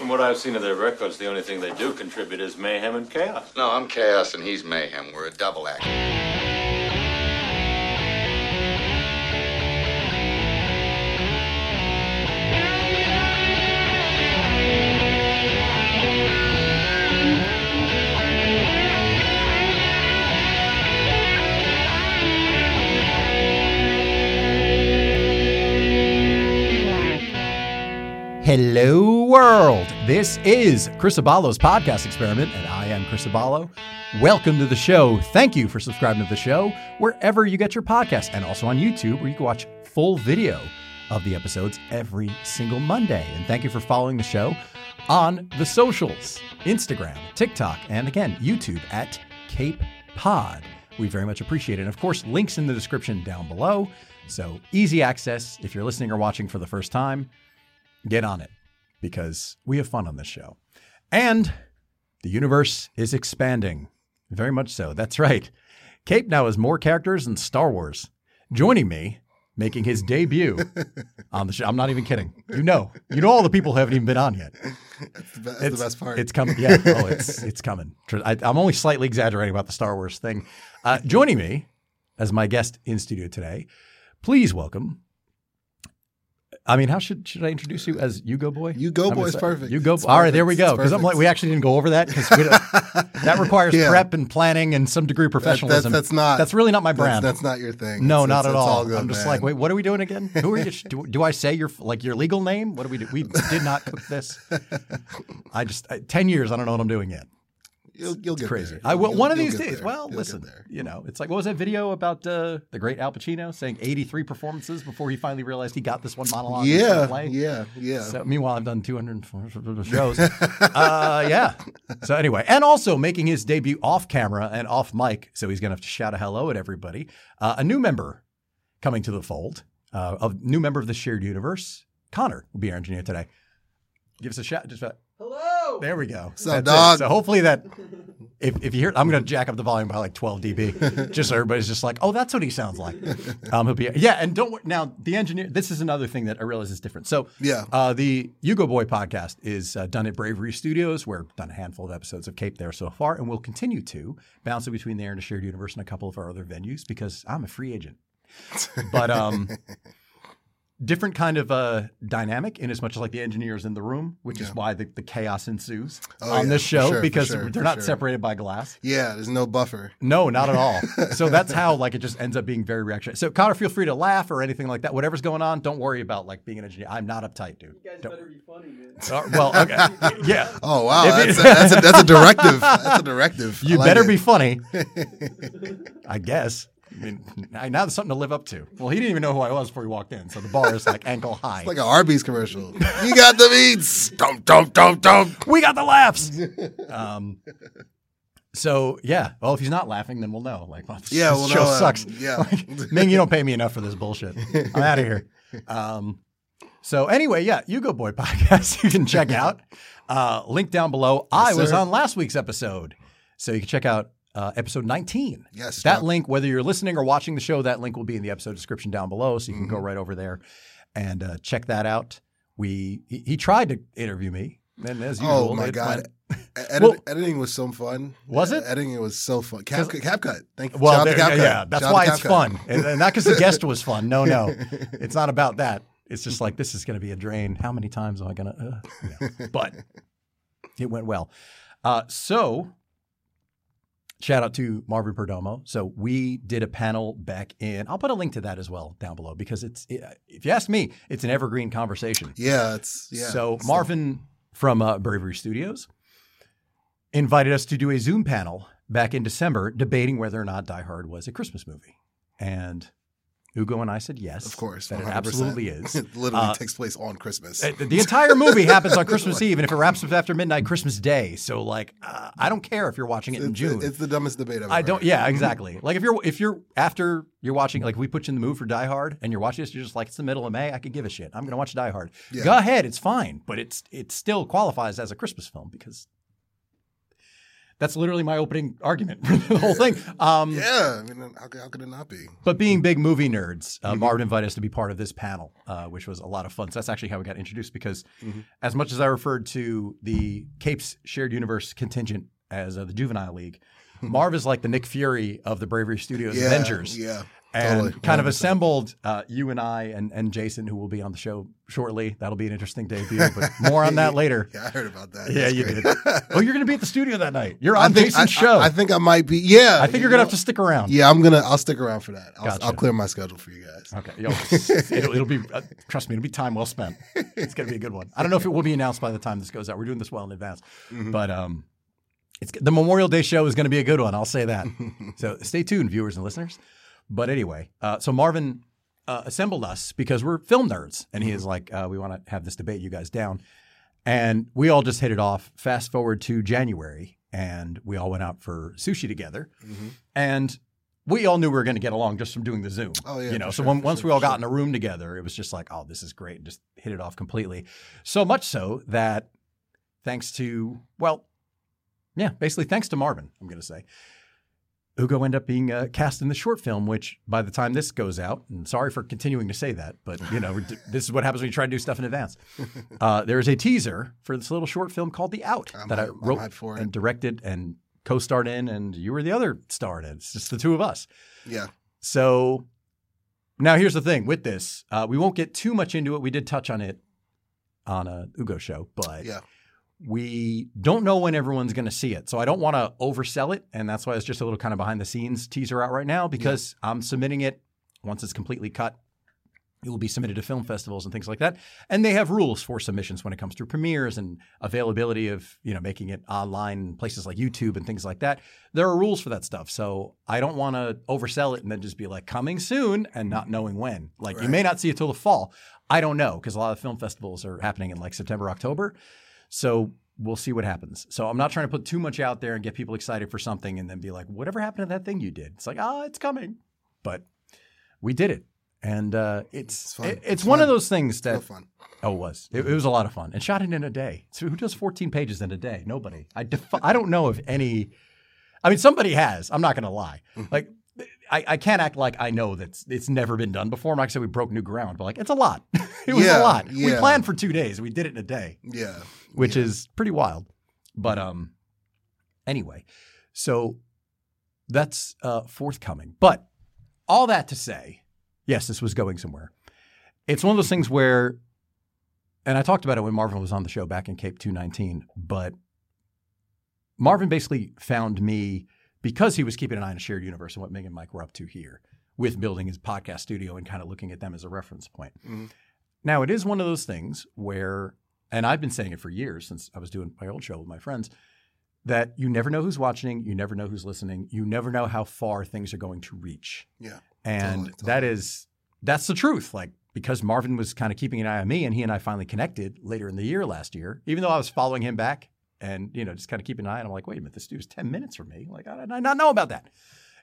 From what I've seen of their records, the only thing they do contribute is mayhem and chaos. No, I'm chaos and he's mayhem. We're a double act. Hello, world. This is Chris Abalo's podcast experiment, and I am Chris Abalo. Welcome to the show. Thank you for subscribing to the show wherever you get your podcast, and also on YouTube, where you can watch full video of the episodes every single Monday. And thank you for following the show on the socials, Instagram, TikTok, and again, YouTube at Cape Pod. We very much appreciate it. And of course, links in the description down below. So easy access if you're listening or watching for the first time. Get on it, because we have fun on this show. And the universe is expanding. Very much so. That's right. Cape now has more characters than Star Wars. Joining me, making his debut on the show. I'm not even kidding. You know all the people who haven't even been on yet. That's the best part. It's coming. Yeah, oh, it's coming. I'm only slightly exaggerating about the Star Wars thing. Joining me as my guest in studio today, please welcome... I mean, how should I introduce you as Yugo Boy? Yugo Boy is perfect. Yugo. All right, there we go. Because I'm like, we actually didn't go over that. Because that requires prep and planning and some degree of professionalism. That's really not my brand. That's not your thing. No, not at all. All good, I'm just like, wait, what are we doing again? Who are you? Do I say your legal name? What do we do? We did not cook this. 10 years. I don't know what I'm doing yet. You'll get crazy. There. One of these days. There. Well, you'll listen, you know, it's like, what was that video about the great Al Pacino saying 83 performances before he finally realized he got this one monologue? Yeah. So meanwhile, I've done 200 shows. Yeah. So anyway, and also making his debut off camera and off mic. So he's going to have to shout a hello at everybody. A new member coming to the fold, of the shared universe. Connor will be our engineer today. Give us a shout. Just about. Hello. There we go. So, dog. So hopefully that, if you hear, I'm going to jack up the volume by like 12 dB, just so everybody's just like, oh, that's what he sounds like. He'll be, yeah. And don't worry. Now the engineer, this is another thing that I realize is different. So the Yugo Boy podcast is done at Bravery Studios. We've done a handful of episodes of Cape there so far, and we'll continue to bounce it between there and a shared universe and a couple of our other venues because I'm a free agent. But different kind of dynamic in as much as like the engineers in the room, which is why the chaos ensues this show because they're not separated by glass. Yeah, there's no buffer. No, not at all. So that's how like it just ends up being very reactionary. So Connor, feel free to laugh or anything like that. Whatever's going on, don't worry about like being an engineer. I'm not uptight, dude. You guys better be funny, man. Well, okay. Yeah. Oh, wow. That's a directive. That's a directive. You better be funny, I guess. I mean, now there's something to live up to. Well, he didn't even know who I was before he walked in, so the bar is like ankle high. It's like an Arby's commercial. You got the meats. Dump. We got the laughs. So, yeah. Well, if he's not laughing, then we'll know. Like, well, this show sucks. Ming, you don't pay me enough for this bullshit. I'm out of here. So anyway, Yugo Boy podcast you can check out. Link down below. I was on last week's episode, so you can check out episode 19. Yes. That link, whether you're listening or watching the show, that link will be in the episode description down below. So you can go right over there and check that out. He tried to interview me. And as usual, God. Editing was so fun. Was it? Editing was so fun. CapCut. Thank you. Well, that's why it's fun. And not because the guest was fun. No. It's not about that. It's just like, this is going to be a drain. How many times am I going to? But it went well. So... shout out to Marvin Perdomo. So we did a panel back in. I'll put a link to that as well down below because if you ask me, it's an evergreen conversation. So Marvin from Bravery Studios invited us to do a Zoom panel back in December debating whether or not Die Hard was a Christmas movie. And Hugo and I said yes. Of course. That 100%. It absolutely is. It literally takes place on Christmas. The entire movie happens on Christmas Eve, and if it wraps up after midnight, Christmas Day. So, like, I don't care if you're watching it in June. It's the dumbest debate I've ever heard. Yeah, exactly. Like, if you're after you're watching, like, if we put you in the mood for Die Hard, and you're watching this, you're just like, it's the middle of May. I could give a shit. I'm going to watch Die Hard. Yeah. Go ahead. It's fine. But it still qualifies as a Christmas film because That's literally my opening argument for the whole thing. Yeah, I mean, how could it not be? But being big movie nerds, Marvin invited us to be part of this panel, which was a lot of fun. So that's actually how we got introduced, because as much as I referred to the Capes Shared Universe contingent as the Juvenile League, Marv is like the Nick Fury of the Bravery Studios Avengers. Yeah. And totally. Kind of assembled you and I and Jason, who will be on the show shortly. That'll be an interesting debut, but more on that later. Yeah, I heard about that. Yeah, you did. Oh, you're going to be at the studio that night. You're on Jason's show. I think I might be. Yeah. I think you're going to have to stick around. Yeah, I'll stick around for that. I'll clear my schedule for you guys. Okay. It'll be, trust me, it'll be time well spent. It's going to be a good one. I don't know if it will be announced by the time this goes out. We're doing this well in advance. But it's the Memorial Day show is going to be a good one. I'll say that. So stay tuned, viewers and listeners. But anyway, so Marvin assembled us because we're film nerds. And he is like, we want to have this debate you guys down. And we all just hit it off. Fast forward to January, and we all went out for sushi together. And we all knew we were going to get along just from doing the Zoom. Oh, yeah. You know, so once we all got in a room together, it was just like, oh, this is great. And just hit it off completely. So much so that thanks to, thanks to Marvin, I'm going to say, Ugo ended up being cast in the short film, which by the time this goes out, and sorry for continuing to say that, but you know, this is what happens when you try to do stuff in advance. There is a teaser for this little short film called The Out that I wrote and directed and co-starred in, and you were the other star in it. It's just the two of us. Yeah. So now here's the thing with this. We won't get too much into it. We did touch on it on a Ugo show, but yeah. We don't know when everyone's going to see it, so I don't want to oversell it, and that's why it's just a little kind of behind-the-scenes teaser out right now, because I'm submitting it. Once it's completely cut, it will be submitted to film festivals and things like that, and they have rules for submissions when it comes to premieres and availability of, you know, making it online, places like YouTube and things like that. There are rules for that stuff, so I don't want to oversell it and then just be like, coming soon, and not knowing when. Like, right. You may not see it till the fall. I don't know, because a lot of film festivals are happening in, like, September, October. So we'll see what happens. So I'm not trying to put too much out there and get people excited for something and then be like, whatever happened to that thing you did? It's like, it's coming. But we did it. And it's one of those things that – fun. Oh, it was. It was a lot of fun. And shot it in a day. So who does 14 pages in a day? Nobody. I don't know if any – I mean, somebody has. I'm not going to lie. Like I can't act like I know that it's never been done before. I'm not going to say we broke new ground, but like it's a lot. It was a lot. Yeah. We planned for 2 days. We did it in a day. Yeah. Which is pretty wild. But anyway, so that's forthcoming. But all that to say, yes, this was going somewhere. It's one of those things where, and I talked about it when Marvin was on the show back in Cape 219, but Marvin basically found me because he was keeping an eye on the Shared Universe and what Ming and Mike were up to here with building his podcast studio and kind of looking at them as a reference point. Mm-hmm. Now, it is one of those things where, and I've been saying it for years since I was doing my old show with my friends, that you never know who's watching, you never know who's listening, you never know how far things are going to reach. Yeah. And totally. That's the truth. Like, because Marvin was kind of keeping an eye on me, and he and I finally connected later in the year last year, even though I was following him back and, you know, just kind of keeping an eye on, I'm like, wait a minute, this dude's 10 minutes from me. Like, how did I not know about that?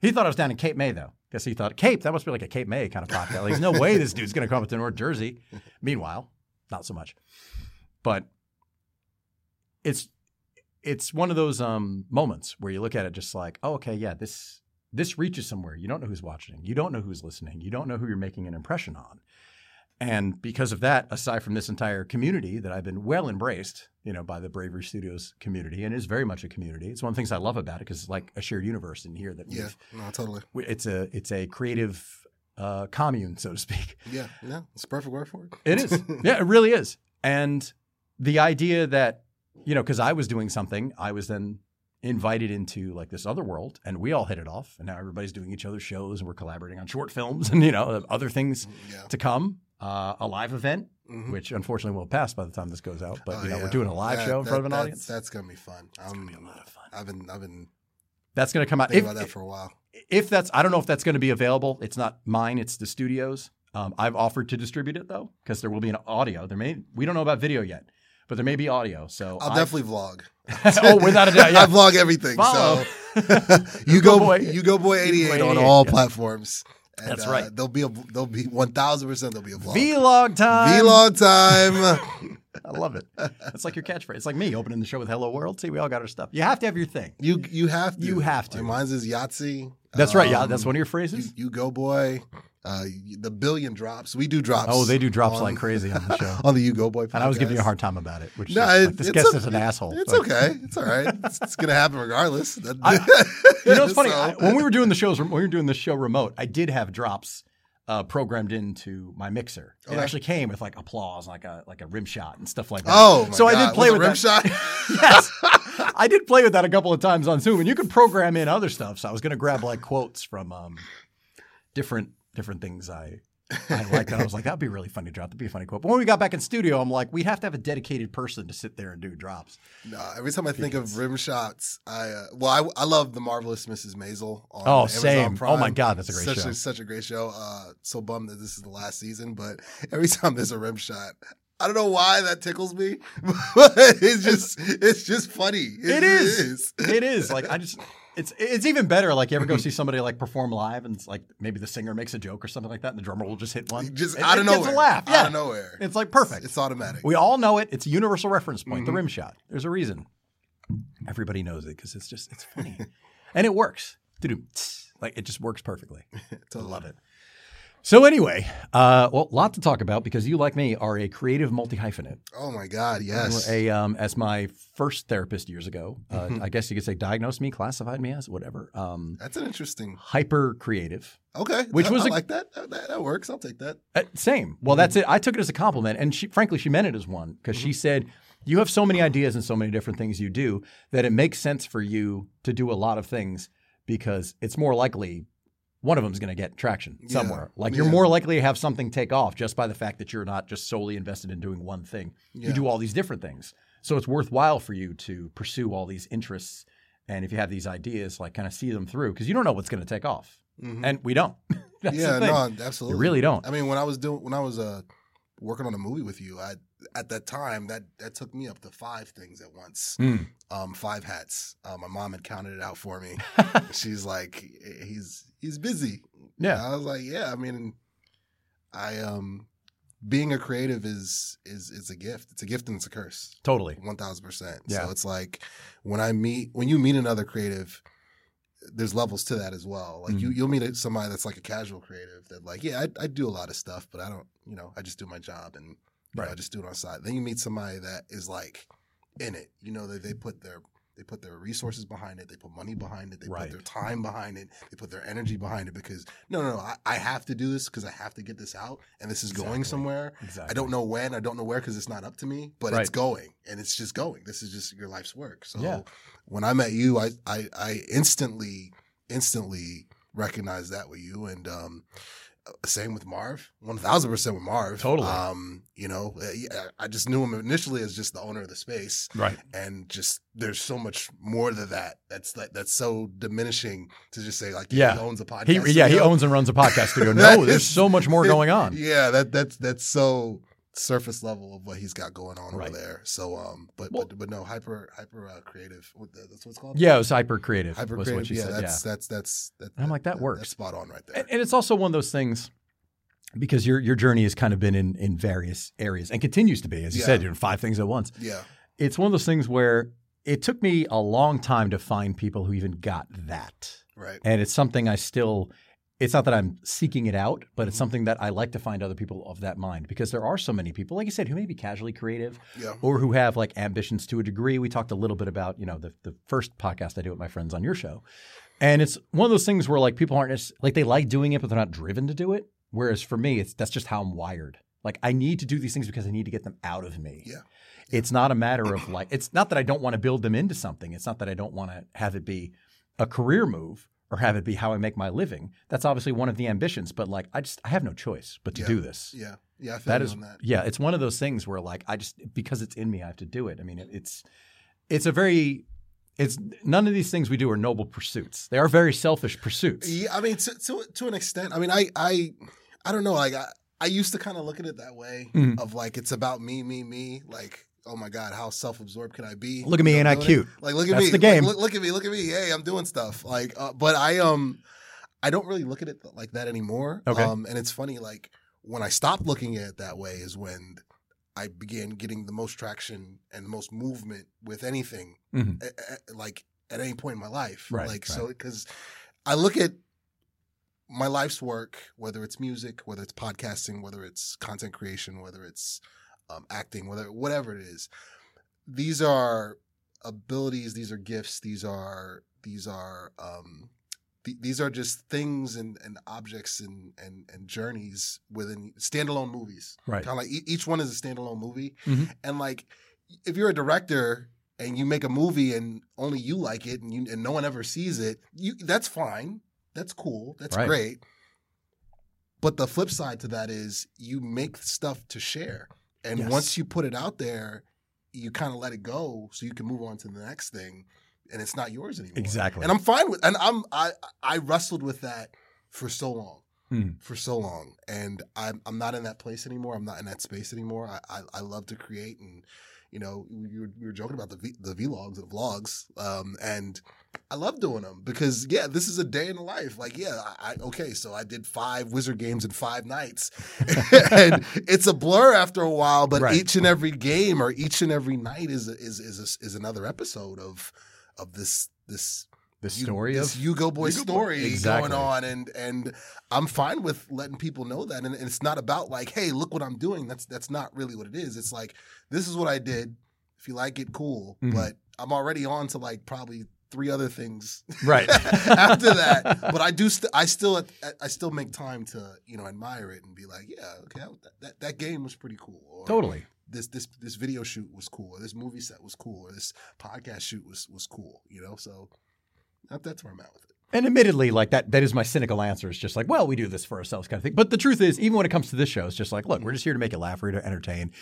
He thought I was down in Cape May, though. Guess he thought, that must be like a Cape May kind of podcast. Like, there's no way this dude's going to come up to North Jersey. Meanwhile, not so much. But it's one of those moments where you look at it just like, oh, okay, yeah, this reaches somewhere. You don't know who's watching. You don't know who's listening. You don't know who you're making an impression on. And because of that, aside from this entire community that I've been well embraced, you know, by the Bravery Studios community, and is very much a community. It's one of the things I love about it, because it's like a shared universe in here that it's a creative commune, so to speak. Yeah, no, it's a perfect word for it. It is. Yeah, it really is. And the idea that, you know, because I was doing something, I was then invited into like this other world, and we all hit it off, and now everybody's doing each other's shows, and we're collaborating on short films and, you know, other things to come. A live event, which unfortunately will pass by the time this goes out. But we're doing a live show in front of an audience. That's gonna be fun. It's gonna be a lot of fun. I've been. That's gonna come out. About that for a while. I don't know if that's gonna be available. It's not mine. It's the studio's. I've offered to distribute it though, because there will be an audio. We don't know about video yet, but there may be audio. So I'll definitely vlog. Oh, without a doubt, yeah. I vlog everything. Follow. So you go boy 88 on all platforms. And, that's right. There'll be 1,000% there'll be a vlog. Vlog time. I love it. It's like your catchphrase. It's like me opening the show with Hello World. See, we all got our stuff. You have to have your thing. You have to. Mine's is Yahtzee. That's right. Yeah, that's one of your phrases. You go, boy. The billion drops. We do drops. Oh, they do drops like crazy on the show. On the You Go Boy podcast. And I was giving you a hard time about it, which this guest is an asshole. It's okay. It's all right. It's going to happen regardless. It's funny. When we were doing the shows, when we were doing this show remote, I did have drops programmed into my mixer. It actually came with like applause, like a rim shot and stuff like that. Oh, my so God. I did play with a rim shot. Yes. I did play with that a couple of times on Zoom, and you could program in other stuff. So I was going to grab like quotes from different things I liked. And I was like, that'd be really funny to drop. That'd be a funny quote. But when we got back in studio, I'm like, we have to have a dedicated person to sit there and do drops. No, every time I think of rim shots, I love The Marvelous Mrs. Maisel on Amazon Prime. Oh my God, that's a great show. Such a great show. So bummed that this is the last season, but every time there's a rim shot, I don't know why that tickles me, but it's just funny. It is. Like It's even better. Like, you ever go see somebody like perform live, and it's like maybe the singer makes a joke or something like that, and the drummer will just hit one. Just out of nowhere. It's a laugh. Yeah. Out of nowhere. It's like perfect. It's automatic. We all know it. It's a universal reference point. Mm-hmm. The rim shot. There's a reason. Everybody knows it because it's funny, and it works. Like it just works perfectly. Totally. I love it. So anyway, a lot to talk about because you, like me, are a creative multi-hyphenate. Oh my God, yes. As my first therapist years ago, I guess you could say diagnosed me, classified me as, whatever. That's an interesting. Hyper-creative. Okay, I like that. That works. I'll take that. Same. Well, that's it. I took it as a compliment, and frankly, she meant it as one because she said, you have so many ideas and so many different things you do that it makes sense for you to do a lot of things because it's more likely one of them is going to get traction somewhere. Yeah. Like you're more likely to have something take off just by the fact that you're not just solely invested in doing one thing. Yeah. You do all these different things. So it's worthwhile for you to pursue all these interests. And if you have these ideas, like kind of see them through because you don't know what's going to take off. Mm-hmm. And we don't. No, absolutely. You really don't. I mean, when I was working on a movie with you, at that time, that took me up to 5 things at once, 5 hats. My mom had counted it out for me. She's like, he's busy. Yeah. And I was like, yeah. I mean, being a creative is a gift. It's a gift and it's a curse. Totally. 1,000%. Yeah. So it's like when you meet another creative, there's levels to that as well. Like you'll meet somebody that's like a casual creative that like, yeah, I do a lot of stuff, but I don't, I just do my job and. Right. I just do it on the side. Then you meet somebody that is like in it. They put their resources behind it. They put money behind it. They put their time behind it. They put their energy behind it because I have to do this because I have to get this out and this is going somewhere. Exactly. I don't know when. I don't know where because it's not up to me. But it's going and it's just going. This is just your life's work. So when I met you, I instantly recognized that with you and. Same with Marv, 1,000% with Marv. Totally. I just knew him initially as just the owner of the space, right? And just there's so much more to that. That's so diminishing to just say like he owns a podcast. He owns and runs a podcast studio. No, there's so much more going on. Yeah, that's so surface level of what he's got going on over there. So, hyper creative. That's what it's called. Yeah, it was hyper creative. Hyper creative. Yeah, that's. And I'm like that works. That's spot on right there. And it's also one of those things because your journey has kind of been in various areas and continues to be, as you said, you're in 5 things at once. Yeah, it's one of those things where it took me a long time to find people who even got that. Right, and it's something I still. It's not that I'm seeking it out, but it's something that I like to find other people of that mind because there are so many people, like you said, who may be casually creative or who have like ambitions to a degree. We talked a little bit about, the first podcast I do with my friends on your show. And it's one of those things where like people aren't – like they like doing it, but they're not driven to do it. Whereas for me, that's just how I'm wired. Like I need to do these things because I need to get them out of me. Yeah. It's not a matter of like – it's not that I don't want to build them into something. It's not that I don't want to have it be a career move. Or have it be how I make my living. That's obviously one of the ambitions, but like I have no choice but to do this. Yeah, yeah, I feel that on that. Yeah, it's one of those things where like because it's in me, I have to do it. I mean, it's none of these things we do are noble pursuits. They are very selfish pursuits. Yeah, I mean, to an extent. I mean, I don't know. Like I used to kind of look at it that way of like it's about me. Like. Oh my God, how self-absorbed can I be? Look at me, ain't I cute? Like, look at me. That's the game. Like, look at me. Hey, I'm doing stuff. Like, but I don't really look at it like that anymore. Okay. And it's funny, like when I stopped looking at it that way is when I began getting the most traction and the most movement with anything, mm-hmm. Like at any point in my life. Right, like, right. So, because I look at my life's work, whether it's music, whether it's podcasting, whether it's content creation, whether it's acting, whatever it is, these are abilities, these are gifts, these are just things and objects and journeys within standalone movies. Right. Kind of like each one is a standalone movie. Mm-hmm. And like if you're a director and you make a movie and only you like it and no one ever sees it, that's fine. That's cool. That's right. Great. But the flip side to that is you make stuff to share. And yes. Once you put it out there, you kind of let it go so you can move on to the next thing. And it's not yours anymore. Exactly. And I'm fine with, and I wrestled with that for so long, and I'm not in that place anymore. I'm not in that space anymore. I love to create, and you know, we were joking about the vlogs and vlogs, and I love doing them because this is a day in the life. Like so I did 5 Wizard games in 5 nights, and it's a blur after a while. But each and every game or each and every night is another episode of this Hugo Boy story exactly. going on, and I'm fine with letting people know that, and it's not about like, hey, look what I'm doing. That's not really what it is. It's like, this is what I did. If you like it, cool. Mm-hmm. But I'm already on to like probably 3 other things right after that. But I do I still make time to admire it and be like, yeah, okay, that game was pretty cool. Or, totally. This video shoot was cool, or this movie set was cool, or this podcast shoot was cool, So that's where I'm at with it. And admittedly, like that is my cynical answer. It's just like, well, we do this for ourselves kind of thing. But the truth is, even when it comes to this show, it's just like, look, we're just here to make you laugh, we're here to entertain.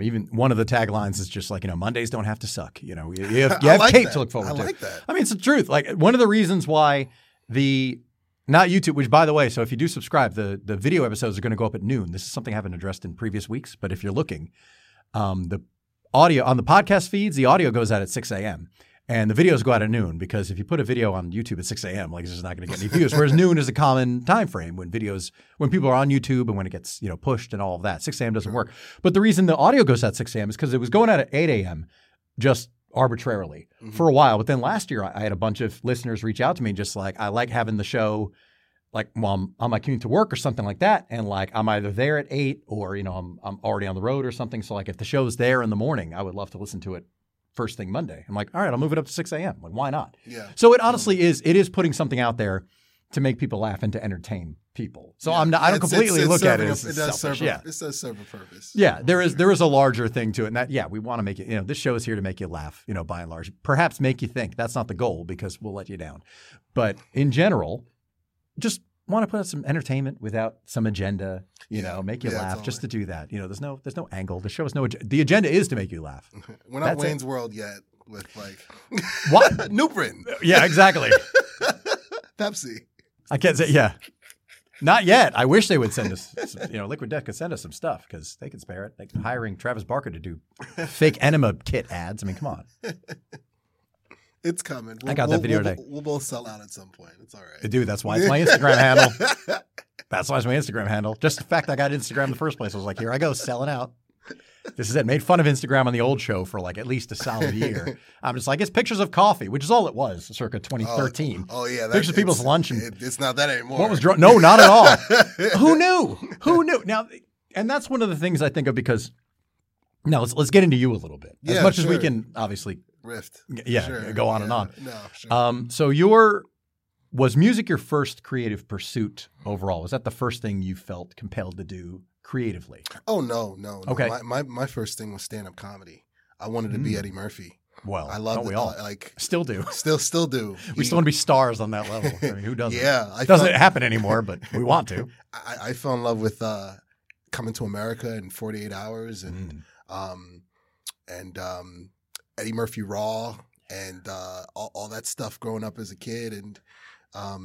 Even one of the taglines is just like, Mondays don't have to suck. You have like tape to look forward to. I like that. I mean, it's the truth. Like one of the reasons why not YouTube, which by the way, so if you do subscribe, the video episodes are going to go up at noon. This is something I haven't addressed in previous weeks, but if you're looking, the audio on the podcast feeds, the audio goes out at 6 a.m. and the videos go out at noon, because if you put a video on YouTube at 6 a.m., like it's just not going to get any views. Whereas noon is a common time frame when people are on YouTube and when it gets pushed and all of that. 6 a.m. doesn't work. But the reason the audio goes out at 6 a.m. is because it was going out at 8 a.m. just arbitrarily for a while. But then last year I had a bunch of listeners reach out to me and just like, I like having the show like while I'm on my commute to work or something like that. And like, I'm either there at 8 or, I'm already on the road or something. So like if the show's there in the morning, I would love to listen to it first thing Monday. I'm like, all right, I'll move it up to 6 a.m. Like, why not? Yeah. So it honestly is putting something out there to make people laugh and to entertain people. So yeah. It does serve a purpose. Yeah, there is a larger thing to it. And that, we want to make it, this show is here to make you laugh, by and large. Perhaps make you think. That's not the goal, because we'll let you down. But in general, just want to put out some entertainment without some agenda, make you laugh just to do that. There's no angle. The show is the agenda is to make you laugh. We're not Wayne's World yet with like what? New Britain. Yeah, exactly. Pepsi. I can't say, not yet. I wish they would send us, Liquid Death could send us some stuff because they can spare it. Like hiring Travis Barker to do fake enema kit ads. I mean, come on. It's coming. I got that video today. We'll both sell out at some point. It's all right. Dude, that's why it's my Instagram handle. Just the fact I got Instagram in the first place, I was like, here I go, selling out. This is it. Made fun of Instagram on the old show for like at least a solid year. I'm just like, it's pictures of coffee, which is all it was circa 2013. Pictures of people's lunch. And it's not that anymore. No, not at all. Who knew? Now, and that's one of the things I think of because now let's get into you a little bit. As much as we can, obviously. Rift. Yeah, sure. Go on and on. No, sure. So was music your first creative pursuit overall? Was that the first thing you felt compelled to do creatively? Oh, no. Okay. My first thing was stand-up comedy. I wanted to be Eddie Murphy. Well, I love it. Like, still do. Still do. We still want to be stars on that level. I mean, who doesn't? Doesn't happen anymore, but we want to. I fell in love with Coming to America and 48 Hours and Eddie Murphy Raw and all that stuff growing up as a kid. And, I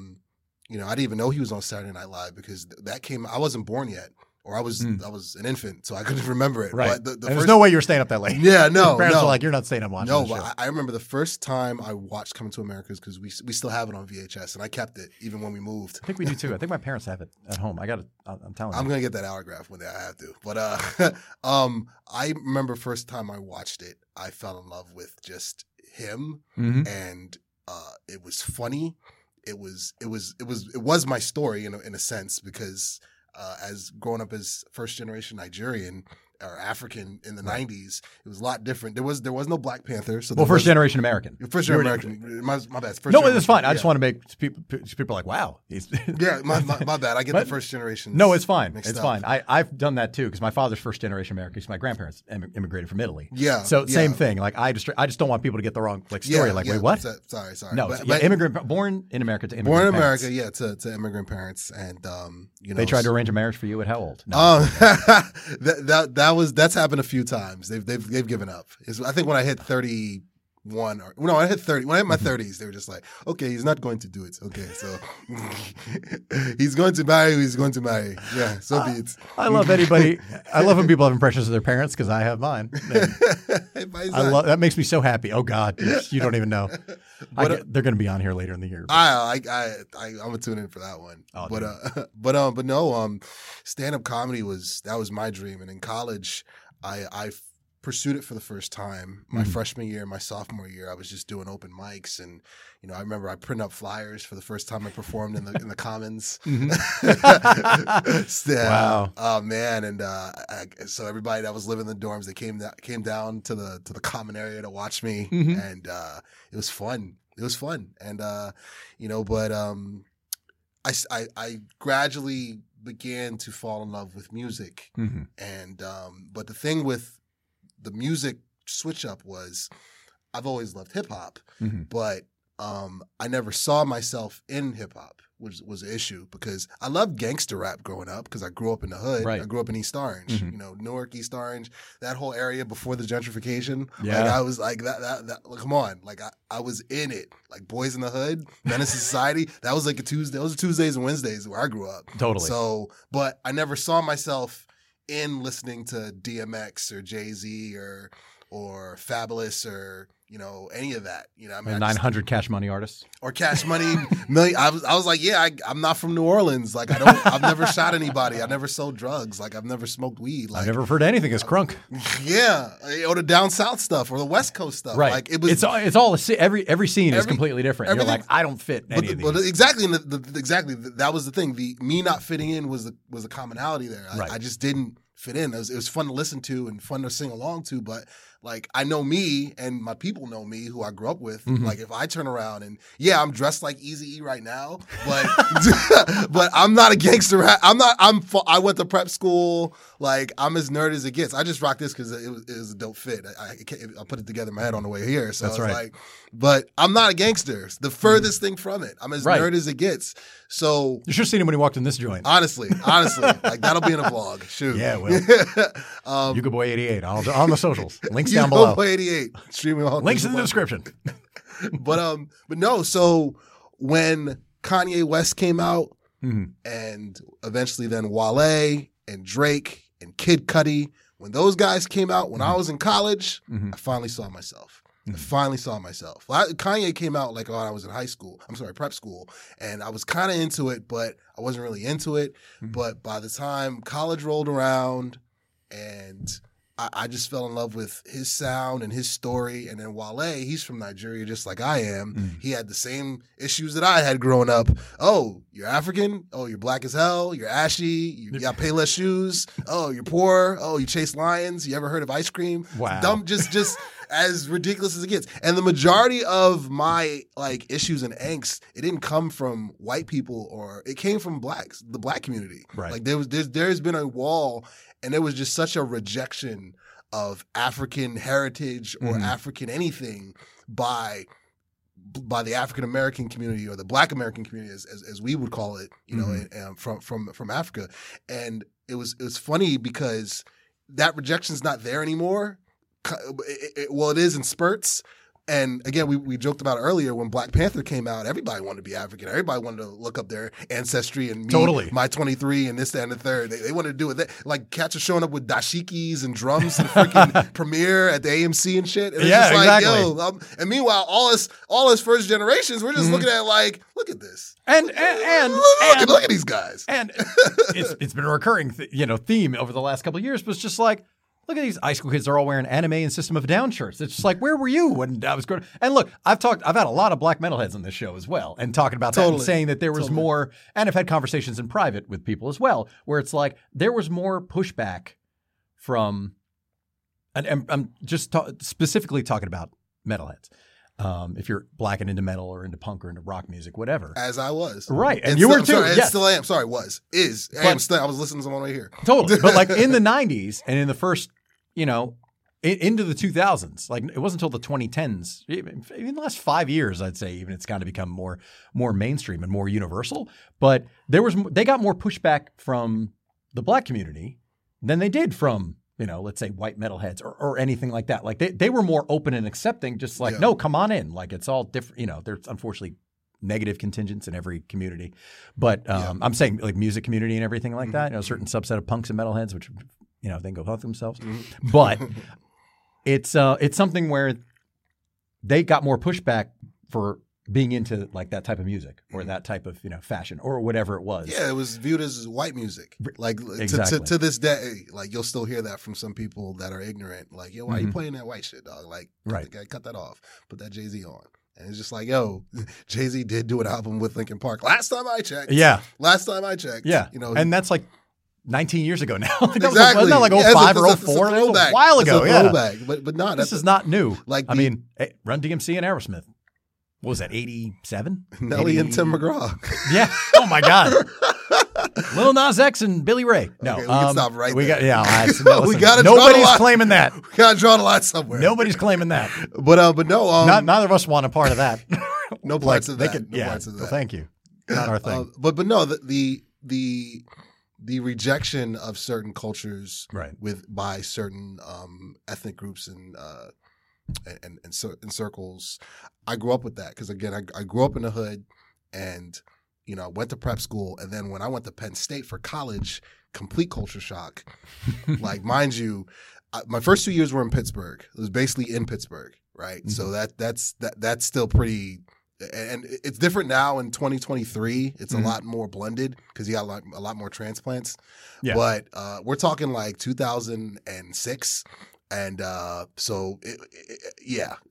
didn't even know he was on Saturday Night Live because that came – I wasn't born yet. or I was an infant, so I couldn't remember it. Right. But there's no way you were staying up that late. Yeah, no, parents were like, you're not staying up watching this show. I remember the first time I watched Coming to America is because we still have it on VHS, and I kept it even when we moved. I think we do too. I think my parents have it at home. I'm telling you. I'm going to get that autograph one day. I have to. But I remember first time I watched it, I fell in love with just him, and it was funny. It was my story in a sense, because as growing up as first generation Nigerian or African in the 90s, it was a lot different. There was no Black Panther. So first generation American. First generation American. My bad. It's fine. Yeah. I just want to make people like, wow. Yeah, my bad. I get the first generation. No, it's fine. It's fine. I've done that too, because my father's first generation American, because my grandparents immigrated from Italy. Yeah. So same thing. Like I just don't want people to get the wrong story. Yeah, wait, what? Sorry. No, immigrant, born in America to immigrant parents. Born in America, to immigrant parents, and they tried to arrange a marriage for you at how old? No. That's happened a few times. They've given up. I think when I hit 31 I hit 30. When I hit my 30s, they were just like, okay, he's not going to do it. Okay, so he's going to marry who he's going to marry. Yeah, so be it. I love when people have impressions of their parents, because I have mine. That makes me so happy. Oh God, you don't even know. They're going to be on here later in the year. I'm gonna tune in for that one. Oh, stand-up comedy was my dream, and in college, I pursued it for the first time. My freshman year, my sophomore year, I was just doing open mics, and I remember I printed up flyers for the first time I performed in the Commons. Wow! Oh man! And so everybody that was living in the dorms, they came down to the common area to watch me, and it was fun. It was fun, and I gradually began to fall in love with music, and but the thing with the music switch up was I've always loved hip hop, but I never saw myself in hip hop, which was an issue, because I loved gangster rap growing up, because I grew up in the hood. Right. I grew up in East Orange, Newark, East Orange, that whole area before the gentrification. Yeah. I was like that come on. I was in it. Like Boys in the Hood, Menace to Society. That was like a Tuesday. Those are Tuesdays and Wednesdays where I grew up. Totally. So, but I never saw myself in listening to DMX or Jay-Z or Fabulous or any of that. 900 Cash Money artists or Cash Money Million. I was like, yeah, I'm not from New Orleans. Like I've never shot anybody. I never sold drugs. Like I've never smoked weed. Like I've never heard anything as crunk. Yeah, or the down south stuff or the West Coast stuff. Right. Like it's all every scene is completely different. You're like, I don't fit in any of these. Exactly. Exactly. That was the thing. The me not fitting in was the commonality there. Right. I just didn't fit in. It was fun to listen to and fun to sing along to, but like I know me and my people know me who I grew up with. Like if I turn around and I'm dressed like Eazy-E right now, but but I'm not a gangster rap. I went to prep school. Like I'm as nerd as it gets. I just rocked this because it was a dope fit. I put it together in my head on the way here. So that's right. But I'm not a gangster. The furthest thing from it. I'm as nerd as it gets. So you should have seen him when he walked in this joint. Honestly, like that'll be in a vlog. Shoot. Yeah, it will. Yuga Boy 88 on the socials. Links down below. Boy 88. Streaming all links in the description. But no. So when Kanye West came out, and eventually then Wale and Drake and Kid Cudi, when those guys came out, when I was in college, I finally saw myself. Kanye came out like when I was in prep school, and I was kind of into it, but I wasn't really into it. But by the time college rolled around, and I just fell in love with his sound and his story. And then Wale, he's from Nigeria just like I am. He had the same issues that I had growing up. Oh, you're African? Oh, you're black as hell? You're ashy? You got payless shoes? Oh, you're poor? Oh, you chase lions? You ever heard of ice cream? Wow. Dumb, just as ridiculous as it gets. And the majority of my issues and angst, it didn't come from white people, or it came from blacks, the black community. Right. Like there's been a wall, and there was just such a rejection of African heritage or African anything by the African American community, or the Black American community, as we would call it, and from Africa. And it was funny because that rejection's not there anymore. It is in spurts, And again, we joked about it earlier when Black Panther came out. Everybody wanted to be African. Everybody wanted to look up their ancestry and my 23 and this, that, and the third. They wanted to do it. They, like, cats are showing up with dashikis and drums and freaking premiere at the AMC and shit. And it's just like, exactly. And meanwhile, all us first generations, we're just looking at it like, look at this. And look at these guys. And it's been a recurring theme over the last couple of years, but it's just like, look at these high school kids. They're all wearing anime and System of a Down shirts. It's just like, where were you when I was growing up? And look, I've had a lot of black metalheads on this show as well, and talking about that and saying that there was more, and I've had conversations in private with people as well, where it's like, there was more pushback from, and I'm just specifically talking about metalheads. If you're black and into metal or into punk or into rock music, whatever. As I was. Right. And you were too. Sorry, yes. Still am. Sorry, was. Is. But, I was listening to someone right here. Totally. But like in the 90s and in the first, into the 2000s, like it wasn't until the 2010s, even the last 5 years, I'd say even it's kind of become more mainstream and more universal. But they got more pushback from the black community than they did from let's say white metalheads or anything like that. Like they were more open and accepting, just like, no, come on in. Like it's all different. There's unfortunately negative contingents in every community, but I'm saying like music community and everything like that, a certain subset of punks and metalheads, which, they can go fuck themselves. Mm-hmm. But it's something where they got more pushback for being into like that type of music or that type of fashion or whatever it was. Yeah, it was viewed as white music. Like exactly. to this day, like you'll still hear that from some people that are ignorant. Like, yo, why are you playing that white shit, dog? Like, cut that off. Put that Jay-Z on. And it's just like, yo, Jay-Z did do an album with Linkin Park. Last time I checked. Yeah. And that's like 19 years ago now. Exactly. Wasn't that like 05 or 04? It was a while ago. It's a throwback. But not. This is not new. Like Run DMC and Aerosmith. What was that, 87? Nelly and Tim McGraw. Yeah. Oh, my God. Lil Nas X and Billy Ray. No. Okay, we can stop right there. Nobody's claiming that. We got to draw the line somewhere. Nobody's claiming that. But no. Neither of us want a part of that. No parts of that. Parts of that. Well, thank you. Not our thing. But no, the rejection of certain cultures by certain ethnic groups and circles. I grew up with that because, again, I grew up in the hood and, I went to prep school. And then when I went to Penn State for college, complete culture shock. Like, mind you, my first 2 years were in Pittsburgh. It was basically in Pittsburgh, right? Mm-hmm. So that's still pretty – and it's different now in 2023. It's a lot more blended because you got a lot more transplants. Yeah. But we're talking like 2006 – and it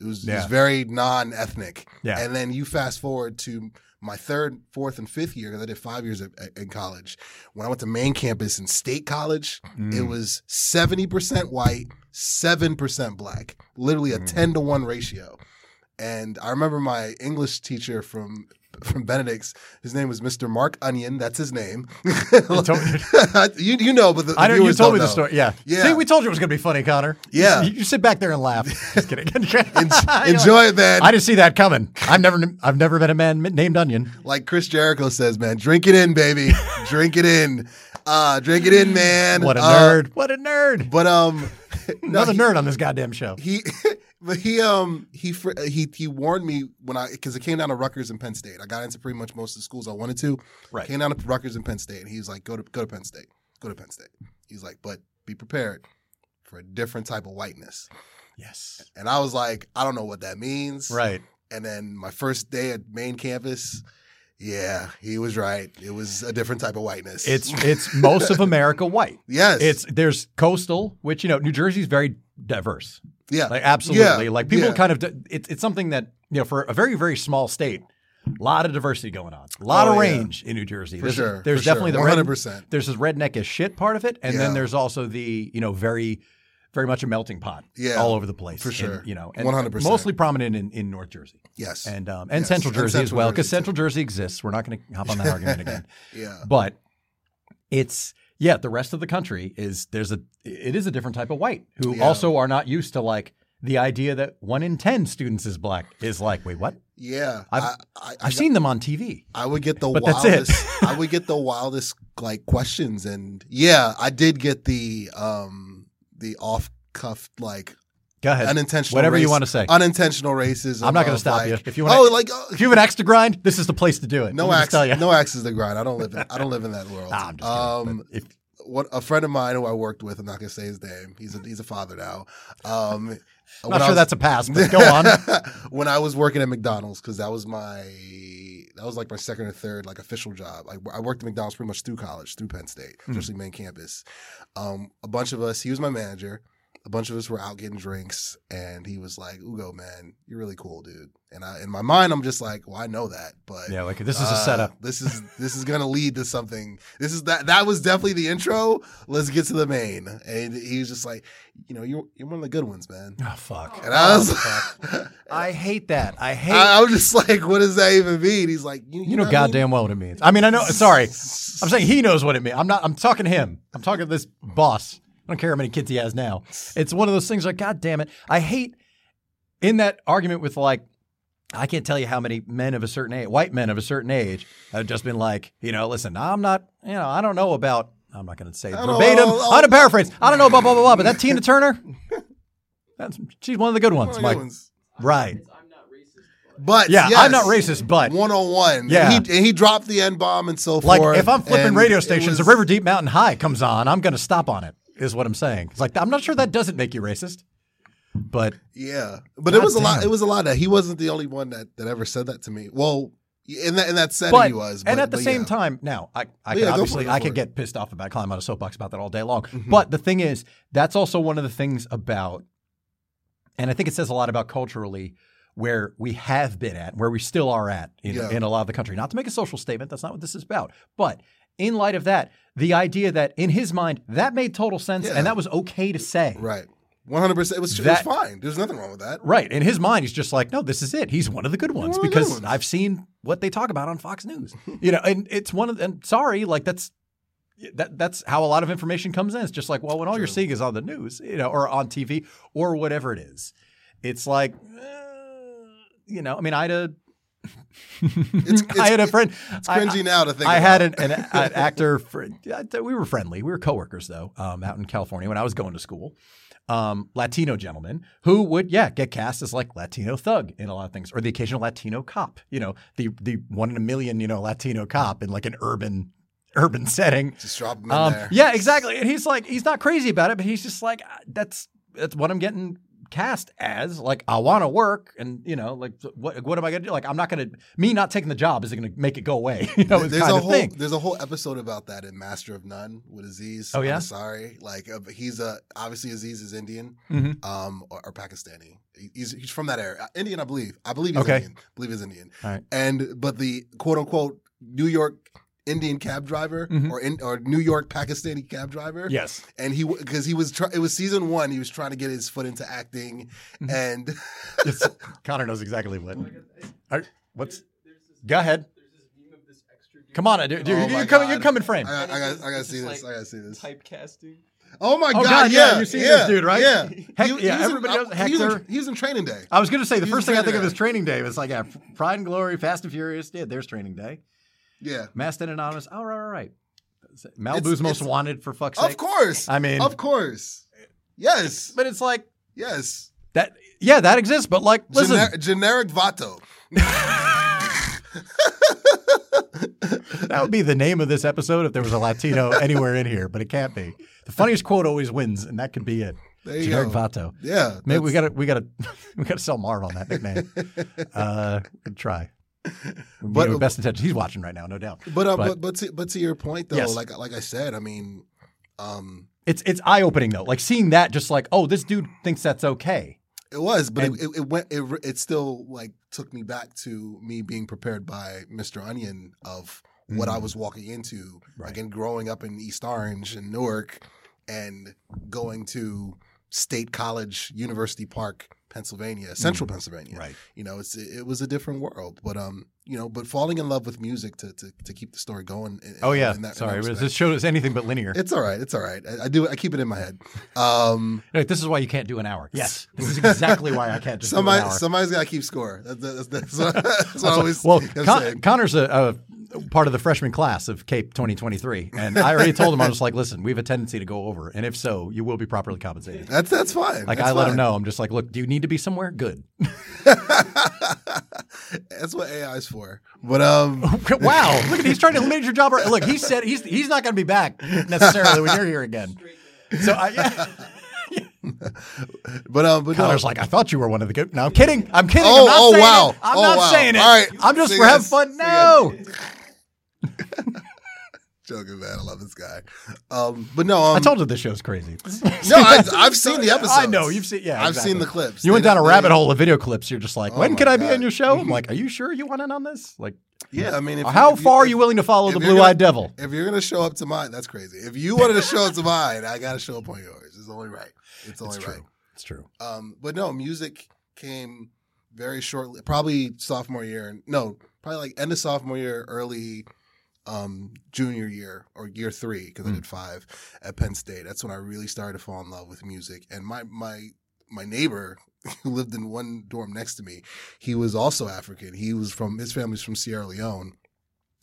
was very non-ethnic. Yeah. And then you fast forward to my third, fourth, and fifth year, because I did 5 years in college. When I went to main campus in State College, it was 70% white, 7% black, literally a 10-to-1 ratio. And I remember my English teacher from Benedict's, his name was Mr. Mark Onion. That's his name. But the viewers don't know. You told me the story. Yeah. See, we told you it was going to be funny, Connor. Yeah. You sit back there and laugh. Just kidding. Enjoy it, man. I didn't see that coming. I've never met a man named Onion. Like Chris Jericho says, man, drink it in, baby. Drink it in. Drink it in, man. What a nerd. What a nerd. But another nerd on this goddamn show. He warned me because it came down to Rutgers and Penn State. I got into pretty much most of the schools I wanted to. Right. Came down to Rutgers and Penn State, and he was like, "Go to Penn State. Go to Penn State." He's like, "But be prepared for a different type of whiteness." Yes. And I was like, "I don't know what that means." Right. And then my first day at main campus, yeah, he was right. It was a different type of whiteness. It's most of America white. Yes. There's coastal, which New Jersey's very diverse. Yeah. Like absolutely. Yeah. Like people kind of it's something that, for a very, very small state, a lot of diversity going on. A lot of range in New Jersey. There's definitely the 100%. There's this redneck as shit part of it. And then there's also the, very, very much a melting pot all over the place. For sure. And 100%. Mostly prominent in North Jersey. Yes. And Central Jersey as well, because Central Jersey exists. We're not going to hop on that argument again. Yeah. But it's the rest of the country is a different type of white who also are not used to like the idea that 1 in 10 students is black is like, wait, what? Yeah. I've seen them on TV. I would get the wildest like questions, and I did get the off cuff like Go ahead. Unintentional. Whatever you want to say. Unintentional racism. I'm not going to stop you. If you want, if you have an axe to grind, this is the place to do it. No axes to grind. I don't live in that world. Nah, I'm just kidding, a friend of mine who I worked with, I'm not going to say his name. He's a father now. I'm not sure that's a pass, but go on. When I was working at McDonald's, because that was my second or third official job. I worked at McDonald's pretty much through college, through Penn State, especially main campus. A bunch of us, he was my manager. A bunch of us were out getting drinks, and he was like, "Ugo, man, you're really cool, dude." And in my mind, I'm just like, "Well, I know that, but yeah, this is a setup. This is gonna lead to something. This is that. That was definitely the intro. Let's get to the main." And he was just like, "You know, you're one of the good ones, man." Oh fuck! And I was, I hate that. I was just like, "What does that even mean?" He's like, "You know goddamn well what it means." I mean, I know. Sorry, I'm saying he knows what it means. I'm not. I'm talking to him. I'm talking to this boss. I don't care how many kids he has now. It's one of those things like, God damn it. I hate in that argument with I can't tell you how many men of a certain age, white men of a certain age have just been like, listen, I'm not going to say verbatim. I'm going to paraphrase. I don't know about blah, blah, blah, but that Tina Turner, she's one of the good ones. Mike. Right. But yeah, yes, I'm not racist, but 101. Yeah, he dropped the N-bomb and so forth. If I'm flipping radio stations, the River Deep Mountain High comes on, I'm going to stop on it. Is what I'm saying. It's like I'm not sure that doesn't make you racist, but yeah. But it was a lot. It was a lot. That he wasn't the only one that ever said that to me. Well, in that setting, he was. But, and at the same time, now I could get pissed off about climbing on a soapbox about that all day long. Mm-hmm. But the thing is, that's also one of the things about, and I think it says a lot about culturally where we have been at, where we still are at in a lot of the country. Not to make a social statement. That's not what this is about. But in light of that, the idea that in his mind, that made total sense and that was okay to say. Right. 100%. It was fine. There's nothing wrong with that. Right. In his mind, he's just like, no, this is it. He's one of the good ones because I've seen what they talk about on Fox News. And it's one of the, and sorry, that's how a lot of information comes in. It's just like, well, when all you're seeing is on the news, or on TV or whatever it is, it's like, I had a, I had a friend. It's cringy now to think. I had an actor. We were friendly. We were coworkers though, out in California when I was going to school. Latino gentleman who would get cast as Latino thug in a lot of things, or the occasional Latino cop. The 1 in a million Latino cop in an urban setting. Just drop him in there. Yeah, exactly. And he's not crazy about it, but he's just like that's what I'm getting cast as. I want to work, and what am I gonna do? I'm not gonna, me not taking the job isn't gonna make it go away. There's a whole episode about that in Master of None with Aziz. Oh yeah, sorry. He's obviously Aziz is Indian, or Pakistani. He's from that area. Indian, I believe. He's okay. Indian. I believe he's Indian. All right. But the quote unquote New York Indian cab driver, or New York Pakistani cab driver. Yes, and he because he was it was season one. He was trying to get his foot into acting, and Connor knows exactly what. Go ahead. Come on, dude. You come in frame. I gotta see this. I gotta see this. Typecasting. Oh my God! Yeah, you see this dude, right? Yeah, everybody knows Hector. He was in Training Day. I was gonna say the first thing I think of is Training Day. It's Pride and Glory, Fast and Furious. Yeah, there's Training Day. Yeah. Masked and Anonymous. All right. Malibu's most wanted, for fuck's sake. Of course. I mean. Of course. Yes. But it's like. Yes. That. Yeah, that exists. But listen. Generic Vato. That would be the name of this episode if there was a Latino anywhere in here, but it can't be. The funniest quote always wins, and that could be it. There you go. Vato. Yeah. Maybe we gotta sell Marv on that nickname. Good try. But with best intentions, he's watching right now, no doubt. But to your point though, yes. like I said, I mean, it's eye opening though. Seeing that, just oh, this dude thinks that's okay. It was, but it still took me back to me being prepared by Mr. Onion of what I was walking into, again, growing up in East Orange and Newark, and going to State College, University Park, Pennsylvania, central Pennsylvania. Right. It was a different world, but falling in love with music to keep the story going. This show is anything but linear. It's all right. I keep it in my head. This is why you can't do an hour. Yes, this is exactly why I can't just do an hour. Somebody's got to keep score. That's what I always. Well, Connor's a part of the freshman class of CAPE 2023. And I already told him, I was like, listen, we have a tendency to go over. And if so, you will be properly compensated. That's fine. Like, I let him know. I'm just like, look, do you need to be somewhere? Good. That's what AI is for. But wow, look at he's trying to manage your job. Look, he said he's not going to be back necessarily when you're here again. So but Connor's like, I thought you were one of the good. No, I'm kidding. I'm kidding. Oh, I'm not saying wow. It. I'm not saying it. All right. I'm just for having fun. No. Joking, man. I love this guy. But no. I told you this show's crazy. No, I've seen the episodes. I know. You've seen. Yeah, I've seen the clips. You went down a rabbit hole of video clips. You're just like, when can I be on your show? I'm like, are you sure you want in on this? Like, yeah, I mean, how far are you willing to follow the blue-eyed devil? If you're going to show up to mine, that's crazy. If you wanted to show up to mine, I got to show up on yours. It's only right. It's true. Right. It's true. But no, music came very shortly, probably sophomore year. No, probably like end of sophomore year, early junior year or year three, because I did 5 at Penn State. That's when I really started to fall in love with music. And my neighbor who lived in one dorm next to me, he was also African. He was his family's from Sierra Leone.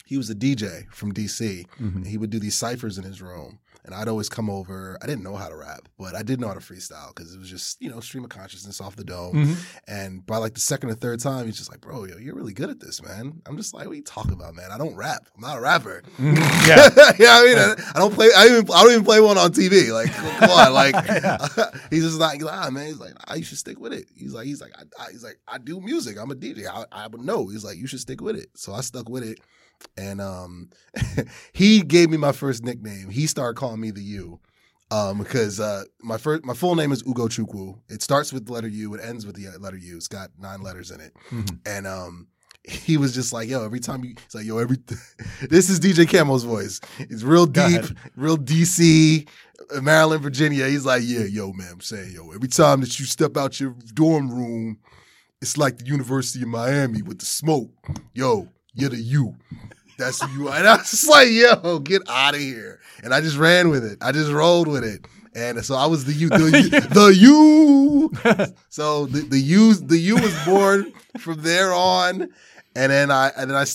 He was a DJ from DC. Mm-hmm. He would do these ciphers in his room. And I'd always come over. I didn't know how to rap, but I did know how to freestyle because it was just, stream of consciousness off the dome. Mm-hmm. And by like the second or third time, he's just like, bro, you're really good at this, man. I'm just like, what are you talking about, man? I don't rap. I'm not a rapper. Yeah. I don't even play one on TV. Like, come on. Like, he's just like, man. He's like, you should stick with it. He's like, I do music. I'm a DJ. I would know. He's like, you should stick with it. So I stuck with it. And he gave me my first nickname. He started calling me the U, because my full name is Ugo Chukwu. It starts with the letter U. It ends with the letter U. It's got 9 letters in it. Mm-hmm. And he was just like, this is DJ Camo's voice. It's real deep, real DC, Maryland, Virginia. He's like, man, I'm saying, every time that you step out your dorm room, it's like the University of Miami with the smoke. You're the U. That's who you are. And I was just like, get out of here. And I just ran with it. I just rolled with it. And so I was the U. The U. So the U was born from there on. And then I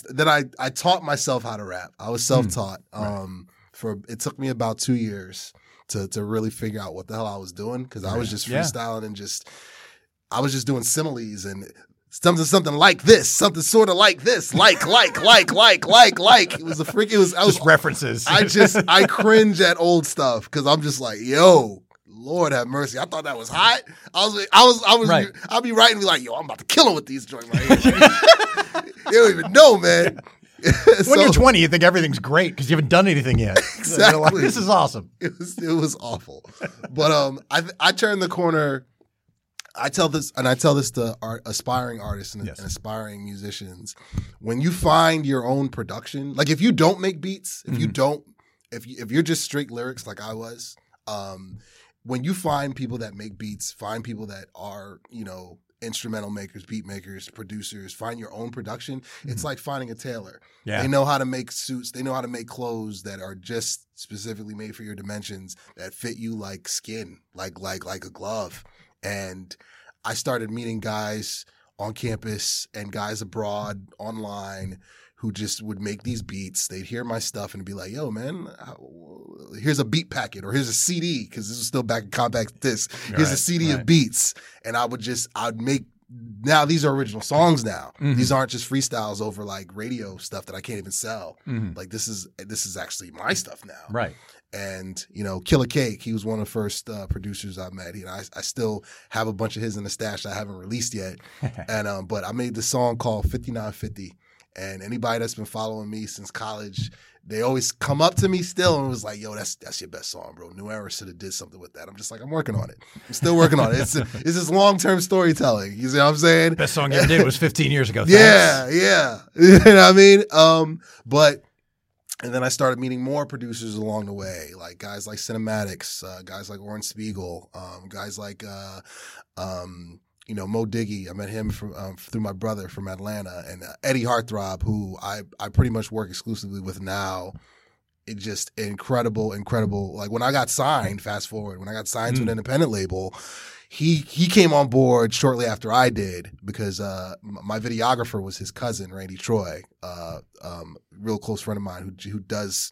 taught myself how to rap. I was self-taught. It took me about 2 years to really figure out what the hell I was doing, because I was just freestyling and I was just doing similes and something like this, something sort of like this, like. It was a freak. It was just references. I cringe at old stuff because I'm just like, Lord have mercy. I thought that was hot. I was. Right. I'd be writing, be like, I'm about to kill him with these joints right here. You don't even know, man. When you're 20, you think everything's great because you haven't done anything yet. Exactly. You're like, this is awesome. It was awful, but I turned the corner. I tell this to aspiring artists and aspiring musicians. When you find your own production, like if you don't make beats, if you're just straight lyrics like I was, when you find people that make beats, find people that are, instrumental makers, beat makers, producers, find your own production. It's like finding a tailor. Yeah. They know how to make suits. They know how to make clothes that are just specifically made for your dimensions, that fit you like skin, like a glove. And I started meeting guys on campus and guys abroad online who just would make these beats. They'd hear my stuff and be like, man, here's a beat packet, or here's a CD, because this was still back in compact disc. Here's a CD of beats. And I'd make, now these are original songs now. Mm-hmm. These aren't just freestyles over like radio stuff that I can't even sell. Mm-hmm. Like this is actually my stuff now. Right. And, Killer Cake, he was one of the first producers I met. I still have a bunch of his in the stash that I haven't released yet. And but I made this song called 5950. And anybody that's been following me since college, they always come up to me still and was like, that's your best song, bro. New Era should have did something with that. I'm just like, I'm working on it. I'm still working on it. It's just long-term storytelling. You see what I'm saying? Best song you ever did was 15 years ago. Yeah. You know what I mean? And then I started meeting more producers along the way, like guys like Cinematics, guys like Oren Spiegel, guys like, Mo Diggy. I met him from, through my brother from Atlanta, and Eddie Heartthrob, who I pretty much work exclusively with now. It just incredible. Like when I got signed to an independent label, He came on board shortly after I did because my videographer was his cousin Randy Troy, real close friend of mine who does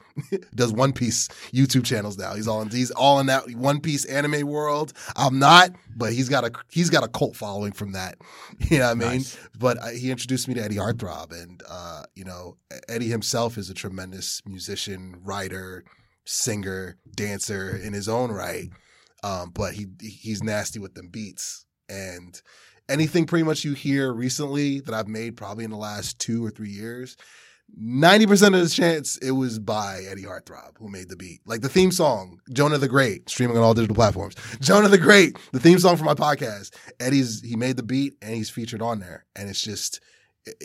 One Piece YouTube channels now. He's all in that One Piece anime world. I'm not, but he's got a cult following from that. You know what I mean? Nice. But he introduced me to Eddie Heartthrob, and Eddie himself is a tremendous musician, writer, singer, dancer in his own right. But he's nasty with them beats, and anything pretty much you hear recently that I've made probably in the last 2 or 3 years, 90% of the chance it was by Eddie Heartthrob who made the beat. Like the theme song, Jonah the Great, streaming on all digital platforms. Jonah the Great, the theme song for my podcast. He made the beat and he's featured on there, and it's just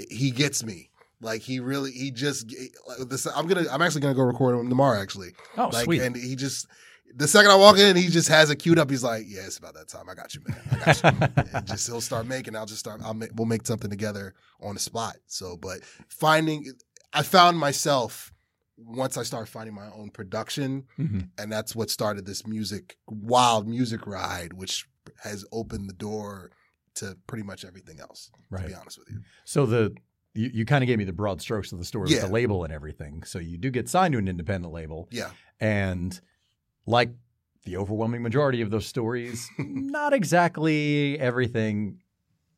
he gets me. Like I'm actually gonna go record him tomorrow. Actually, sweet. And he just. The second I walk in, he just has it queued up. He's like, "Yeah, it's about that time. I got you, man. And just he'll start making. We'll make something together on the spot." So, but I found myself once I started finding my own production, and that's what started this wild music ride, which has opened the door to pretty much everything else. Right. To be honest with you. So you kind of gave me the broad strokes of the story with the label and everything. So you do get signed to an independent label. Yeah, and. Like the overwhelming majority of those stories, not exactly everything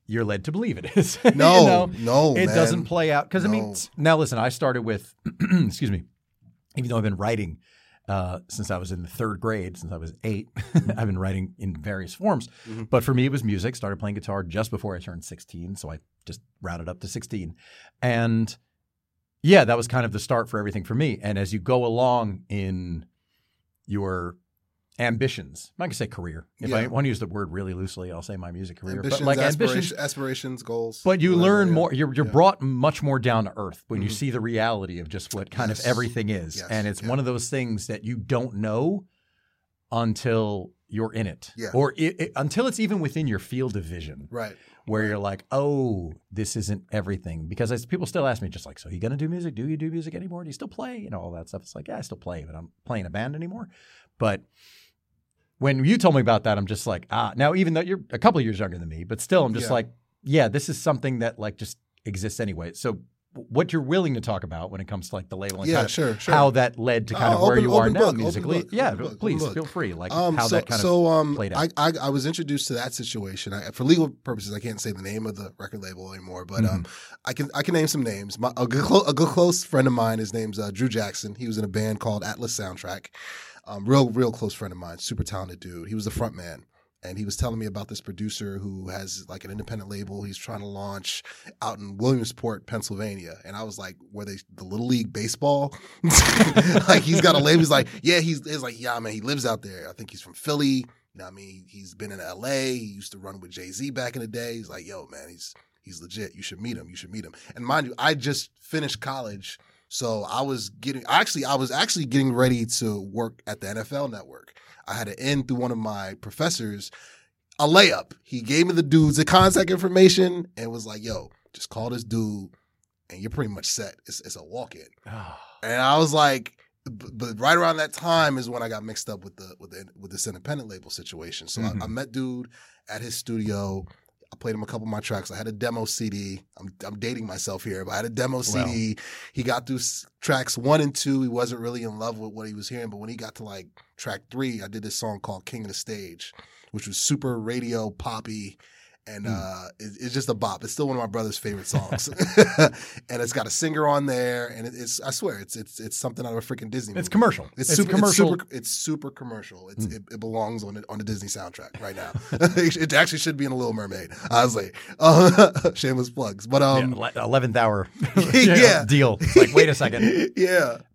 you're led to believe it is. No, it doesn't play out. Because now listen, I started with, excuse me, even though I've been writing since I was in the third grade, since I was 8, I've been writing in various forms. Mm-hmm. But for me, it was music. Started playing guitar just before I turned 16, so I just rounded up to 16, and yeah, that was kind of the start for everything for me. And as you go along in your ambitions. I'm not going to say career. If I want to use the word really loosely, I'll say my music career. Ambitions, but like aspirations, goals. But you learn more. You're brought much more down to earth when you see the reality of just what kind of everything is. Yes. And it's one of those things that you don't know until you're in it. Yeah. Or until it's even within your field of vision. Right. Where you're like, oh, this isn't everything. Because people still ask me, just like, so are you going to do music? Do you do music anymore? Do you still play? You know, all that stuff. It's like, yeah, I still play, but I'm playing a band anymore. But when you told me about that, I'm just like, ah. Now, even though you're a couple of years younger than me, but still, I'm just like, yeah, this is something that like just exists anyway. So what you're willing to talk about when it comes to like the label and kind of how that led to kind of where you are now musically. Please feel free. Like how that kind of played out. I was introduced to that situation. For legal purposes, I can't say the name of the record label anymore, but I can name some names. A close friend of mine, his name's Drew Jackson. He was in a band called Atlas Soundtrack. Real close friend of mine, super talented dude. He was the front man. And he was telling me about this producer who has like an independent label he's trying to launch out in Williamsport, Pennsylvania. And I was like, were they the Little League Baseball? Like he's got a label. He's like, yeah, he's like, yeah, man, he lives out there. I think he's from Philly. You know what I mean? He's been in LA. He used to run with Jay-Z back in the day. He's like, yo, man, he's legit. You should meet him. You should meet him. And mind you, I just finished college. So I was actually getting ready to work at the NFL Network. I had to end through one of my professors, a layup. He gave me the dude's contact information and was like, yo, just call this dude and you're pretty much set. It's a walk-in. Oh. And I was like, but right around that time is when I got mixed up with this independent label situation. So I met dude at his studio. I played him a couple of my tracks. I had a demo CD. I'm dating myself here, but I had a demo CD. He got through tracks 1 and 2. He wasn't really in love with what he was hearing, but when he got to like track 3, I did this song called King of the Stage, which was super radio poppy, and it's just a bop. It's still one of my brother's favorite songs, and it's got a singer on there, and I swear it's something out of a freaking Disney movie. It's commercial. It's super commercial. It belongs on the Disney soundtrack right now. It actually should be in The Little Mermaid. Honestly, shameless plugs. But 11th hour, deal. It's like, wait a second,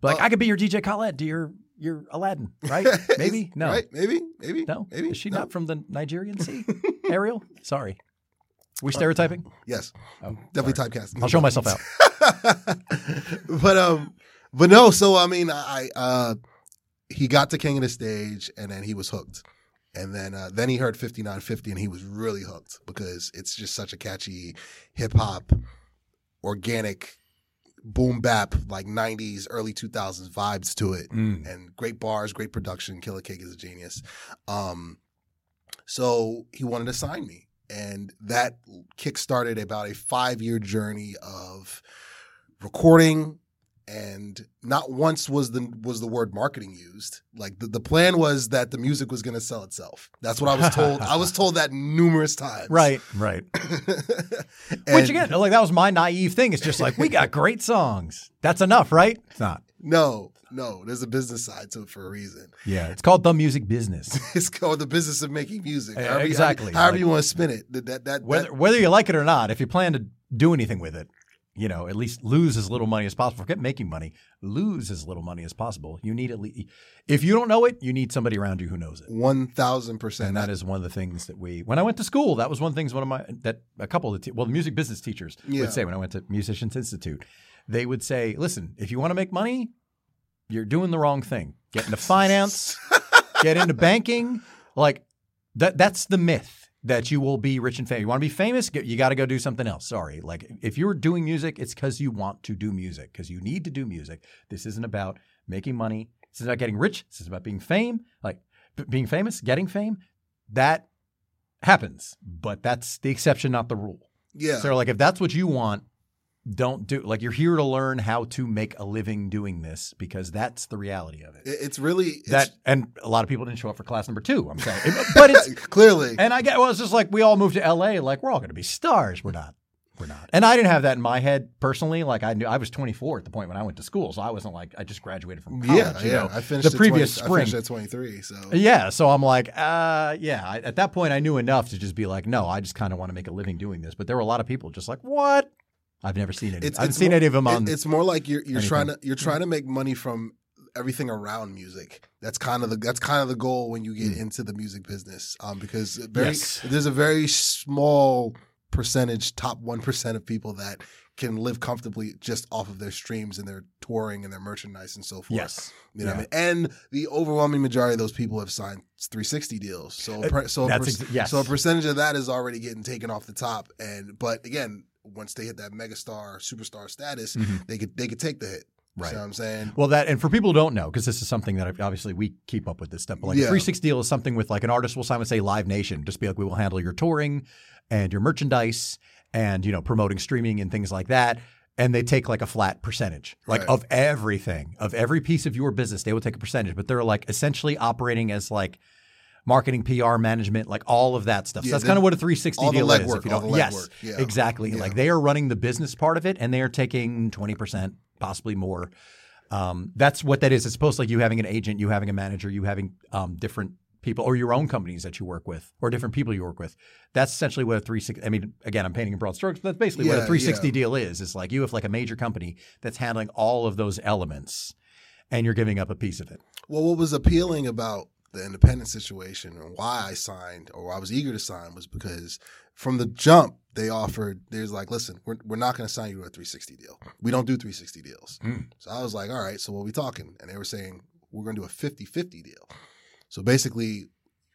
Like I could be your DJ Khaled, dear. You're Aladdin, right? Maybe? No. Right? Maybe? No. Maybe? Is she not from the Nigerian sea? Ariel? Sorry. We stereotyping? Yes. Oh, definitely typecasting. I'll show myself out. But no, so I mean, he got to King of the Stage and then he was hooked. And then he heard 5950 and he was really hooked because it's just such a catchy hip hop, organic boom bap, like 90s, early 2000s vibes to it. And great bars, great production. Killer Cake is a genius. So he wanted to sign me. And that kickstarted about a 5-year journey of recording. And not once was the word marketing used. Like the plan was that the music was going to sell itself. That's what I was told. I was told that numerous times. Right. Which again, like that was my naive thing. It's just like, we got great songs. That's enough, right? It's not. No. There's a business side to it for a reason. Yeah. It's called the music business. It's called the business of making music. Exactly. However you want to spin it. Whether you like it or not, if you plan to do anything with it, you know, at least lose as little money as possible. Forget making money. Lose as little money as possible. You need at least, if you don't know it, you need somebody around you who knows it. 1,000%. And that is one of the things that when I went to school, that was one of the things the music business teachers would say when I went to Musicians Institute. They would say, listen, if you want to make money, you're doing the wrong thing. Get into finance, get into banking. Like that's the myth. That you will be rich and famous. You want to be famous? You got to go do something else. Sorry. Like if you're doing music, it's because you want to do music, because you need to do music. This isn't about making money. This is about getting rich. This is about being being famous, getting fame. That happens, but that's the exception, not the rule. Yeah. So like if that's what you want, don't do like you're here to learn how to make a living doing this because that's the reality of it. And a lot of people didn't show up for class number 2. I'm saying, but it's clearly. And I get it's just like we all moved to L.A. Like we're all going to be stars. We're not. And I didn't have that in my head personally. Like I knew I was 24 at the point when I went to school, so I wasn't like I just graduated from college. Yeah, you know, I finished the previous spring. I finished at 23. So yeah, so I'm like, at that point I knew enough to just be like, no, I just kind of want to make a living doing this. But there were a lot of people just like, what? I've never seen it. I've seen any of them on. It's more like you're trying to make money from everything around music. That's kind of the goal when you get into the music business, because there's a very small percentage, top 1% of people that can live comfortably just off of their streams and their touring and their merchandise and so forth. Yes. You know what I mean? And the overwhelming majority of those people have signed 360 deals. So a percentage of that is already getting taken off the top. But again, once they hit that megastar, superstar status, they could take the hit. Right. You know what I'm saying? Well, that, and for people who don't know, because this is something that obviously we keep up with this stuff, but like a 360 deal is something with like an artist will sign with, say, Live Nation, just be like, we will handle your touring and your merchandise and, you know, promoting streaming and things like that. And they take like a flat percentage, like of everything, of every piece of your business, they will take a percentage, but they're like essentially operating as like marketing, PR, management, like all of that stuff. So that's kind of what a 360 deal is. If you don't, exactly. Yeah. Like they are running the business part of it and they are taking 20%, possibly more. That's what that is. It's supposed to like you having an agent, you having a manager, you having different people or your own companies that you work with or different people you work with. That's essentially what a 360 – I mean, again, I'm painting in broad strokes, but that's basically what a 360 deal is. It's like you have like a major company that's handling all of those elements and you're giving up a piece of it. Well, what was appealing about the independent situation and why I signed or I was eager to sign was because from the jump they offered, there's like, listen, we're not going to sign you to a 360 deal. We don't do 360 deals. So I was like, all right, so what are we talking? And they were saying, we're going to do a 50-50 deal. So basically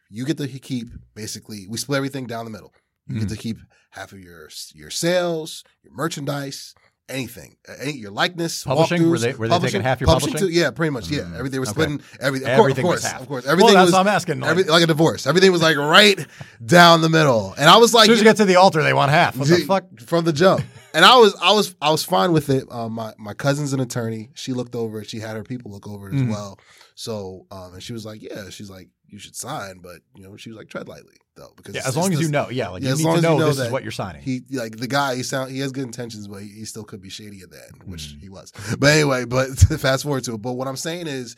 you get to keep, basically we split everything down the middle. You get to keep half of your sales, your merchandise, anything, your likeness, publishing. Were they taking half your publishing? Too? Yeah, pretty much. Yeah, everything. They were splitting everything. Of course. Everything. Well, that's what I'm asking. Like a divorce. Everything was like right down the middle, and I was like, as soon as you get to the altar, they want half. What the fuck? From the jump, and I was fine with it. My cousin's an attorney. She looked over it. She had her people look over it as well. So, and she was like, yeah, she's like, you should sign, but you know, she was like, tread lightly though, because as long as you know, you need to know this is what you're signing. He like the guy. He has good intentions, but he still could be shady at that end, which he was. But anyway, fast forward to it. But what I'm saying is,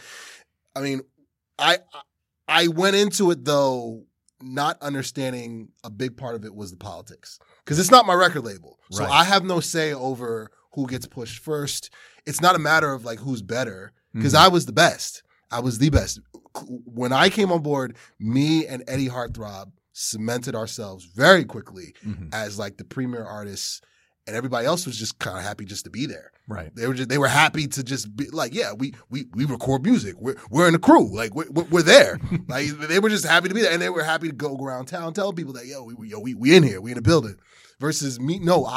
I mean, I went into it though not understanding a big part of it was the politics, because it's not my record label, so I have no say over who gets pushed first. It's not a matter of like who's better, because I was the best. I was the best. When I came on board, me and Eddie Heartthrob cemented ourselves very quickly as like the premier artists, and everybody else was just kind of happy just to be there. Right. They were happy to just be like, yeah, we record music. We're in a crew. Like we're there. Like they were just happy to be there, and they were happy to go around town telling people that we in here, we in the building. Versus me, no.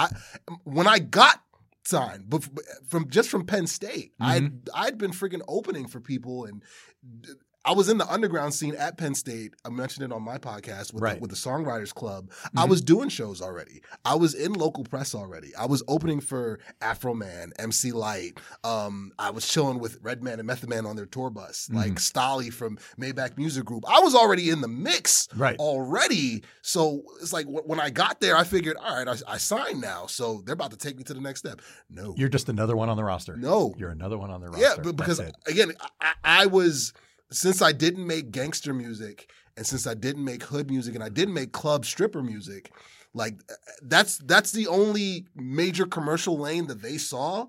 When I got sign, but from Penn State, I'd been freaking opening for people, and I was in the underground scene at Penn State. I mentioned it on my podcast with the Songwriters Club. Mm-hmm. I was doing shows already. I was in local press already. I was opening for Afro Man, MC Lyte. I was chilling with Redman and Method Man on their tour bus. Mm-hmm. Like Stolly from Maybach Music Group. I was already in the mix already. So it's like when I got there, I figured, all right, I signed now. So they're about to take me to the next step. No. You're just another one on the roster. No. You're another one on the roster. Yeah, but because, again, I was... Since I didn't make gangster music and since I didn't make hood music and I didn't make club stripper music, like that's the only major commercial lane that they saw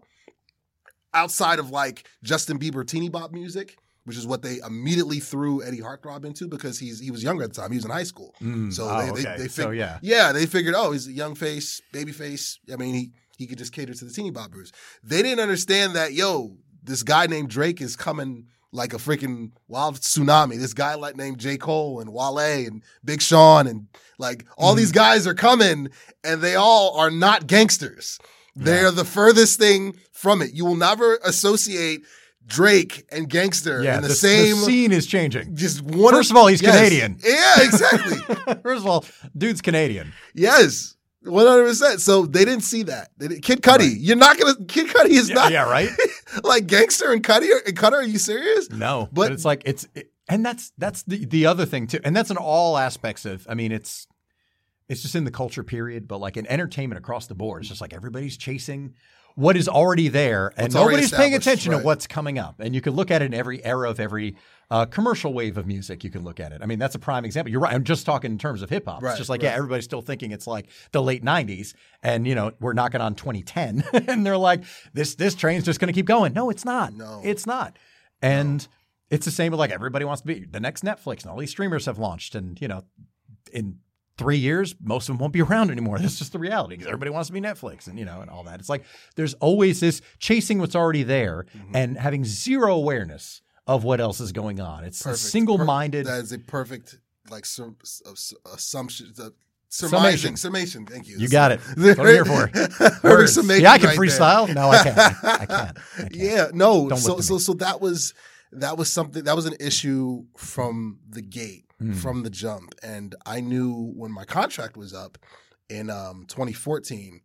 outside of like Justin Bieber teeny bop music, which is what they immediately threw Eddie Heartthrob into because he was younger at the time. He was in high school. They figured, oh, he's a young face, baby face. I mean, he could just cater to the teeny boppers. They didn't understand that, yo, this guy named Drake is coming like a freaking wild tsunami. This guy named J. Cole and Wale and Big Sean and like all these guys are coming and they all are not gangsters. Yeah. They are the furthest thing from it. You will never associate Drake and gangster in the same. The scene is changing. First of all, he's Canadian. Yeah, exactly. First of all, dude's Canadian. Yes. 100%. So they didn't see that. Kid Cudi, Kid Cudi is not. Yeah, right. Like gangster and Cudi. Are you serious? No, but it's like and that's the other thing too, and that's in all aspects of. I mean, it's just in the culture period, but like in entertainment across the board, it's just like everybody's chasing what is already there, and nobody's paying attention to what's coming up. And you can look at it in every era of every commercial wave of music. You can look at it. I mean, that's a prime example. You're right. I'm just talking in terms of hip hop. It's just like, everybody's still thinking it's like the late 90s and, you know, we're knocking on 2010 and they're like, this train's just going to keep going. No, it's not. No, it's not. And it's the same with like everybody wants to be the next Netflix and all these streamers have launched and, you know, in 3 years, most of them won't be around anymore. That's just the reality because everybody wants to be Netflix and, you know, and all that. It's like there's always this chasing what's already there and having zero awareness of what else is going on. It's single-minded. That is a perfect, like, assumption. Summation. Thank you. You got it. That's what I'm here for. Perfect summation. Yeah, I can freestyle. There. No, I can't. I can't. Yeah, no. So that was something. That was an issue from the gate. From the jump. And I knew when my contract was up in 2014,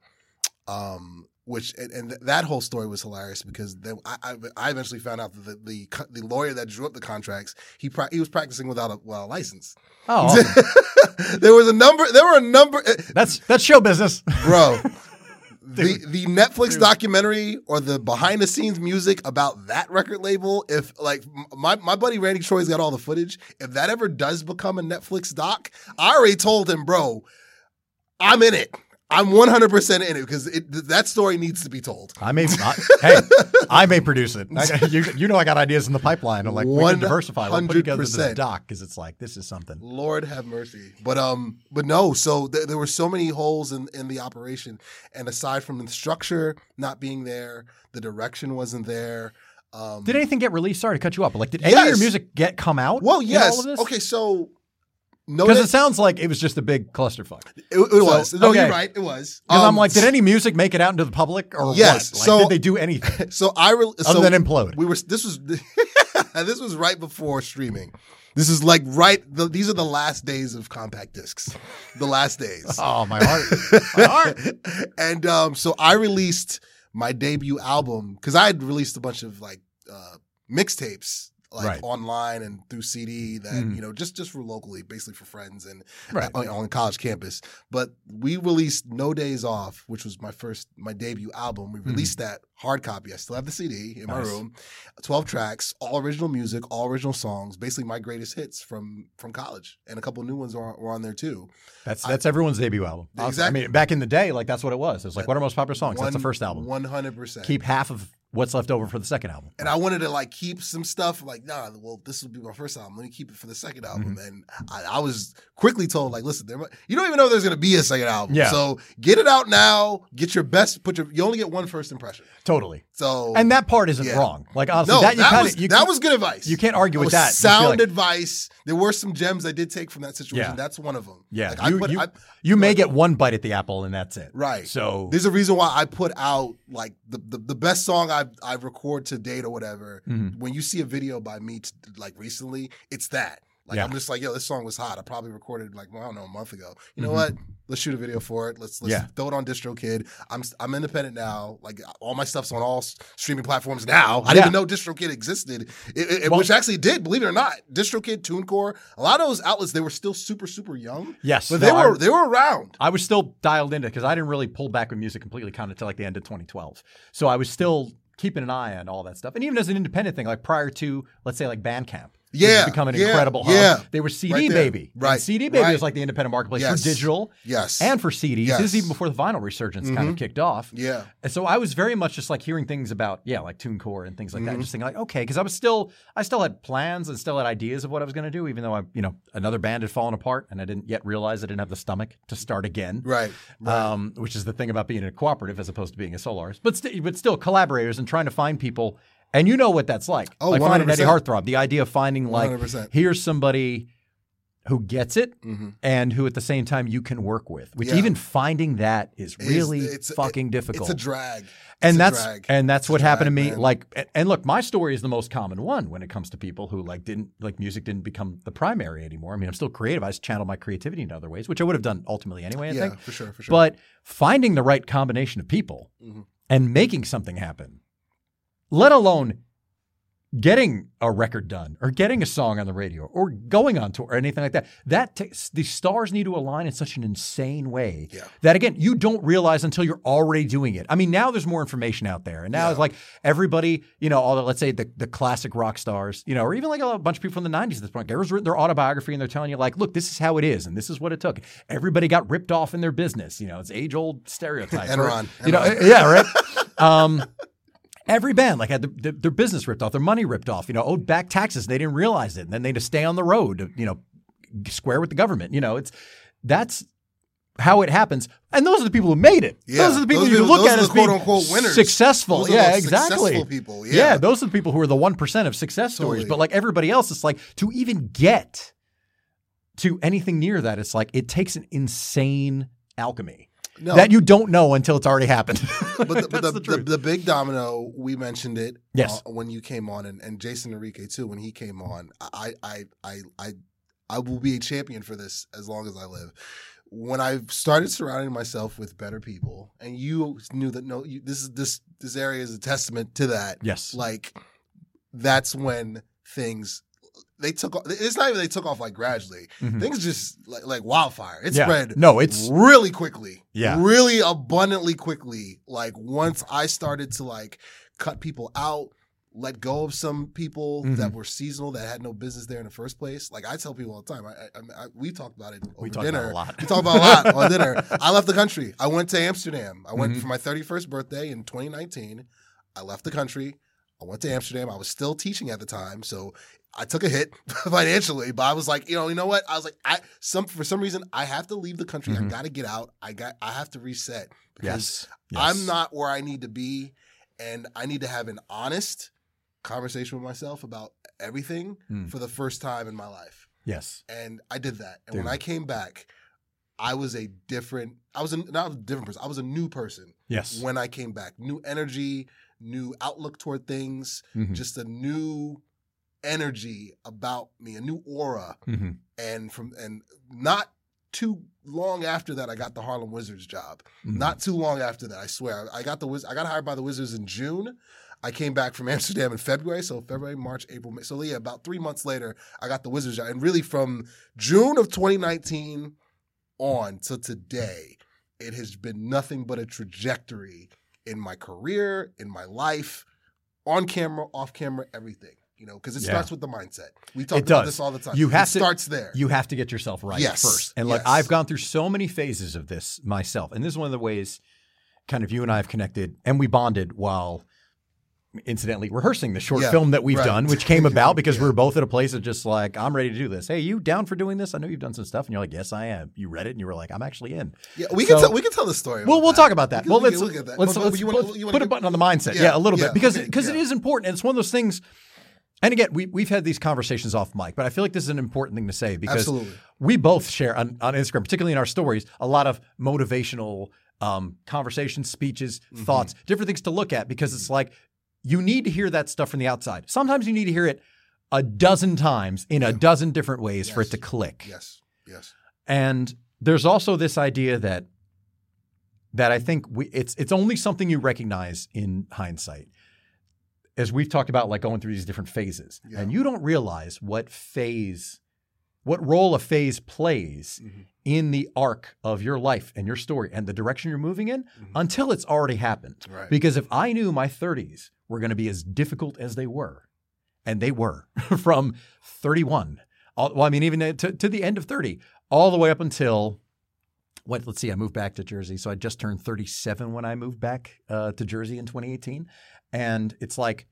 that whole story was hilarious because then I eventually found out that the lawyer that drew up the contracts, he was practicing without a license. Oh, awesome. There were a number. That's show business, bro. The Netflix documentary or the behind the scenes music about that record label, if like my buddy Randy Troy's got all the footage, if that ever does become a Netflix doc, I already told him, bro, I'm in it. I'm 100% in it because that story needs to be told. I may produce it. You know I got ideas in the pipeline. I'm like, we can diversify. We'll put together this doc because it's like, this is something. Lord have mercy. But no, so there were so many holes in the operation. And aside from the structure not being there, the direction wasn't there. Did anything get released? Sorry to cut you up. But like, did any of your music come out? Well, yes. In all of this? Okay, so... Because it sounds like it was just a big clusterfuck. It was. No, okay. You're right. It was. Because I'm like, did any music make it out into the public or what? Like, did they do anything? Other than implode. This was right before streaming. This is like these are the last days of compact discs. The last days. Oh, my heart. My heart. And so I released my debut album because I had released a bunch of like mixtapes. Like online and through CD that, you know, just for locally, basically for friends and on college campus. But we released No Days Off, which was my debut album. We released that hard copy. I still have the CD in my room. 12 tracks, all original music, all original songs, basically my greatest hits from college. And a couple of new ones were on there too. That's everyone's debut album. Exactly. I mean, back in the day, like that's what it was. It was like, what are most popular songs? That's the first album. 100%. Keep half of what's left over for the second album. And I wanted to like keep some stuff like, nah, well, this will be my first album. Let me keep it for the second album. And I was quickly told like, listen, you don't even know there's going to be a second album. Yeah. So get it out now. Get your best. You only get one first impression. Totally. So. And that part isn't wrong. Like honestly, that was good advice. You can't argue with that. Sound advice. There were some gems I did take from that situation. Yeah. That's one of them. Yeah. Like, you may get one bite at the apple and that's it. Right. So. There's a reason why I put out like the best song I've recorded to date or whatever. Mm-hmm. When you see a video by me like recently, it's that. Like, yeah. I'm just like, yo, this song was hot. I probably recorded like, well, I don't know, a month ago. You know what? Let's shoot a video for it. Let's throw it on DistroKid. I'm independent now. Like, all my stuff's on all streaming platforms now. I didn't even know DistroKid existed, which actually did, believe it or not. DistroKid, TuneCore, a lot of those outlets, they were still super, super young. Yes. But they were around. I was still dialed into it because I didn't really pull back with music completely kind of until like the end of 2012. So I was still keeping an eye on all that stuff. And even as an independent thing, like prior to, let's say, like Bandcamp. Yeah, become an incredible hub. Yeah. They were CD Baby. Right. And CD Baby was like the independent marketplace for digital and for CDs. Yes. This is even before the vinyl resurgence kind of kicked off. Yeah. And so I was very much just like hearing things about, like TuneCore and things like that. Just thinking like, okay, because I still had plans and still had ideas of what I was going to do, even though another band had fallen apart and I didn't yet realize I didn't have the stomach to start again. Right. Which is the thing about being a cooperative as opposed to being a solo artist. But still collaborators and trying to find people. And you know what that's like. Oh, like 100%. Finding Eddie Heartthrob. The idea of finding like, 100%. Here's somebody who gets it and who at the same time you can work with, which even finding that is really fucking difficult. It's a drag. And that's what happened to me. Man. Like, and look, my story is the most common one when it comes to people who like music didn't become the primary anymore. I mean, I'm still creative. I just channeled my creativity in other ways, which I would have done ultimately anyway, I think. Yeah, for sure. But finding the right combination of people and making something happen. Let alone getting a record done or getting a song on the radio or going on tour or anything like that. The stars need to align in such an insane way that, again, you don't realize until you're already doing it. I mean, now there's more information out there. And now it's like everybody, all the, let's say the classic rock stars, or even like a bunch of people from the 90s at this point, everyone's written their autobiography and they're telling you like, look, this is how it is and this is what it took. Everybody got ripped off in their business. It's age-old stereotype. Enron. Every band had their business ripped off, their money ripped off, owed back taxes. They didn't realize it. And then they just stay on the road, to, square with the government. That's how it happens. And those are the people who made it. Yeah. Those are the people you look at as being winners. Successful. Those are those exactly. Successful people. Yeah. Those are the people who are the 1% of success stories. But like everybody else, it's like to even get to anything near that, it's like it takes an insane alchemy. No. That you don't know until it's already happened. but the big domino, we mentioned it when you came on, and Jason Enrique too when he came on. I will be a champion for this as long as I live. When I started surrounding myself with better people, and you knew that this area is a testament to that. Yes, like that's when things. They took off. It's not even they took off like gradually. Mm-hmm. Things just like wildfire. It spread. No, it's really quickly. Yeah, really abundantly quickly. Like once I started to like cut people out, let go of some people that were seasonal that had no business there in the first place. Like I tell people all the time. We talked about it over dinner. We talked about it a lot on dinner. I left the country. I went to Amsterdam. I went for my 31st birthday in 2019. I left the country. I went to Amsterdam. I was still teaching at the time, so I took a hit financially. But I was like, you know what? I was like, for some reason, I have to leave the country. I got to get out. I have to reset because I'm not where I need to be, and I need to have an honest conversation with myself about everything for the first time in my life. Yes, and I did that. And when I came back, I was not a different person. I was a new person. Yes, when I came back, new energy. New outlook toward things, just a new energy about me, a new aura. And not too long after that, I got the Harlem Wizards job. Not too long after that, I swear. I got hired by the Wizards in June. I came back from Amsterdam in February. So February, March, April, May. So yeah, about 3 months later, I got the Wizards job. And really from June of 2019 on to today, it has been nothing but a trajectory in my career, in my life, on camera, off camera, everything. Because it starts with the mindset. We talk about this all the time. It starts there. You have to get yourself right first. And like I've gone through so many phases of this myself. And this is one of the ways kind of you and I have connected and we bonded while incidentally rehearsing the short film that we've done, which came about because we were both at a place of just like, I'm ready to do this. Hey, you down for doing this? I know you've done some stuff. And you're like, yes, I am. You read it and you were like, I'm actually in. Yeah, we can tell the story. Well, we'll talk about that. Let's put a button on the mindset. Yeah, a little bit because it is important. And it's one of those things. And again, we've had these conversations off mic, but I feel like this is an important thing to say because we both share on Instagram, particularly in our stories, a lot of motivational conversations, speeches, thoughts, different things to look at, because it's like you need to hear that stuff from the outside. Sometimes you need to hear it a dozen times in a dozen different ways for it to click. Yes. And there's also this idea that I think it's only something you recognize in hindsight. As we've talked about, like going through these different phases, and you don't realize what role a phase plays in the arc of your life and your story and the direction you're moving in until it's already happened. Right. Because if I knew my 30s were going to be as difficult as they were, and they were from 31, even to the end of 30, all the way up until let's see, I moved back to Jersey. So I just turned 37 when I moved back to Jersey in 2018. And it's like,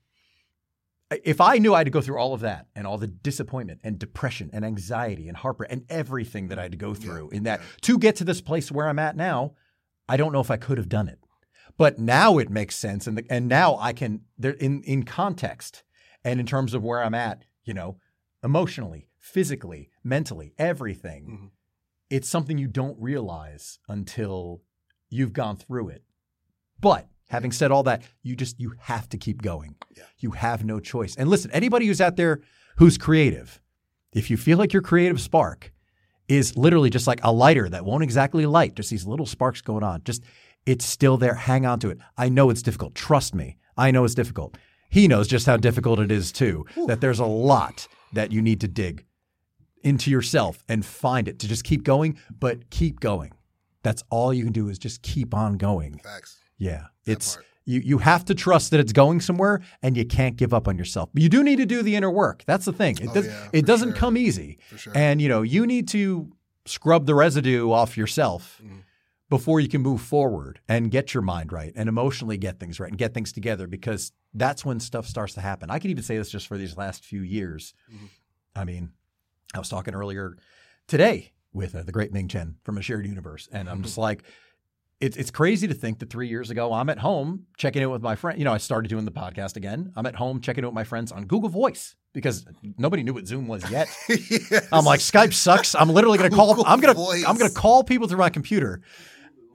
if I knew I had to go through all of that and all the disappointment and depression and anxiety and heartbreak and everything that I had to go through in that to get to this place where I'm at now, I don't know if I could have done it. But now it makes sense. And now I can, in context and in terms of where I'm at, emotionally, physically, mentally, everything, it's something you don't realize until you've gone through it. But having said all that, you have to keep going. Yeah. You have no choice. And listen, anybody who's out there who's creative, if you feel like your creative spark is literally just like a lighter that won't exactly light, just these little sparks going on, it's still there. Hang on to it. I know it's difficult. Trust me. I know it's difficult. He knows just how difficult it is too, that there's a lot that you need to dig into yourself and find it to just keep going, but keep going. That's all you can do is just keep on going. Facts. Yeah. You have to trust that it's going somewhere, and you can't give up on yourself. But you do need to do the inner work. That's the thing. It doesn't come easy. For sure. And you need to scrub the residue off yourself before you can move forward and get your mind right and emotionally get things right and get things together, because that's when stuff starts to happen. I could even say this just for these last few years. I was talking earlier today with the great Ming Chen from A Shared Universe. And I'm just like, it's crazy to think that 3 years ago, I'm at home checking in with my friend. I started doing the podcast again. I'm at home checking in with my friends on Google Voice, because nobody knew what Zoom was yet. Yes. I'm like, Skype sucks. I'm literally going to call. I'm going to call people through my computer.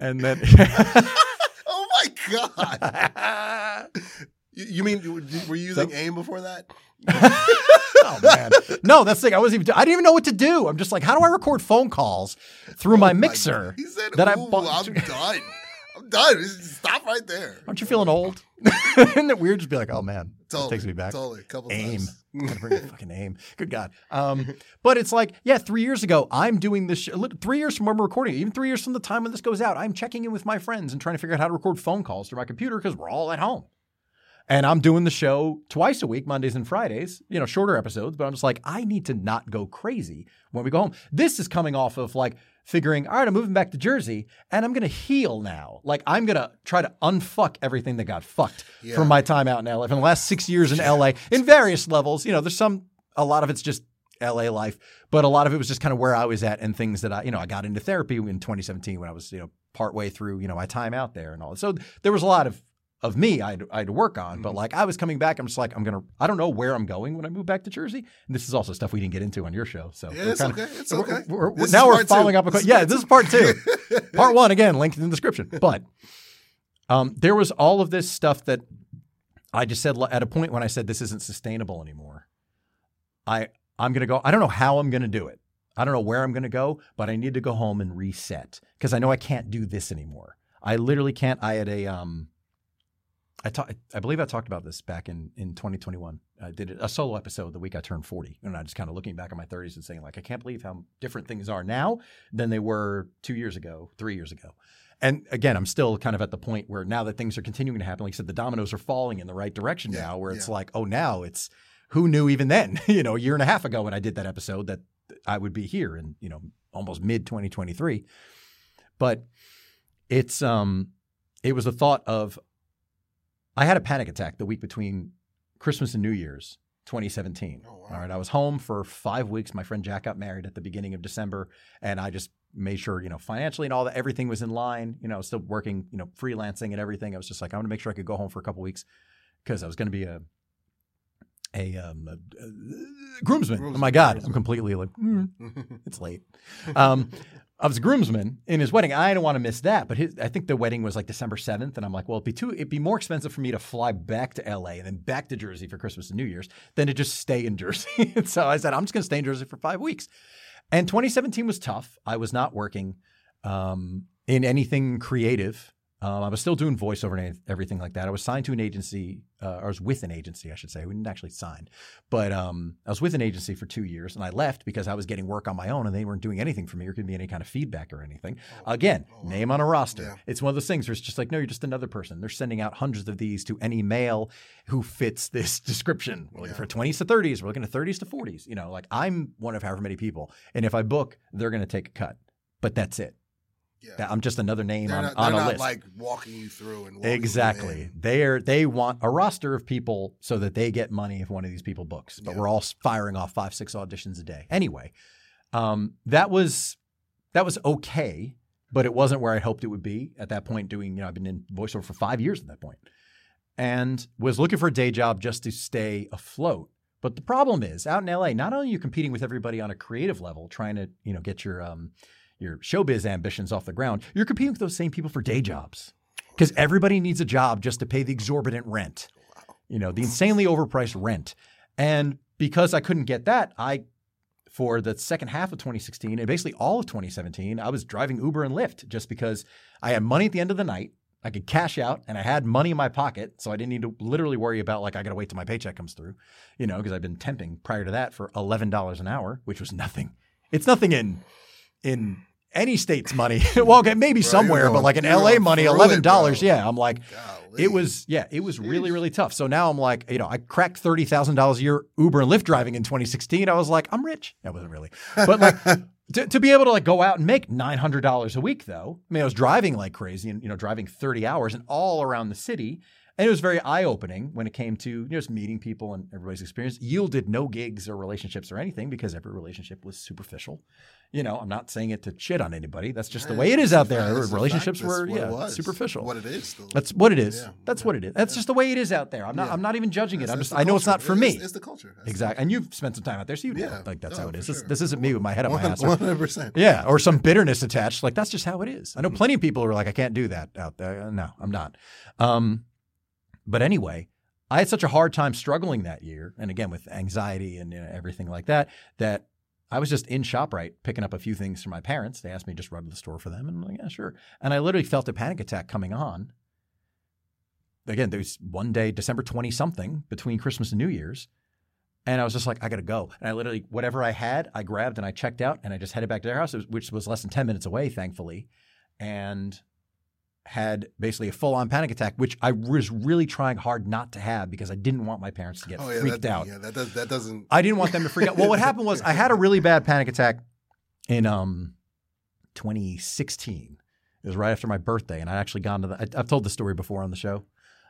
And then. Oh, my God. You mean, were you using AIM before that? Oh, man. No, that's the thing. I didn't even know what to do. I'm just like, how do I record phone calls through my mixer? He said, I'm done. I'm done. Stop right there. Aren't you feeling old? Isn't it weird? Just be like, oh, man. Totally. It takes me back. Totally. A couple times. AIM. Gotta bring a fucking AIM. Good God. But it's like, 3 years ago, I'm doing this. 3 years from when we're recording, even 3 years from the time when this goes out, I'm checking in with my friends and trying to figure out how to record phone calls through my computer, because we're all at home. And I'm doing the show twice a week, Mondays and Fridays, shorter episodes. But I'm just like, I need to not go crazy when we go home. This is coming off of like figuring, all right, I'm moving back to Jersey and I'm going to heal now. Like, I'm going to try to unfuck everything that got fucked from my time out in LA. From the last 6 years in LA in various levels, there's a lot of it's just LA life, but a lot of it was just kind of where I was at and things that I got into therapy in 2017 when I was, partway through, my time out there and all. So there was a lot of me I had to work on, but like I was coming back, I'm just like, I don't know where I'm going when I move back to Jersey. And this is also stuff we didn't get into on your show. So it's okay. We're following up. This is part two. Part one, again, linked in the description. But there was all of this stuff that I just said at a point when I said, this isn't sustainable anymore. I'm going to go, I don't know how I'm going to do it. I don't know where I'm going to go, but I need to go home and reset, because I know I can't do this anymore. I literally can't. I had a, I believe I talked about this back in 2021. I did a solo episode the week I turned 40. And I just kind of looking back on my 30s and saying, like, I can't believe how different things are now than they were 2 years ago, 3 years ago. And again, I'm still kind of at the point where now that things are continuing to happen, like I said, the dominoes are falling in the right direction now, where it's like, oh, now it's, who knew even then, a year and a half ago when I did that episode that I would be here in, almost mid 2023. But it's, it was the thought of, I had a panic attack the week between Christmas and New Year's, 2017. Oh, wow. All right. I was home for 5 weeks. My friend Jack got married at the beginning of December, and I just made sure, financially and all that, everything was in line. I was still working, freelancing and everything. I was just like, I'm going to make sure I could go home for a couple weeks, because I was going to be a groomsman. Oh my God. I'm completely like, it's late. I was a groomsman in his wedding. I don't want to miss that. But I think the wedding was like December 7th. And I'm like, well, it'd be more expensive for me to fly back to LA and then back to Jersey for Christmas and New Year's than to just stay in Jersey. And so I said, I'm just going to stay in Jersey for 5 weeks. And 2017 was tough. I was not working in anything creative. I was still doing voiceover and everything like that. I was signed to an agency. I was with an agency, I should say. We didn't actually sign. But I was with an agency for 2 years, and I left because I was getting work on my own, and they weren't doing anything for me or giving me any kind of feedback or anything. Name on a roster. Yeah. It's one of those things where it's just like, no, you're just another person. They're sending out hundreds of these to any male who fits this description. We're looking for 20s to 30s. We're looking at 30s to 40s. You know, like I'm one of however many people. And if I book, they're going to take a cut. But that's it. Yeah. I'm just another name on a list. They're not like walking you through and walking exactly. They want a roster of people so that they get money if one of these people books. But we're all firing off 5-6 auditions a day. Anyway, that was okay, but it wasn't where I hoped it would be at that point. I've been in voiceover for 5 years at that point, and was looking for a day job just to stay afloat. But the problem is, out in LA, not only are you competing with everybody on a creative level, trying to get your showbiz ambitions off the ground, you're competing with those same people for day jobs because everybody needs a job just to pay the exorbitant rent, the insanely overpriced rent. And because I couldn't get that, for the second half of 2016 and basically all of 2017, I was driving Uber and Lyft just because I had money at the end of the night. I could cash out and I had money in my pocket. So I didn't need to literally worry about I got to wait till my paycheck comes through, because I've been temping prior to that for $11 an hour, which was nothing. It's nothing in any state's money. Well, okay, maybe somewhere, but in LA money, $11. I'm like, golly. It was really, really tough. So now I'm like, I cracked $30,000 a year Uber and Lyft driving in 2016. I was like, I'm rich. That wasn't really, but to be able to go out and make $900 a week though. I mean, I was driving like crazy and, driving 30 hours and all around the city. And it was very eye-opening when it came to just meeting people and everybody's experience. Yielded no gigs or relationships or anything because every relationship was superficial. I'm not saying it to shit on anybody. That's just the way it is out there. Relationships were superficial. What it is. That's what it is. That's what it is. That's just the way it is out there. I'm not even judging it. I know it's not for me. It's the culture. Exactly. And you've spent some time out there, so you know that's how it is. Sure. This isn't me with my head up my ass. 100%. Yeah, or some bitterness attached. That's just how it is. I know plenty of people who are like, I can't do that out there. No, I'm not. But anyway, I had such a hard time struggling that year, and again with anxiety and everything like that, that I was just in ShopRite picking up a few things for my parents. They asked me to just run to the store for them, and I'm like, yeah, sure. And I literally felt a panic attack coming on. Again, there was one day, December 20-something, between Christmas and New Year's, and I was just like, I got to go. And I literally, whatever I had, I grabbed and I checked out, and I just headed back to their house, which was less than 10 minutes away, thankfully, and had basically a full-on panic attack, which I was really trying hard not to have because I didn't want my parents to get freaked out. Yeah, that doesn't. I didn't want them to freak out. Well, what happened was I had a really bad panic attack in 2016. It was right after my birthday, and I'd actually gone to I've told the story before on the show.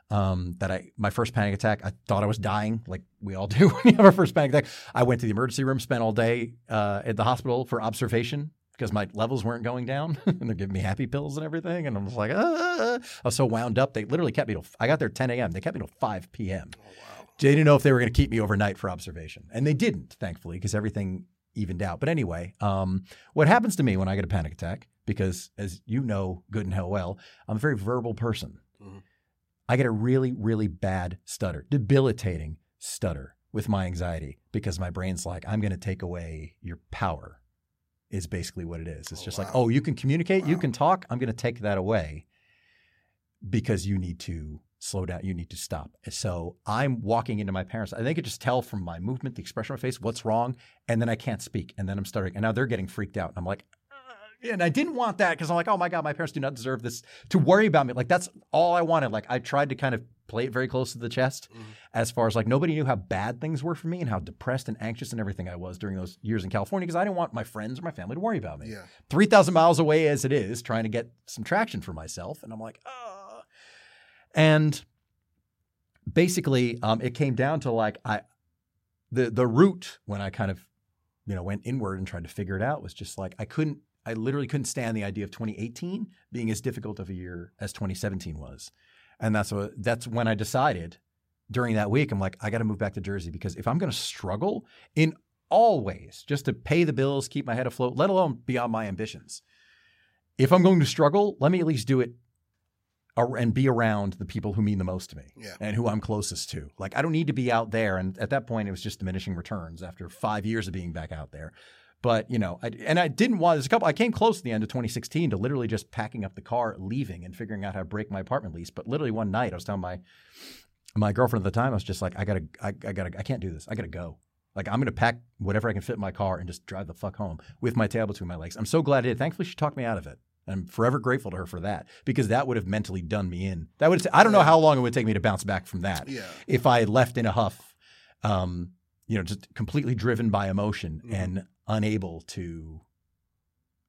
That my first panic attack, I thought I was dying, like we all do when you have our first panic attack. I went to the emergency room, spent all day at the hospital for observation, because my levels weren't going down and they're giving me happy pills and everything. And I'm just like, I was so wound up. They literally kept me I got there 10 a.m. They kept me till 5 p.m. Oh, wow. They didn't know if they were going to keep me overnight for observation. And they didn't, thankfully, because everything evened out. But anyway, what happens to me when I get a panic attack, because as you know good and hell well, I'm a very verbal person. Mm-hmm. I get a really, really bad stutter, debilitating stutter with my anxiety because my brain's like, I'm going to take away your power. Is basically what it is. It's just you can communicate, you can talk. I'm going to take that away because you need to slow down. You need to stop. So I'm walking into my parents. I could just tell from my movement, the expression on my face, what's wrong. And then I can't speak. And then I'm stuttering. And now they're getting freaked out. And I'm like, and I didn't want that because I'm like, oh my God, my parents do not deserve this to worry about me. That's all I wanted. I tried to kind of play it very close to the chest as far as nobody knew how bad things were for me and how depressed and anxious and everything I was during those years in California because I didn't want my friends or my family to worry about me. Yeah. 3,000 miles away as it is, trying to get some traction for myself. And I'm like, oh. And basically it came down to the root when I kind of, went inward and tried to figure it out was just I literally couldn't stand the idea of 2018 being as difficult of a year as 2017 was. And that's when I decided during that week, I'm like, I got to move back to Jersey because if I'm going to struggle in all ways just to pay the bills, keep my head afloat, let alone beyond my ambitions, if I'm going to struggle, let me at least do it and be around the people who mean the most to me and who I'm closest to. Like, I don't need to be out there. And at that point, it was just diminishing returns after 5 years of being back out there. But, you know, I came close to the end of 2016 to literally just packing up the car, leaving, and figuring out how to break my apartment lease. But literally one night, I was telling my girlfriend at the time, I was just like, I can't do this. I gotta go. Like, I'm gonna pack whatever I can fit in my car and just drive the fuck home with my tail between my legs. I'm so glad I did. Thankfully, she talked me out of it. I'm forever grateful to her for that, because that would have mentally done me in. That would I don't know how long it would take me to bounce back from that if I had left in a huff, just completely driven by emotion and unable to,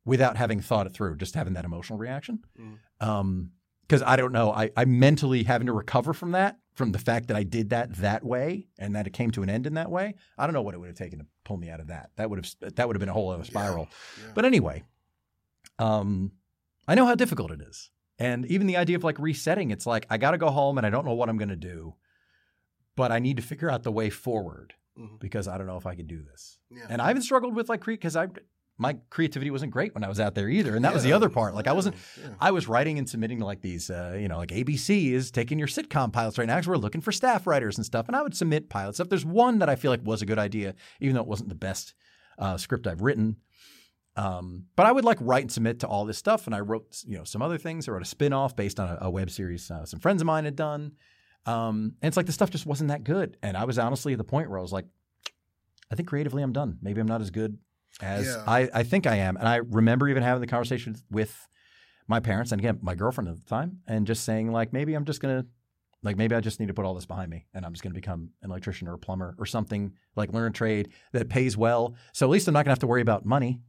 without having thought it through, just having that emotional reaction. Because I don't know, I'm mentally having to recover from that, from the fact that I did that way and that it came to an end in that way. I don't know what it would have taken to pull me out of that. That would have been a whole other spiral. Yeah. But anyway, I know how difficult it is. And even the idea of like resetting, it's like, I got to go home and I don't know what I'm going to do, but I need to figure out the way forward. Because I don't know if I could do this. Yeah. And I haven't struggled with like because my creativity wasn't great when I was out there either. And that was the other part. Like I wasn't – I was writing and submitting to like these like ABC is taking your sitcom pilots right now because we're looking for staff writers and stuff. And I would submit pilot stuff. There's one that I feel like was a good idea, even though it wasn't the best script I've written. But I would like write and submit to all this stuff. And I wrote some other things. I wrote a spinoff based on a web series some friends of mine had done. And it's like the stuff just wasn't that good. And I was honestly at the point where I was like, I think creatively I'm done. Maybe I'm not as good as I think I am. And I remember even having the conversation with my parents and again, my girlfriend at the time, and just saying like, maybe I just need to put all this behind me and I'm just going to become an electrician or a plumber or something, like learn a trade that pays well. So at least I'm not gonna have to worry about money.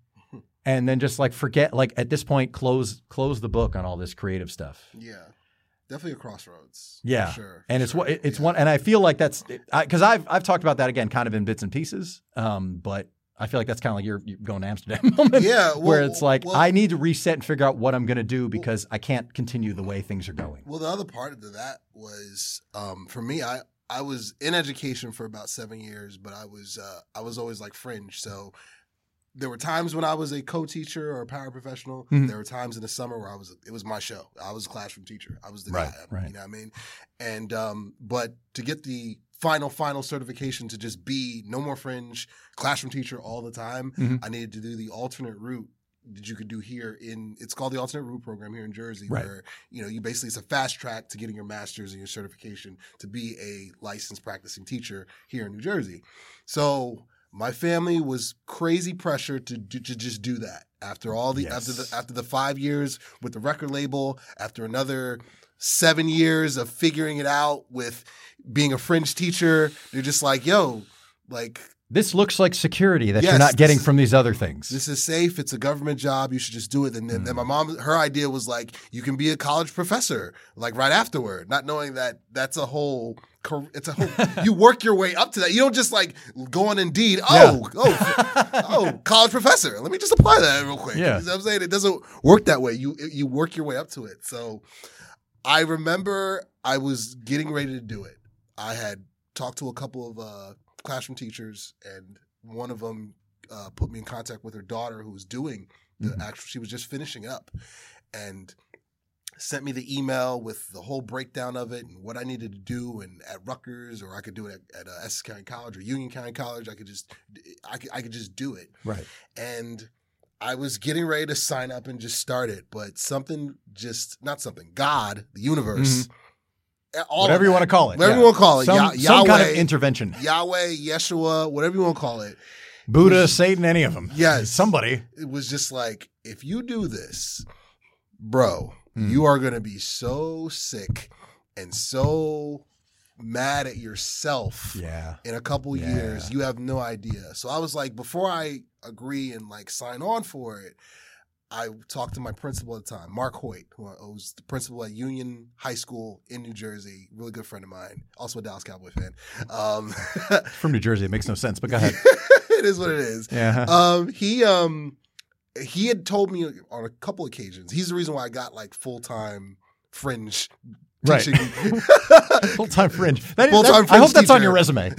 And then just like forget, like at this point, close the book on all this creative stuff. Yeah. Definitely a crossroads. Yeah, for sure. And it's one, and I feel like that's because I've talked about that again, kind of in bits and pieces. But I feel like that's kind of like you're going to Amsterdam moment. Yeah, well, where it's like I need to reset and figure out what I'm going to do because I can't continue the way things are going. Well, the other part of that was for me, I was in education for about 7 years, but I was always like fringe. So there were times when I was a co-teacher or a paraprofessional. Mm-hmm. There were times in the summer where it was my show. I was a classroom teacher. I was the guy. Right. You know what I mean? And but to get the final certification to just be no more fringe, classroom teacher all the time, mm-hmm. I needed to do the alternate route that you could do here it's called the alternate route program here in Jersey, where you basically, it's a fast track to getting your master's and your certification to be a licensed practicing teacher here in New Jersey. So my family was crazy pressured to just do that after all the after the 5 years with the record label, after another 7 years of figuring it out with being a fringe teacher. They're just like, yo, like, this looks like security that you're not getting from these other things. This is safe. It's a government job. You should just do it. And then my mom, her idea was like, you can be a college professor, like right afterward, not knowing that that's a whole – you work your way up to that. You don't just like go on Indeed, college professor. Let me just apply that real quick. Yeah. You know what I'm saying? It doesn't work that way. You work your way up to it. So I remember I was getting ready to do it. I had talked to a couple of classroom teachers, and one of them put me in contact with her daughter who was doing the actual, she was just finishing up, and sent me the email with the whole breakdown of it and what I needed to do, and at Rutgers, or I could do it at Essex County College or Union County College. I could just do it. Right. And I was getting ready to sign up and just start it, but God, the universe, whatever you want to call it. Whatever you want to call it. Some kind of intervention. Yahweh, Yeshua, whatever you want to call it. Buddha, Satan, any of them. Yes. Somebody. It was just like, if you do this, bro, you are going to be so sick and so mad at yourself in a couple years. You have no idea. So I was like, before I agree and like sign on for it, I talked to my principal at the time, Mark Hoyt, who was the principal at Union High School in New Jersey, really good friend of mine, also a Dallas Cowboy fan. From New Jersey, it makes no sense, but go ahead. It is what it is. Yeah. He had told me on a couple occasions, he's the reason why I got like full-time fringe teaching. Right. Full-time fringe. Full-time fringe I hope that's teacher. On your resume.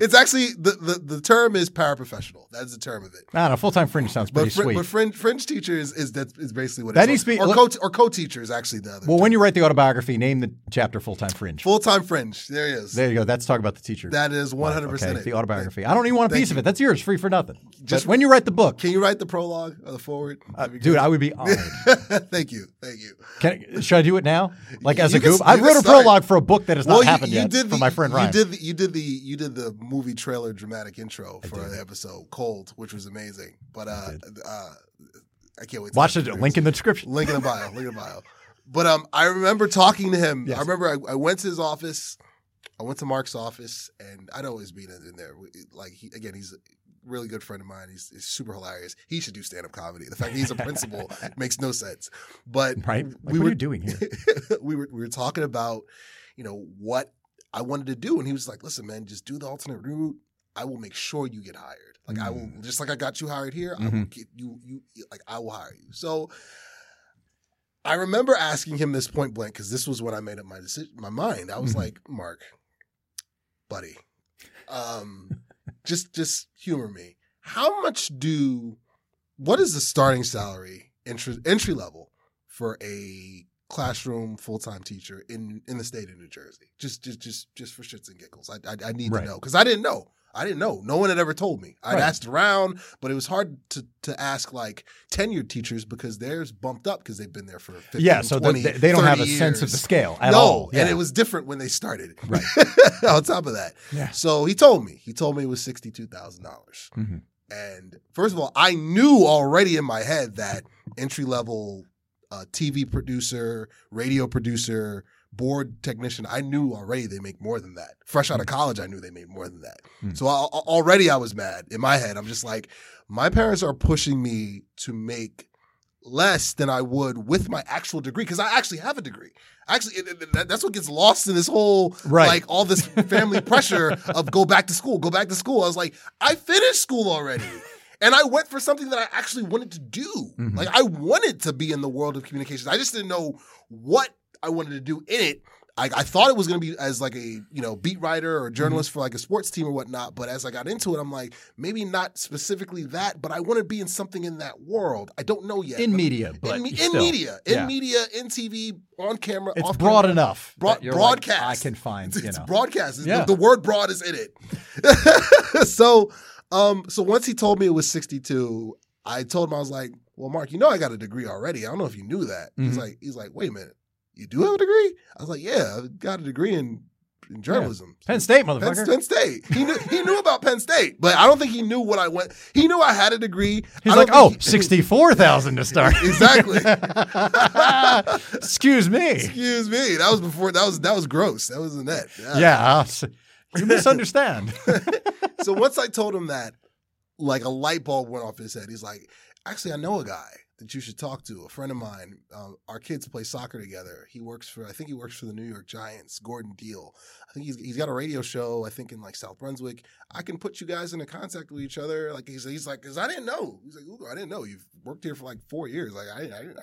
It's actually, the term is paraprofessional. That's the term of it. I don't know. Full-time fringe sounds pretty sweet. But fringe teacher is basically what it is. Or co-teacher is actually the other term. When you write the autobiography, name the chapter Full-Time Fringe. Full-Time Fringe. There it is. There you go. That's talk about the teacher. That is 100% okay. It's the autobiography. I don't even want a piece of it. That's yours. Free for nothing. Just when you write the book. Can you write the prologue or the foreword? Dude, I would be honored. Thank you. Should I do it now? Like as a goof? I wrote a prologue for a book that has not happened yet for my friend Ryan. You did the movie trailer dramatic intro for the episode Cold, which was amazing. But I can't wait to watch it. Link in the description. Link in the bio. But I remember talking to him. Yes. I remember I went to his office. I went to Mark's office, and I'd always been in there. Like he's really good friend of mine. He's super hilarious. He should do stand-up comedy. The fact that he's a principal makes no sense. But right? Like, we were doing here. we were talking about, what I wanted to do, and he was like, "Listen, man, just do the alternate route. I will make sure you get hired. Like I will, just like I got you hired here. I will get you. Like I will hire you." So I remember asking him this point blank because this was when I made up my decision, my mind. I was like, "Mark, buddy, Just humor me. What is the starting salary entry level for a classroom full-time teacher in the state of New Jersey? Just for shits and giggles. I need to know because I didn't know. No one had ever told me. I'd asked around, but it was hard to ask like tenured teachers because theirs bumped up because they've been there for 15, 20, 30 years. They don't have a sense of the scale at all. Yeah. And it was different when they started. Right. On top of that. Yeah. So he told me it was $62,000. Mm-hmm. And first of all, I knew already in my head that entry level TV producer, radio producer, board technician, I knew already they make more than that. Fresh out of college, I knew they made more than that. So already I was mad in my head. I'm just like, my parents are pushing me to make less than I would with my actual degree because I actually have a degree. Actually, that's what gets lost in this whole, like all this family pressure of go back to school. I was like, I finished school already. And I went for something that I actually wanted to do. Mm-hmm. Like I wanted to be in the world of communications. I just didn't know what I wanted to do in it. I thought it was going to be as like a beat writer or journalist for like a sports team or whatnot. But as I got into it, I'm like, maybe not specifically that, but I want to be in something in that world. I don't know yet. In media, in TV, on camera, it's off broad camera. Enough. Broadcast. Like, I can find. It's broadcast. Yeah. The word broad is in it. So once he told me it was 62, I told him, I was like, well, Mark, I got a degree already. I don't know if you knew that. Mm-hmm. He's like, wait a minute. You do have a degree? I was like, yeah, I got a degree in journalism. Yeah. Penn State, motherfucker. Penn State. He knew about Penn State, but I don't think he knew what I went. He knew I had a degree. He's like, $64,000 to start. Exactly. Excuse me. That was before. That was gross. That wasn't that. You misunderstand. So once I told him that, like a light bulb went off in his head. He's like, actually, I know a guy that you should talk to, a friend of mine. Our kids play soccer together. I think he works for the New York Giants, Gordon Deal. I think he's got a radio show, I think in like South Brunswick. I can put you guys into contact with each other. Like he's like, cause I didn't know. He's like, Ugo, I didn't know. You've worked here for like 4 years. Like I didn't know.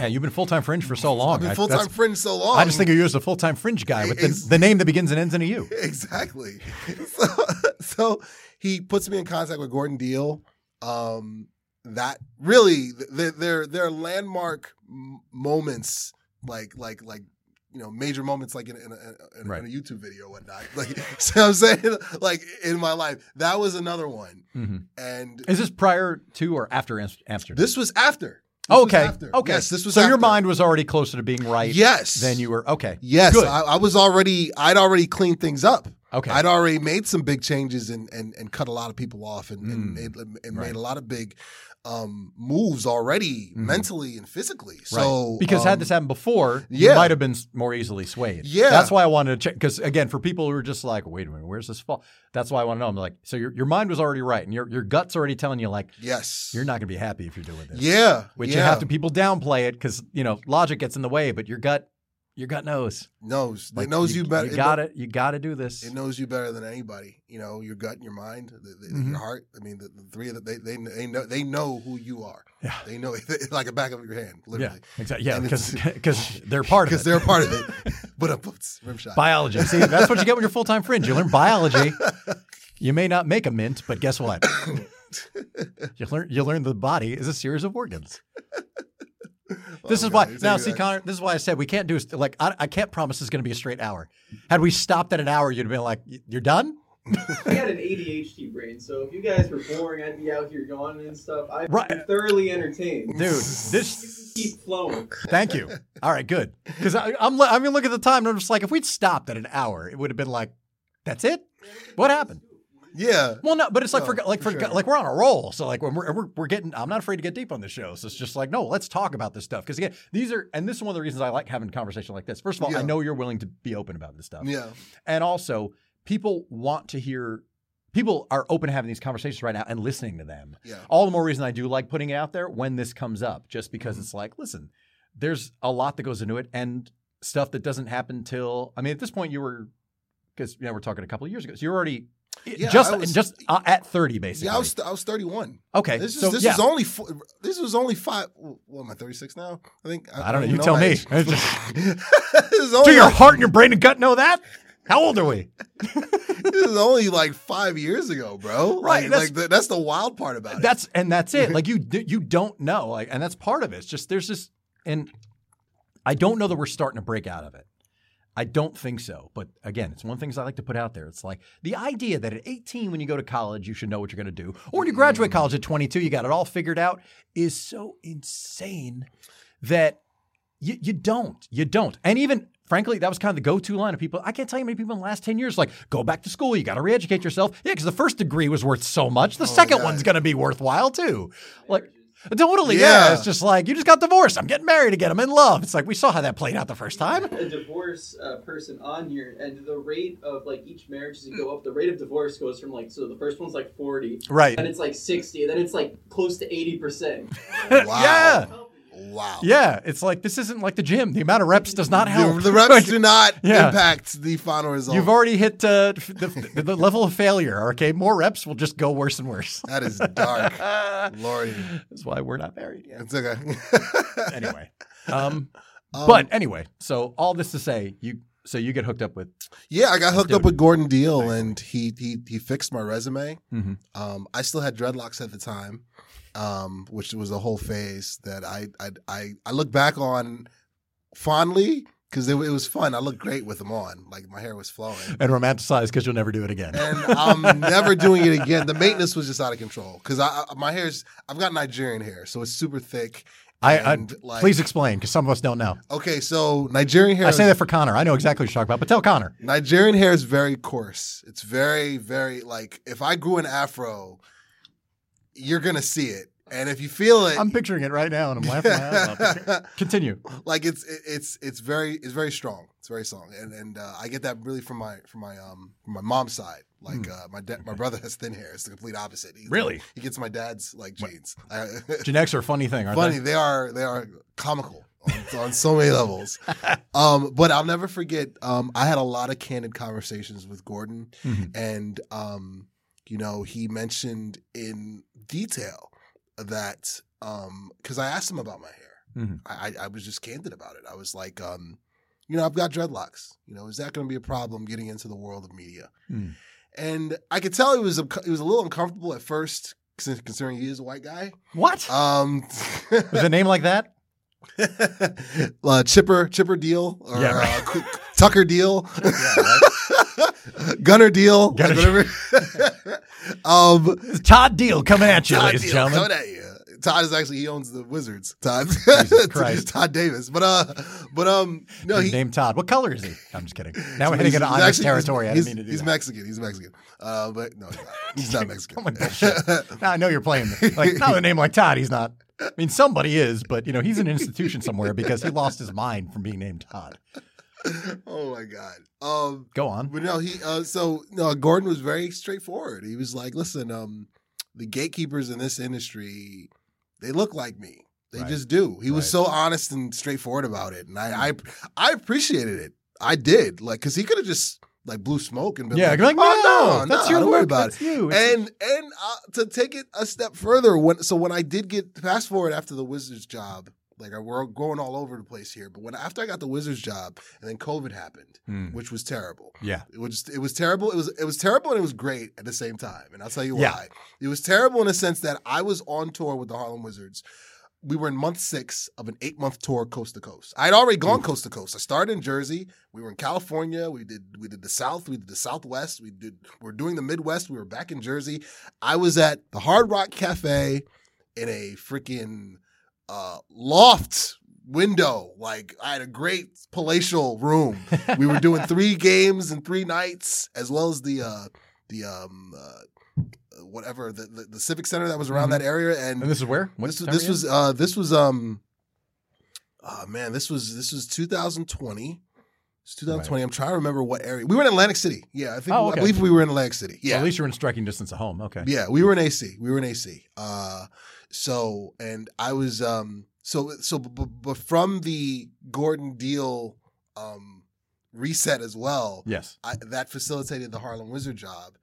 Yeah, you've been full-time fringe for so long. I've been full-time fringe so long. I just think of you as a full-time fringe guy with the name that begins and ends in a U. Exactly. So he puts me in contact with Gordon Deal. That really, they're landmark moments, major moments, like in a YouTube video or whatnot. Like, so I'm saying, like in my life, that was another one. Mm-hmm. And is this prior to or after Amsterdam? This was after. Okay. Yes, this was after. So your mind was already closer to being right. Yes. Than you were. Okay. Yes, good. I'd already cleaned things up. Okay. I'd already made some big changes and cut a lot of people off and made a lot of big moves already mentally and physically. So because had this happened before, you might have been more easily swayed. Yeah, that's why I wanted to check. Because again, for people who are just like, wait a minute, where's this fall? That's why I want to know. I'm like, so your mind was already right, and your gut's already telling you like, yes, you're not going to be happy if you're doing this. Yeah, which you have to. People downplay it because logic gets in the way, but your gut Your gut knows. Knows. Like, it knows you better. You got it. You got to do this. It knows you better than anybody. You know, your gut and your mind, your heart. I mean, the three of them, they know who you are. Yeah. They know it like a back of your hand, literally. Yeah, exactly. Yeah, because they're part of it. Because they're part of it. But a rim shot. Biology. See, that's what you get when you're full-time fringe. You learn biology. You may not make a mint, but guess what? You learn the body is a series of organs. This is why now. See, Connor. This is why I said we can't do like I can't promise it's going to be a straight hour. Had we stopped at an hour, you'd be like, "You're done." I had an ADHD brain, so if you guys were boring, I'd be out here yawning and stuff. I'd be thoroughly entertained, dude. This keep flowing. Thank you. All right, good. Because I mean, look at the time, and I'm just like, if we'd stopped at an hour, it would have been like, "That's it. What happened?" Yeah. Well, no, but it's like for we're on a roll. So like when we're getting, I'm not afraid to get deep on the show. So it's just like, no, let's talk about this stuff because again, this is one of the reasons I like having a conversation like this. First of all, yeah. I know you're willing to be open about this stuff. Yeah. And also, people want to hear. People are open to having these conversations right now and listening to them. Yeah. All the more reason I do like putting it out there when this comes up, just because it's like, listen, there's a lot that goes into it and stuff that doesn't happen till. I mean, at this point, we're talking a couple of years ago, so you're already. Yeah, I was at 30, basically. Yeah, I was 31. Okay, this was only five. What am I, 36 now? I think I don't know. You tell me. Do your heart and your brain and gut know that? How old are we? This is only like 5 years ago, bro. Right. That's the wild part about it. That's it. Like you don't know. Like, and that's part of it. It's just and I don't know that we're starting to break out of it. I don't think so. But again, it's one of the things I like to put out there. It's like the idea that at 18, when you go to college, you should know what you're going to do. Or when you graduate college at 22, you got it all figured out is so insane that you don't. And even frankly, that was kind of the go-to line of people. I can't tell you how many people in the last 10 years, like go back to school. You got to re-educate yourself. Yeah. Cause the first degree was worth so much. The second one's going to be worthwhile too. Like, totally, yeah. It's just like, you just got divorced. I'm getting married again. I'm in love. It's like, we saw how that played out the first time. A divorce person on here, and the rate of like each marriage as you go up, the rate of divorce goes from like, so the first one's like 40. Right. And it's like 60. And then it's like close to 80%. Wow. Yeah. Wow. Yeah. It's like, this isn't like the gym. The amount of reps does not help. The reps do not impact the final result. You've already hit the level of failure. Okay. More reps will just go worse and worse. That is dark. Lord. That's why we're not married yet. It's okay. Anyway. But anyway, so all this to say, you get hooked up with. Yeah. I got hooked up with Gordon Deal and he fixed my resume. Mm-hmm. I still had dreadlocks at the time. Which was a whole phase that I look back on fondly because it was fun. I looked great with them on. Like my hair was flowing. And romanticized because you'll never do it again. And I'm never doing it again. The maintenance was just out of control because I've got Nigerian hair, so it's super thick. Please explain because some of us don't know. Okay, so Nigerian hair. I say that for Connor. I know exactly what you're talking about, but tell Connor. Nigerian hair is very coarse. It's very, very like if I grew an afro – you're going to see it. And if you feel it. I'm picturing it right now and I'm laughing my ass off. Continue. Like it's very strong. It's very strong. And I get that really from my mom's side. Like my brother has thin hair. It's the complete opposite. Really? He gets my dad's like genes. Genetics are a funny thing, aren't they? Funny. They are comical on so many levels. But I'll never forget. I had a lot of candid conversations with Gordon and, you know, he mentioned in detail that because I asked him about my hair. Mm-hmm. I was just candid about it. I was like, you know, I've got dreadlocks. You know, is that going to be a problem getting into the world of media? Mm. And I could tell he was a little uncomfortable at first, considering he is a white guy. What? With a name like that? Chipper Deal or Tucker Deal. Yeah, right. Gunner Deal. Whatever. Todd Deal coming at you, ladies and gentlemen. Coming at you. Todd is actually he owns the Wizards. Todd, Jesus Christ. Todd Davis. But no, he's named Todd. What color is he? I'm just kidding. Now we're heading into Irish territory. I didn't mean to do that. He's Mexican. But no, he's not Mexican. I'm like, bullshit. Now I know you're playing. Like not a name like Todd. He's not. I mean, somebody is, but you know, he's in an institution somewhere because he lost his mind from being named Todd. Oh my God. Go on. But no, Gordon was very straightforward. He was like, listen, the gatekeepers in this industry, they look like me. They just do. He was so honest and straightforward about it, and I appreciated it. I did, like, because he could have just like blew smoke and been like, oh, no, that's your work, that's you. And to take it a step further, when I did get fast forward after the Wizards job. Like, we're going all over the place here. But after I got the Wizards job and then COVID happened, which was terrible. Yeah. It was terrible. It was terrible and it was great at the same time. And I'll tell you why. It was terrible in the sense that I was on tour with the Harlem Wizards. We were in month 6 of an 8-month tour coast to coast. I had already gone coast to coast. I started in Jersey. We were in California. We did the South. We did the Southwest. We're doing the Midwest. We were back in Jersey. I was at the Hard Rock Cafe in a freaking... loft window. Like, I had a great palatial room. We were doing 3 games and 3 nights, as well as the Civic Center that was around that area. And this is where? This was 2020. It's 2020. Right. I'm trying to remember what area. We were in Atlantic City. Yeah, I believe we were in Atlantic City. Yeah. Well, at least you're in striking distance of home. Okay. Yeah, we were in AC. So, and I was, but from the Gordon Deal reset as well. Yes. That facilitated the Harlem Wizard job.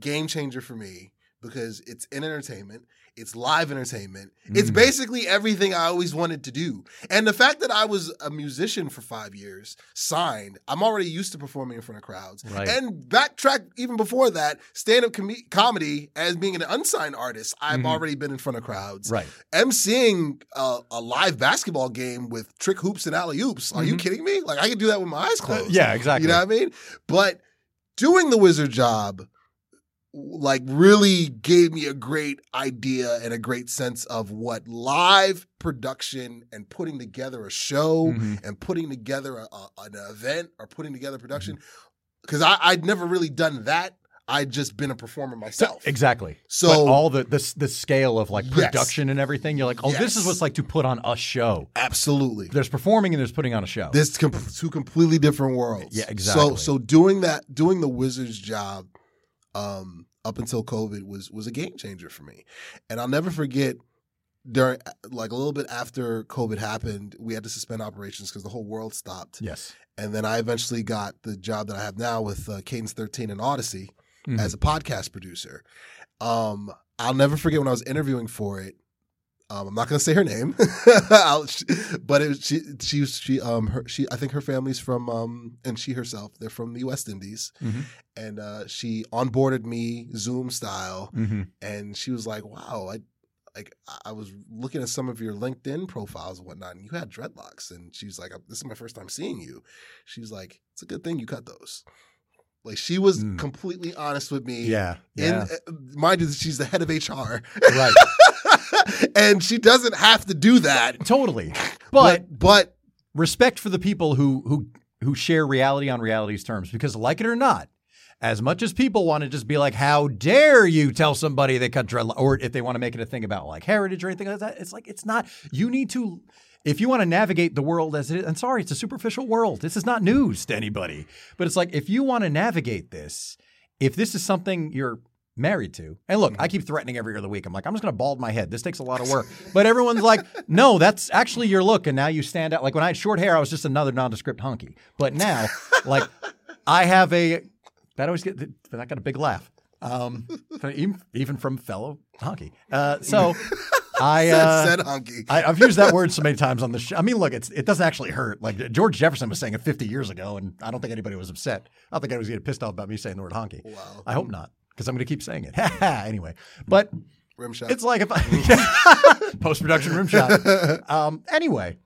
Game changer for me, because it's in entertainment. It's live entertainment. It's basically everything I always wanted to do. And the fact that I was a musician for 5 years, signed, I'm already used to performing in front of crowds. Right. And backtrack even before that, stand-up comedy, as being an unsigned artist, I've already been in front of crowds. Right. MCing a live basketball game with trick hoops and alley-oops. Are you kidding me? Like, I could do that with my eyes closed. Yeah, exactly. You know what I mean? But doing the Wizard job... like really gave me a great idea and a great sense of what live production and putting together a show and putting together an event or putting together production, because I'd never really done that. I'd just been a performer myself. Exactly. So but all the scale of like production and everything, you're like, oh, this is what's like to put on a show. Absolutely. There's performing and there's putting on a show. There's two completely different worlds. Yeah, exactly. So doing the Wizards job up until COVID was a game changer for me. And I'll never forget, during like a little bit after COVID happened, we had to suspend operations because the whole world stopped. Yes. And then I eventually got the job that I have now with Cadence 13 and Odyssey as a podcast producer. I'll never forget when I was interviewing for it. I'm not going to say her name, but it was, I think her family's from, and she herself, they're from the West Indies, and she onboarded me Zoom style, and she was like, "Wow, I was looking at some of your LinkedIn profiles and whatnot, and you had dreadlocks," and she's like, "This is my first time seeing you." She's like, "It's a good thing you cut those." Like, she was completely honest with me. Yeah, yeah. Mind you, she's the head of HR, right? And she doesn't have to do that. Totally. But respect for the people who share reality on reality's terms, because like it or not, as much as people want to just be like, how dare you tell somebody they cut dreadlocks, or if they want to make it a thing about like heritage or anything like that, it's like, it's not, you need to, if you want to navigate the world as it is, and sorry, it's a superficial world. This is not news to anybody, but it's like, if you want to navigate this, if this is something you're married to. And look, I keep threatening every other week. I'm like, I'm just going to bald my head. This takes a lot of work. But everyone's like, no, that's actually your look. And now you stand out. Like when I had short hair, I was just another nondescript hunky. But now, like, I have I got a big laugh. Even from fellow honky. So I said honky. I've used that word so many times on the show. I mean, look, it doesn't actually hurt. Like George Jefferson was saying it 50 years ago, and I don't think anybody was upset. I don't think anybody was getting pissed off about me saying the word honky. Wow. I hope not. Because I'm going to keep saying it. Anyway, but rimshot. It's like post-production rimshot. Anyway,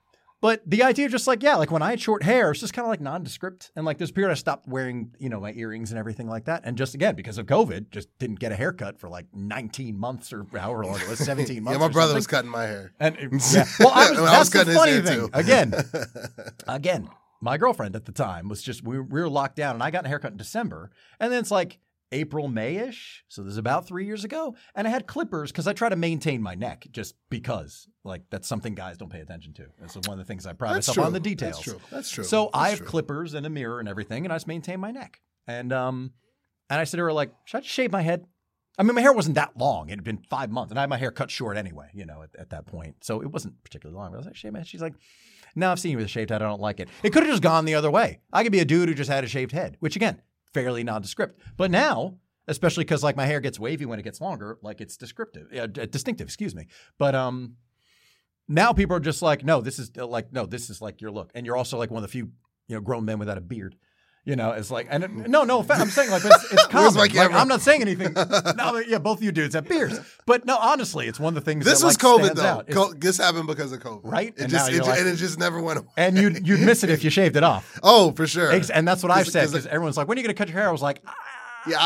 but the idea of just like, yeah, like when I had short hair, it's just kind of like nondescript. And like this period, I stopped wearing, you know, my earrings and everything like that. And just again, because of COVID, just didn't get a haircut for like 19 months or however long it was, 17 months. Yeah, my brother was cutting my hair. And well, that's the funny thing. Too. Again, my girlfriend at the time was just, we were locked down, and I got a haircut in December, and then it's like April, May-ish. So this is about 3 years ago. And I had clippers because I try to maintain my neck just because, like, that's something guys don't pay attention to. That's one of the things I pride myself on, the details. That's true. So I have clippers and a mirror and everything, and I just maintain my neck. And I said to her, like, should I just shave my head? I mean, my hair wasn't that long. It had been 5 months, and I had my hair cut short anyway, you know, at that point. So it wasn't particularly long. But I was like, "Shave man." She's like, "No, I've seen you with a shaved head. I don't like it." It could have just gone the other way. I could be a dude who just had a shaved head, which again, fairly nondescript. But now, especially because like my hair gets wavy when it gets longer, like it's distinctive. Excuse me. But now people are just like, "No, this is like, no, this is like your look," and you're also like one of the few, you know, grown men without a beard. You know, it's like, and no offense. I'm saying like it's common. Like, I'm not saying anything. No, yeah, both of you dudes have beards, but no, honestly, it's one of the things. This that, was like, COVID though. This happened because of COVID, right? And it just never went away. And you'd miss it if you shaved it off. Oh, for sure. And that's what I've said because everyone's like, "When are you going to cut your hair?" I was like, yeah,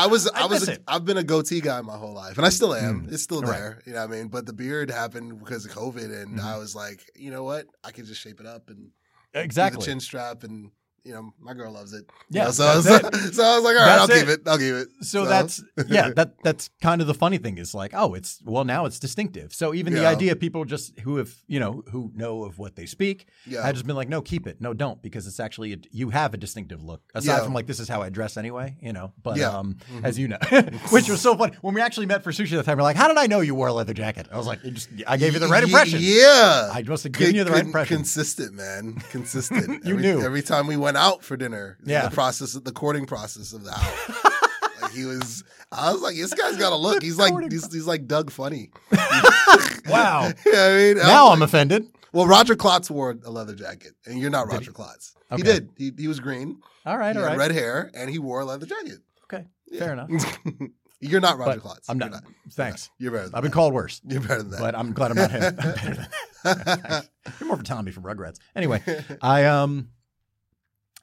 I've been a goatee guy my whole life, and I still am. It's still there, right. You know what I mean? But the beard happened because of COVID, and I was like, you know what? I could just shape it up and do the chin strap and. You know, my girl loves it. Yeah, you know, so I was like, all right, I'll keep it. So that's that's kind of the funny thing is like, oh, it's now it's distinctive. So even the idea of people just who know of what they speak, I've just been like, no, keep it, no, don't, because it's actually you have a distinctive look aside from like this is how I dress anyway, you know. But as you know, which was so funny when we actually met for sushi that time, we're like, how did I know you wore a leather jacket? I was like, I gave you the right impression. Yeah, I must have given you the right impression. Consistent, man, consistent. You knew every time we went out for dinner. Yeah. The courting process of the out. I was like, this guy's got a look. He's like Doug Funny. Wow. You know what I mean? Now I'm offended. Well, Roger Klotz wore a leather jacket, and you're not Roger Klotz. Okay. He did. He was green. All right. He had red hair, and he wore a leather jacket. Okay. Yeah. Fair enough. You're not Roger Klotz. I'm not. Thanks. You're better than that. I've been called worse. You're better than that. But I'm glad I'm not him. I'm better than that. You're more of a Tommy from Rugrats. Anyway,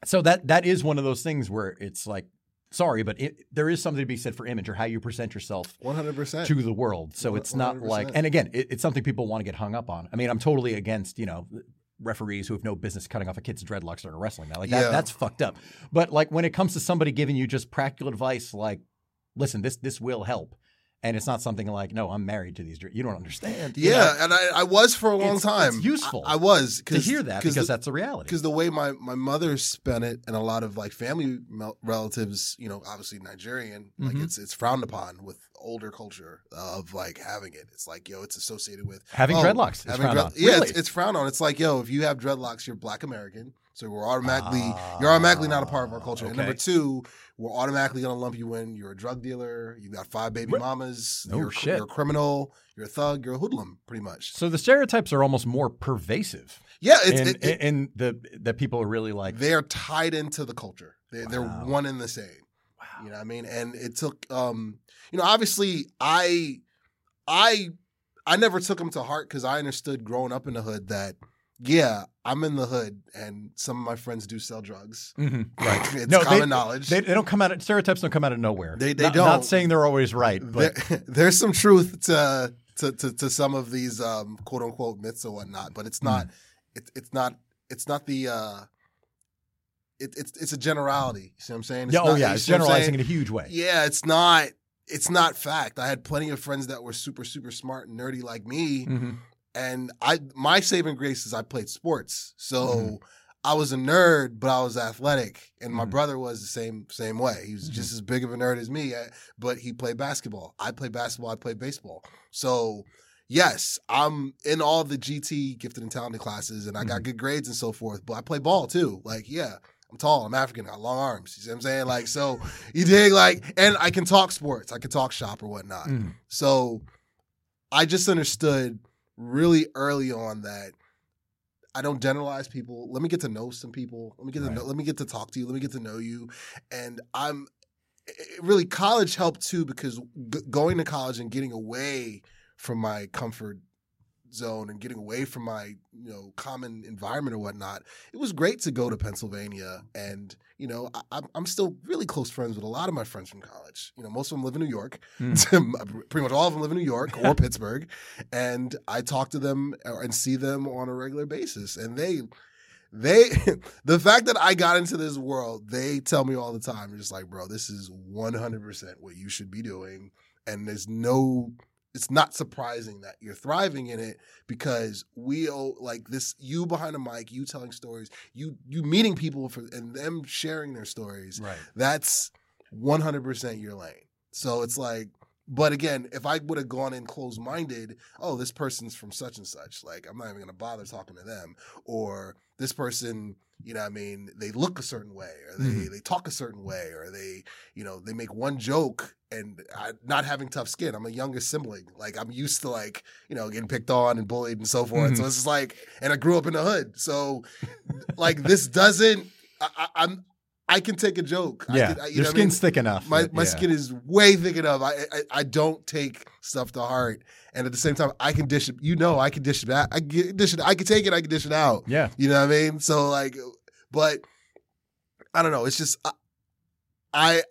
so that is one of those things where it's like, sorry, but there is something to be said for image or how you present yourself 100% to the world. So it's not 100%. Like, and again, it's something people want to get hung up on. I mean, I'm totally against, you know, referees who have no business cutting off a kid's dreadlocks during a wrestling match. Like that's fucked up. But like when it comes to somebody giving you just practical advice, like, listen, this will help. And it's not something like, no, I'm married to these. You don't understand. Yeah, you know? And I was for a long time. It's useful. I was. To hear that because that's the reality. Because the way my mother spent it and a lot of like family relatives, you know, obviously Nigerian, like it's frowned upon with older culture of like having it. It's like, yo, it's associated with. Having dreadlocks. Really? It's frowned on. It's like, yo, if you have dreadlocks, you're Black American. So you're automatically not a part of our culture. Okay. And number two, we're automatically going to lump you in. You're a drug dealer. You've got 5 baby mamas. No shit. You're a criminal. You're a thug. You're a hoodlum, pretty much. So the stereotypes are almost more pervasive. Yeah. And that people are really like. They're tied into the culture. They're one and the same. Wow. You know what I mean? And it took, you know, obviously I never took them to heart because I understood growing up in the hood that, yeah, I'm in the hood, and some of my friends do sell drugs. Mm-hmm. Right, it's common knowledge. They don't come out. Stereotypes don't come out of nowhere. They don't. Not saying they're always right, but there's some truth to some of these quote unquote myths or whatnot. But it's not. It's not the. It's a generality. You see what I'm saying? It's generalizing in a huge way. Yeah, it's not. It's not fact. I had plenty of friends that were super super smart and nerdy like me. Mm-hmm. And my saving grace is I played sports. So I was a nerd, but I was athletic. And my brother was the same way. He was just as big of a nerd as me, but he played basketball. I played basketball. I played baseball. So, yes, I'm in all the GT, gifted and talented classes, and I got good grades and so forth. But I play ball, too. Like, yeah, I'm tall. I'm African. I got long arms. You see what I'm saying? Like, so you dig? Like, and I can talk sports. I can talk shop or whatnot. So I just understood really early on that I don't generalize people. Let me get to know some people. Let me get to talk to you. Let me get to know you. And college helped too, because going to college and getting away from my comfort zone and getting away from my, you know, common environment or whatnot, it was great to go to Pennsylvania. And, you know, I'm still really close friends with a lot of my friends from college. You know, most of them live in New York. Pretty much all of them live in New York or Pittsburgh. And I talk to them and see them on a regular basis. And they the fact that I got into this world, they tell me all the time, they're just like, bro, this is 100% what you should be doing. And it's not surprising that you're thriving in it, because we owe like this, you behind a mic, you telling stories, you meeting people and them sharing their stories. Right. That's 100% your lane. So it's like, But again, if I would have gone in closed-minded, oh, this person's from such and such, like, I'm not even going to bother talking to them. Or this person, you know what I mean, they look a certain way, or they talk a certain way, or they, you know, they make one joke, and not having tough skin. I'm a younger sibling. Like, I'm used to, like, you know, getting picked on and bullied and so forth. Mm-hmm. So it's just like, and I grew up in the hood. So, like, this doesn't, I can take a joke. Yeah, your skin's thick enough. My skin is way thick enough. I don't take stuff to heart, and at the same time, I can dish it. You know, I can dish it out. I can take it. I can dish it out. Yeah, you know what I mean. So like, but I don't know. It's just I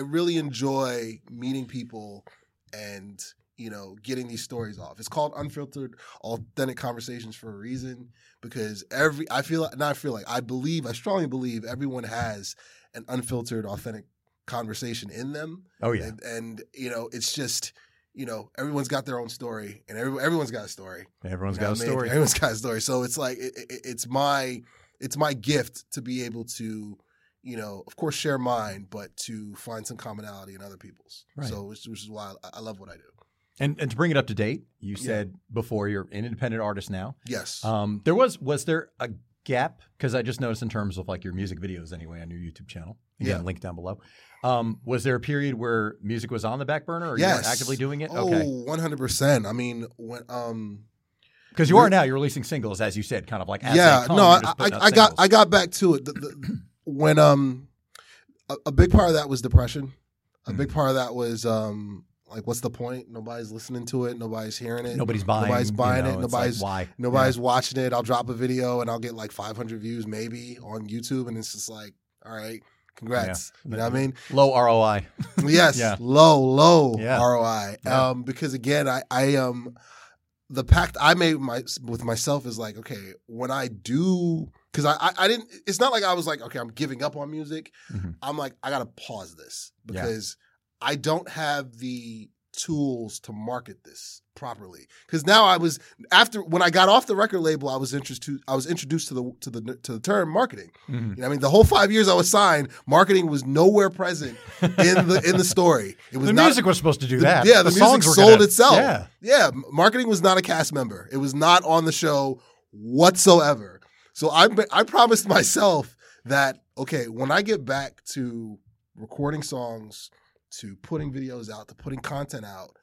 really enjoy meeting people and, you know, getting these stories off. It's called Unfiltered Authentic Conversations for a reason, because I strongly believe everyone has an unfiltered, authentic conversation in them. Oh yeah. And you know, it's just, you know, everyone's got their own story, and everyone's got a story. Everyone's got a story. Everyone's got a story. So it's like, it's my gift to be able to, you know, of course share mine, but to find some commonality in other people's. Right. So, which is why I love what I do. And to bring it up to date, you said before you're an independent artist now. Yes. There was there a gap? Because I just noticed in terms of like your music videos anyway on your YouTube channel. Again, link down below. Was there a period where music was on the back burner, or you weren't actively doing it? Oh, okay. 100%. I mean, when because you are now, you're releasing singles, as you said, kind of like as they come, I got back to it. When a big part of that was depression. A big part of that was like, what's the point? Nobody's listening to it. Nobody's hearing it. Nobody's buying it. Nobody's buying it. Nobody's like, why? Nobody's watching it. I'll drop a video and I'll get like 500 views maybe on YouTube. And it's just like, all right, congrats. Yeah. You know what I mean? Low ROI. Yes. Yeah. Low ROI. Yeah. Because again, I the pact I made with myself is like, okay, when I do, because I didn't, it's not like I was like, okay, I'm giving up on music. Mm-hmm. I'm like, I got to pause this because I don't have the tools to market this properly. Because now when I got off the record label, I was introduced to the term marketing. Mm-hmm. You know what I mean? The whole 5 years I was signed, marketing was nowhere present in the story. It was music was supposed to do that. Yeah, the music sold itself. Yeah. Yeah, marketing was not a cast member. It was not on the show whatsoever. So I promised myself that, okay, when I get back to recording songs, to putting videos out, to putting content out,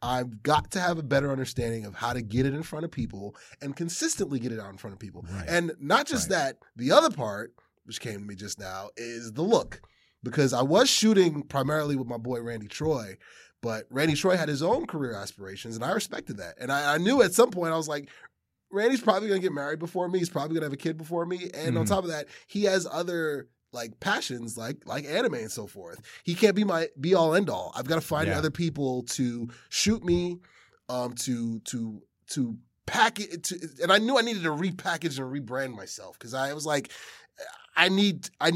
I've got to have a better understanding of how to get it in front of people and consistently get it out in front of people. Right. And not just that, the other part, which came to me just now, is the look. Because I was shooting primarily with my boy Randy Troy, but Randy Troy had his own career aspirations, and I respected that. And I knew at some point, I was like, Randy's probably going to get married before me. He's probably going to have a kid before me. And on top of that, he has other like passions, like anime and so forth. He can't be my be all end all. I've got to find other people to shoot me, to pack it. And I knew I needed to repackage and rebrand myself, because I was like, I need a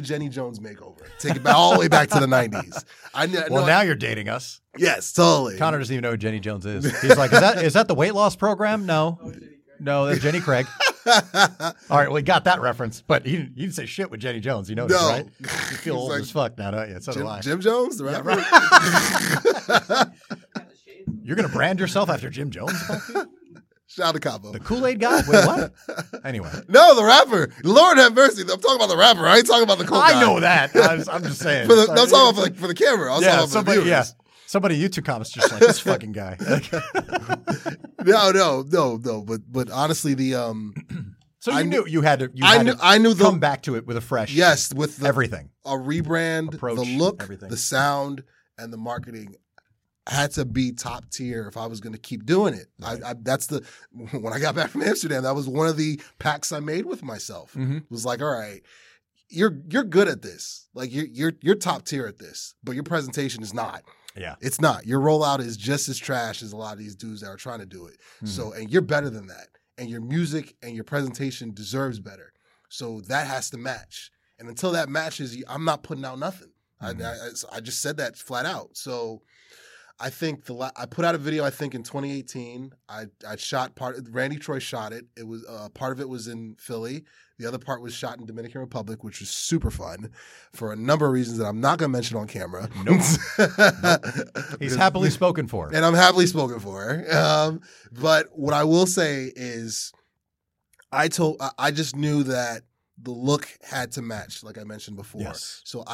Jenny Jones makeover. Take it back all the way back to the '90s. Now you're dating us. Yes, totally. Connor doesn't even know who Jenny Jones is. He's like, is that the weight loss program? No, no, that's Jenny Craig. All right, we got that reference, but you didn't say shit with Jenny Jones. You know this, right? You feel old like, as fuck now, don't you? So do I. Jim Jones, the rapper? Yeah, right. You're going to brand yourself after Jim Jones? Shout out to Cabo. The Kool-Aid guy? Wait, what? Anyway. No, the rapper. Lord have mercy. I'm talking about the rapper. I ain't talking about the Kool-Aid guy. I know that. I'm just saying. I'm talking about for the camera. I was talking about somebody, for the viewers. Yeah. Somebody YouTube comments just like, this fucking guy. No. But honestly, the so I knew come back to it with a fresh with everything, a rebrand, approach, the look, everything. The sound, and the marketing had to be top tier if I was going to keep doing it. Right. When I got back from Amsterdam, that was one of the pacts I made with myself. Mm-hmm. It was like, all right, you're good at this, like you're top tier at this, but your presentation is not. Yeah, it's not. Your rollout is just as trash as a lot of these dudes that are trying to do it. Mm-hmm. So, and you're better than that. And your music and your presentation deserves better. So that has to match. And until that matches, I'm not putting out nothing. Mm-hmm. I just said that flat out. So I think I put out a video, I think, in 2018. I shot part. Randy Troy shot it. It was part of it was in Philly. The other part was shot in Dominican Republic, which was super fun for a number of reasons that I'm not going to mention on camera. Nope. He's happily spoken for. And I'm happily spoken for. But what I will say is I just knew that the look had to match, like I mentioned before. Yes. So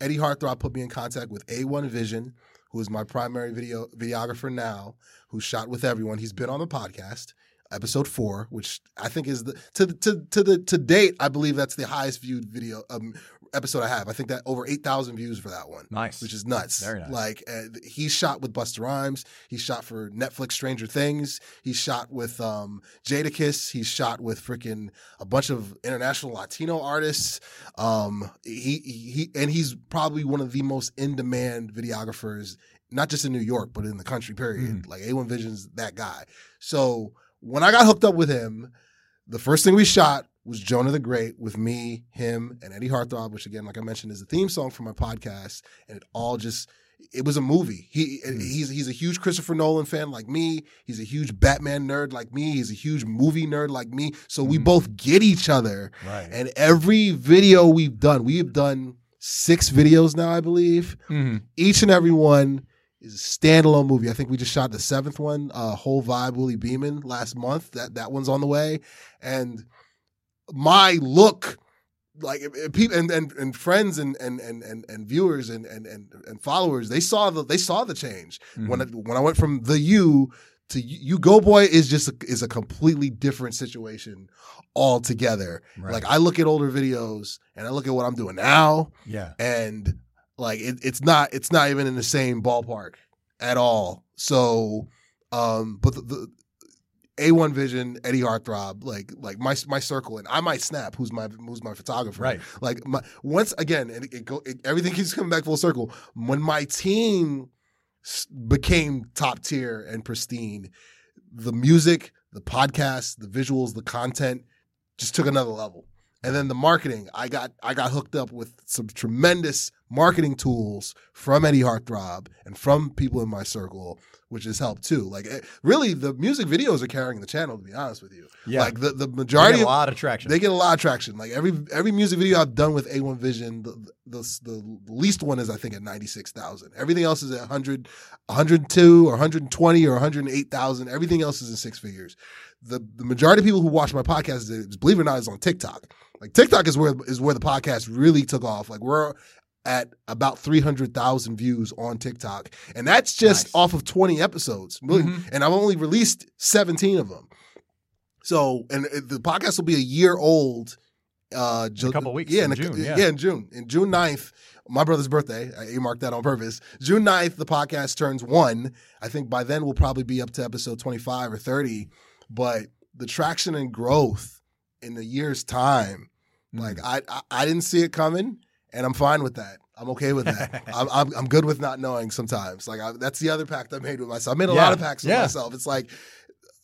Eddie Harthrop put me in contact with A1 Vision, who is my primary videographer now, who shot with everyone. He's been on the podcast, episode 4, which I think is to date, I believe that's the highest viewed video episode I have. I think that over 8,000 views for that one. Nice, which is nuts. Very nice. Like he shot with Busta Rhymes. He shot for Netflix Stranger Things. He shot with Jadakiss. He shot with freaking a bunch of international Latino artists. He's probably one of the most in demand videographers, not just in New York but in the country. Period. Mm-hmm. Like A1 Vision's that guy. So when I got hooked up with him, the first thing we shot was Jonah the Great with me, him, and Eddie Harthrop, which again, like I mentioned, is the theme song for my podcast, and it was a movie. He's a huge Christopher Nolan fan like me. He's a huge Batman nerd like me. He's a huge movie nerd like me. So we both get each other. Right. And every video we've done 6 videos now, I believe. Mm-hmm. Each and every one is a standalone movie. I think we just shot the 7th one, Whole Vibe, Willie Beeman, last month. That one's on the way. And my look, like people and friends and viewers and followers, they saw the change. Mm-hmm. When I went from the U to You Go Boy is a completely different situation altogether. Right. Like I look at older videos and I look at what I'm doing now. Yeah. And like it's not even in the same ballpark at all. So but the A1 Vision, Eddie Harthrop, like my circle, and I Might Snap, who's my photographer. Right. Like once again, and everything keeps coming back full circle. When my team became top tier and pristine, the music, the podcast, the visuals, the content just took another level. And then the marketing, I got hooked up with some tremendous marketing tools from Eddie Harthrop and from people in my circle, which has helped too. Like really, the music videos are carrying the channel, to be honest with you. Yeah. Like the majority, they get a lot of traction. They get a lot of traction. Like every music video I've done with A1 Vision, the least one is I think at 96,000. Everything else is at 100, 102, or 120, or 108,000. Everything else is in 6 figures. The majority of people who watch my podcast, is, believe it or not, is on TikTok. Like TikTok is where the podcast really took off. Like we're at about 300,000 views on TikTok, and that's just off of 20 episodes. Mm-hmm. And I've only released 17 of them. So, and the podcast will be a year old. In a couple of weeks. Yeah, in June. In June 9th, my brother's birthday. I marked that on purpose. June 9th, the podcast turns 1. I think by then we'll probably be up to episode 25 or 30. But the traction and growth in the year's time, like I didn't see it coming, and I'm fine with that. I'm okay with that. I'm good with not knowing sometimes. Like that's the other pact I made with myself. I made a lot of pacts with myself. It's like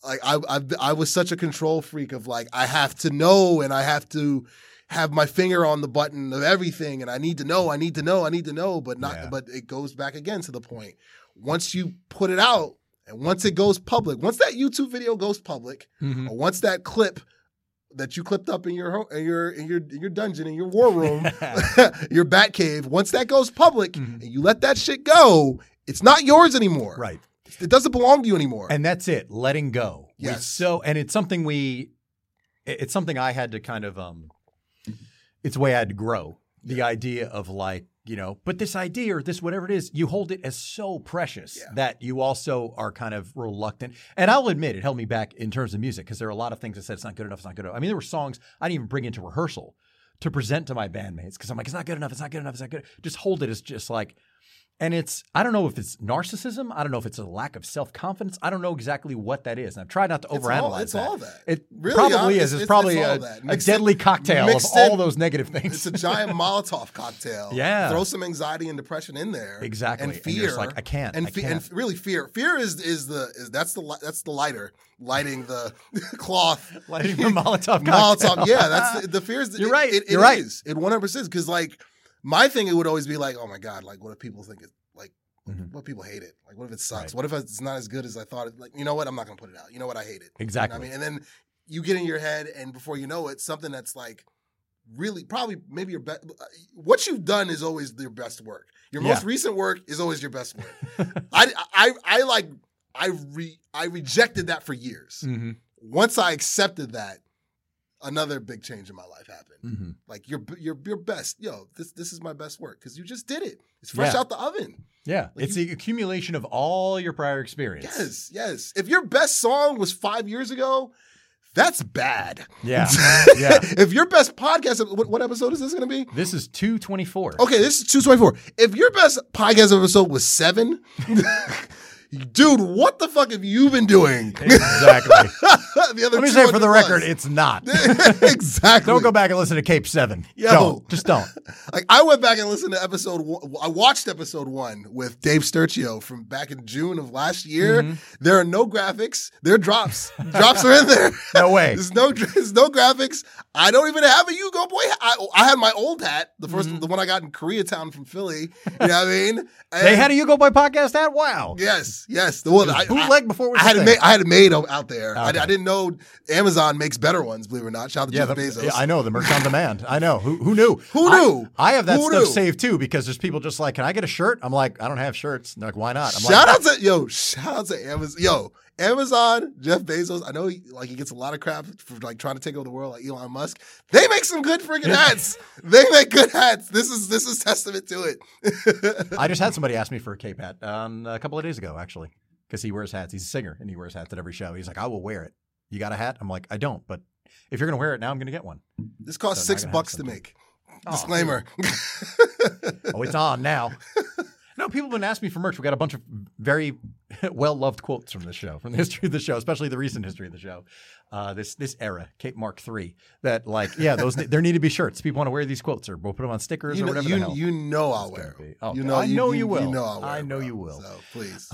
I was such a control freak of like I have to know and I have to have my finger on the button of everything, and I need to know, but not. Yeah. But it goes back again to the point. Once you put it out. And once it goes public, once that YouTube video goes public, or once that clip that you clipped up in your home, in your dungeon, in your war room, your bat cave, once that goes public and you let that shit go, it's not yours anymore. Right. It doesn't belong to you anymore. And that's it. Letting go. Yes. It's something I had to kind of it's the way I had to grow. The idea of like, but this idea or this whatever it is, you hold it as so precious that you also are kind of reluctant. And I'll admit it held me back in terms of music because there are a lot of things that said it's not good enough. I mean, there were songs I didn't even bring into rehearsal to present to my bandmates because I'm like, it's not good enough. Just hold it as just like – and it's – I don't know if it's narcissism. I don't know if it's a lack of self-confidence. I don't know exactly what that is. And I've tried not to overanalyze it's all that. It really probably is. It's probably a deadly cocktail of all those negative things. It's a giant Molotov cocktail. Yeah. Throw some anxiety and depression in there. Exactly. And fear. And you're like, I can't. And really fear. Fear is the lighter. Lighting the cloth. Lighting the Molotov cocktail. Molotov. Yeah. That's the fear. You're right. You're right. It 100% because like my thing, it would always be like, oh my God, like what if people think it's. What if people hate it? Like, what if it sucks? Right. What if it's not as good as I thought? Like, you know what? I'm not going to put it out. You know what? I hate it. Exactly. You know what I mean? And then you get in your head, and before you know it, something that's like really probably maybe your best. What you've done is always your best work. Your most recent work is always your best work. I rejected that for years. Mm-hmm. Once I accepted that, another big change in my life happened. Mm-hmm. Like your best, this is my best work because you just did it. It's fresh out the oven. Yeah, like it's the accumulation of all your prior experience. Yes, yes. If your best song was 5 years ago, that's bad. Yeah, yeah. If your best podcast, what episode is this going to be? This is 224. Okay, this is 224. If your best podcast episode was 7. Dude, what the fuck have you been doing? Exactly. Let me say, for the record, it's not. Exactly. Don't go back and listen to Cape 7. Yo, don't. Just don't. Like, I went back and listened to I watched episode 1 with Dave Sturcio from back in June of last year. Mm-hmm. There are no graphics. There are drops. Drops are in there. No way. There's no graphics. I don't even have a Hugo Boy hat. I had my old hat, the first the one I got in Koreatown from Philly. You know what I mean? And they had a Hugo Boy podcast hat? Wow. Yes. Yes, the one bootleg before I had it. I had it made out there. Okay. I didn't know Amazon makes better ones. Believe it or not, shout out to Jeff Bezos. Yeah, I know the merch on demand. I know who knew. Who knew? I have that stuff saved too because there's people just like, can I get a shirt? I'm like, I don't have shirts. They're like, why not? I'm shout out to Amazon. Yo, Amazon, Jeff Bezos. I know he gets a lot of crap for like trying to take over the world, like Elon Musk. They make some good freaking hats. They make good hats. This is testament to it. I just had somebody ask me for a cape hat a couple of days ago, actually, because he wears hats. He's a singer and he wears hats at every show. He's like, I will wear it. You got a hat? I'm like, I don't. But if you're gonna wear it now, I'm gonna get one. This costs $6 to make. Disclaimer. Oh, it's on now. No, people have been asking me for merch. We got a bunch of very well-loved quotes from the show, from the history of the show, especially the recent history of the show. This era, Cape Mark III, that like, yeah, those there need to be shirts. People want to wear these quotes, or we'll put them on stickers or whatever. I'll wear them. Oh, I know you will. You know I'll wear. I know you will. So please,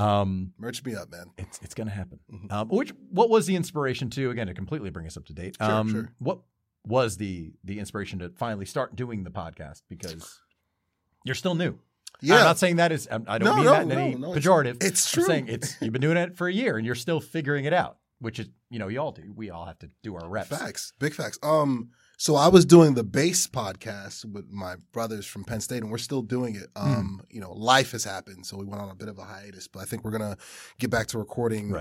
merch me up, man. It's gonna happen. Mm-hmm. What was the inspiration to, again, to completely bring us up to date? Sure. What was the inspiration to finally start doing the podcast? Because you're still new. Yeah. I'm not saying that is. I don't mean that in any pejorative. It's true. I'm saying you've been doing it for a year and you're still figuring it out, which is, you all do. We all have to do our reps. Facts. Big facts. So I was doing the Base podcast with my brothers from Penn State, and we're still doing it. Life has happened, so we went on a bit of a hiatus, but I think we're gonna get back to recording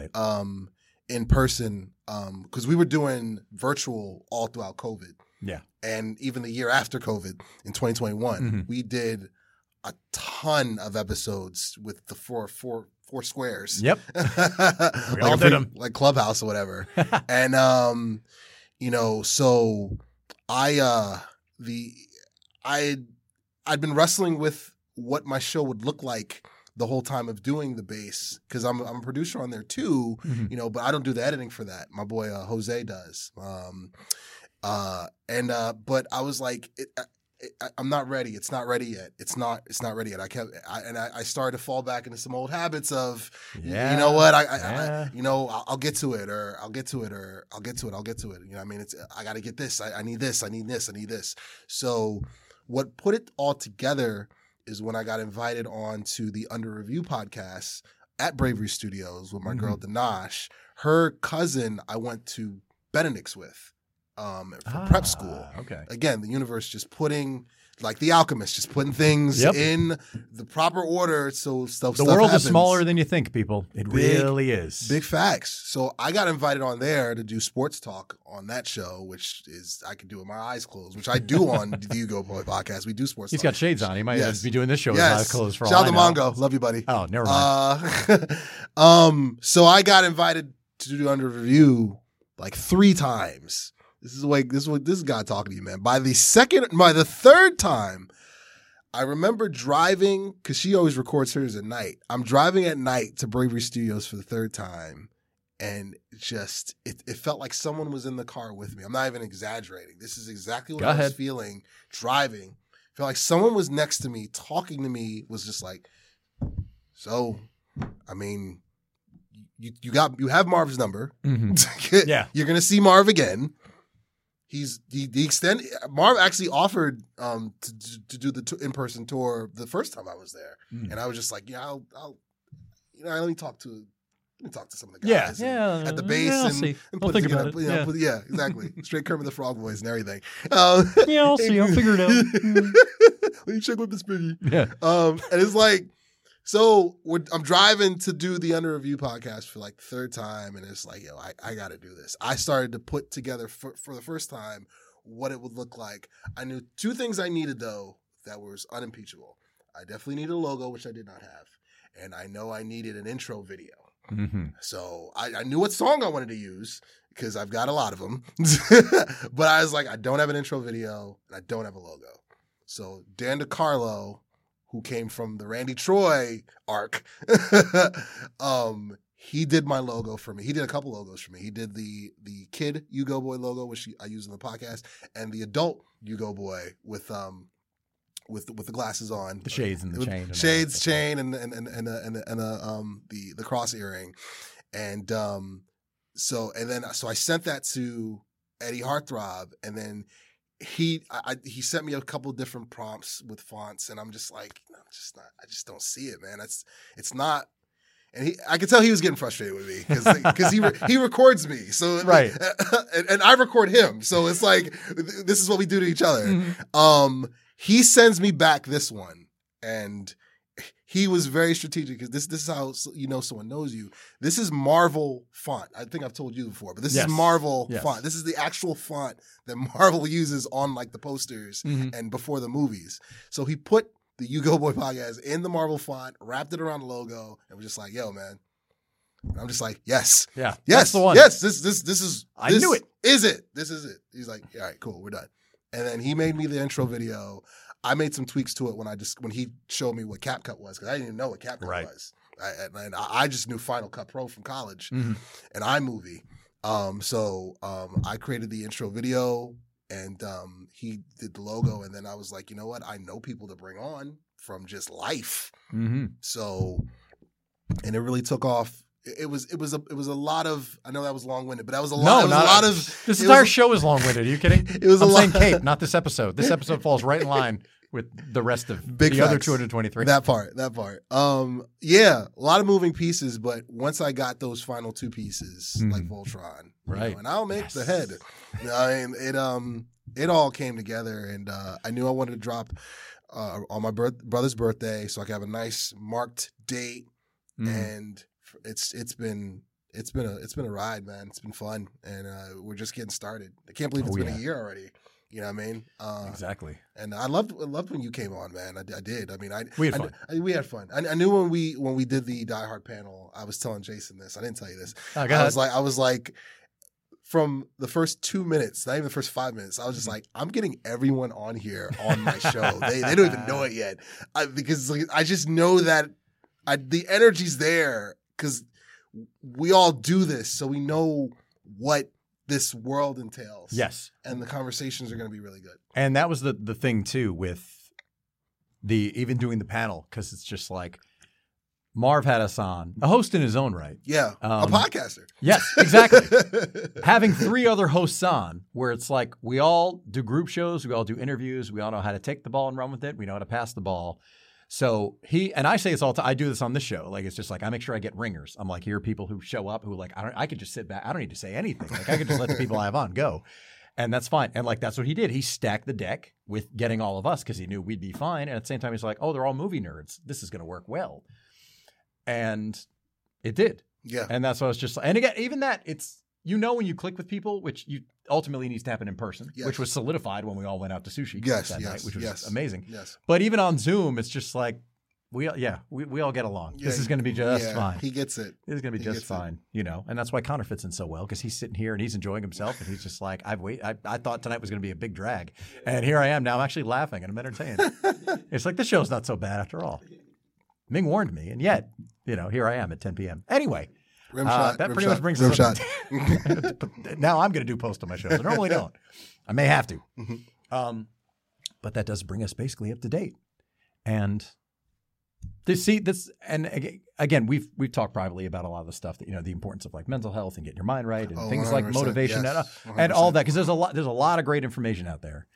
in person because we were doing virtual all throughout COVID. Yeah, and even the year after COVID in 2021, we did a ton of episodes with the four squares. Yep. We all did them. Like Clubhouse or whatever. And, so I'd been wrestling with what my show would look like the whole time of doing the Base, because I'm a producer on there too, but I don't do the editing for that. My boy, Jose does. But I was like, I'm not ready. It's not ready yet. It's not ready yet. I started to fall back into some old habits of, you know what? I'll get to it, or I'll get to it, or I'll get to it. I'll get to it. You know what I mean? I got to get this. I need this. I need this. I need this. So what put it all together is when I got invited on to the Under Review podcast at Bravery Studios with my girl, Danash. Her cousin, I went to Benedict's with. For prep school. Okay. Again, the universe just putting, like the alchemist, just putting things in the proper order so stuff happens. The world is smaller than you think, people. It really is. Big facts. So I got invited on there to do sports talk on that show, which is I can do with my eyes closed, which I do on the Hugo Boy podcast. We do sports talk. He's got shades on. He might be doing this show with his eyes closed for a while. Shout out to Mongo. Love you, buddy. Oh, never mind. So I got invited to do Under Review like 3 times. This is God talking to you, man. By the third time, I remember driving, because she always records hers at night. I'm driving at night to Bravery Studios for the third time, and just it felt like someone was in the car with me. I'm not even exaggerating. This is exactly what I was feeling driving. I felt like someone was next to me, talking to me, was just like, so, I mean, you have Marv's number. Mm-hmm. You're gonna see Marv again. He's the extent Marv actually offered to do the in-person tour the first time I was there, and I was just like, yeah, I'll you know, let me talk to some of the guys at the base and put it together. Yeah, exactly. Straight Kermit the Frog voice and everything. Yeah, I'll see. I'll figure it out. Let me check with this biggie. Yeah, and it's like. So I'm driving to do the Under Review podcast for like the third time, and it's like, yo, I got to do this. I started to put together for the first time what it would look like. I knew two things I needed, though, that was unimpeachable. I definitely needed a logo, which I did not have, and I know I needed an intro video. Mm-hmm. So I knew what song I wanted to use because I've got a lot of them, but I was like, I don't have an intro video, and I don't have a logo. So Dan DiCarlo, who came from the Randy Troy arc, he did my logo for me. He did a couple logos for me. He did the kid You Go Boy logo, which I use in the podcast, and the adult You Go Boy with the glasses on, the shades and the chain, shades, chain, and the cross earring, and so I sent that to Eddie Heartthrob, and then. He sent me a couple different prompts with fonts, and I'm just like, no, I just don't see it, man. It's not. And I could tell he was getting frustrated with me because he records me, so right, and I record him, so it's like this is what we do to each other. Mm-hmm. He sends me back this one, and he was very strategic because this is how you know someone knows you. This is Marvel font. I think I've told you before, but this is Marvel font. This is the actual font that Marvel uses on like the posters and before the movies. So he put the You Go Boy podcast in the Marvel font, wrapped it around the logo, and was just like, "Yo, man." And I'm just like, "Yes, yeah, yes, that's the one. Yes, this is. I knew it. Is it? This is it." He's like, "All right, cool, we're done." And then he made me the intro video. I made some tweaks to it when he showed me what Cap Cut was, because I didn't even know what Cap Cut was. I just knew Final Cut Pro from college and iMovie. So I created the intro video, and he did the logo. And then I was like, you know what? I know people to bring on from just life. Mm-hmm. So, and it really took off. It was a lot of, I know that was long-winded, but that was a lot, this entire show is long-winded. Are you kidding? It was I'm saying Kate, not this episode. This episode falls right in line with the rest of the other 223. That part. Yeah, a lot of moving pieces, but once I got those final two pieces, like Voltron, right, you know, and I'll make the head. I mean, it all came together, and I knew I wanted to drop on my brother's birthday so I could have a nice marked date and. It's been a ride, man. It's been fun, and we're just getting started. I can't believe it's been a year already. You know what I mean? Exactly. And I loved when you came on, man. I did. I mean, we had fun. I knew when we did the Die Hard panel, I was telling Jason this. I didn't tell you this. Oh, God. I was like, from the first 2 minutes, not even the first 5 minutes, I was just like, I'm getting everyone on here on my show. They don't even know it yet, because I just know that the energy's there. Because we all do this, so we know what this world entails. Yes. And the conversations are going to be really good. And that was the thing, too, with even doing the panel, because it's just like Marv had us on, a host in his own right. Yeah, a podcaster. Yes, exactly. Having three other hosts on, where it's like we all do group shows, we all do interviews, we all know how to take the ball and run with it, we know how to pass the ball. So I say this all the time. I do this on this show. Like, it's just like, I make sure I get ringers. I'm like, here are people who show up who like, I could just sit back. I don't need to say anything. Like, I could just let the people I have on go. And that's fine. And like, that's what he did. He stacked the deck with getting all of us because he knew we'd be fine. And at the same time, he's like, oh, they're all movie nerds. This is going to work well. And it did. Yeah. And that's what I was just like. And again, even that, it's, you know, when you click with people, which you ultimately needs to happen in person, yes, which was solidified when we all went out to sushi night, which was amazing. Yes. But even on Zoom, it's just like, we all get along. Yeah, this is going to be just fine. He gets it. This is going to be just fine, you know? And that's why Connor fits in so well, because he's sitting here and he's enjoying himself, and he's just like, I thought tonight was going to be a big drag. And here I am now, I'm actually laughing and I'm entertained. It's like, this show's not so bad after all. Ming warned me, and yet, you know, here I am at 10 p.m. Anyway. That pretty much brings us up. Now I'm going to do posts on my shows. I normally don't. I may have to. But that does bring us basically up to date. And And again, we've talked privately about a lot of the stuff that, you know, the importance of like mental health and getting your mind right and things like motivation and all that, because there's a lot of great information out there,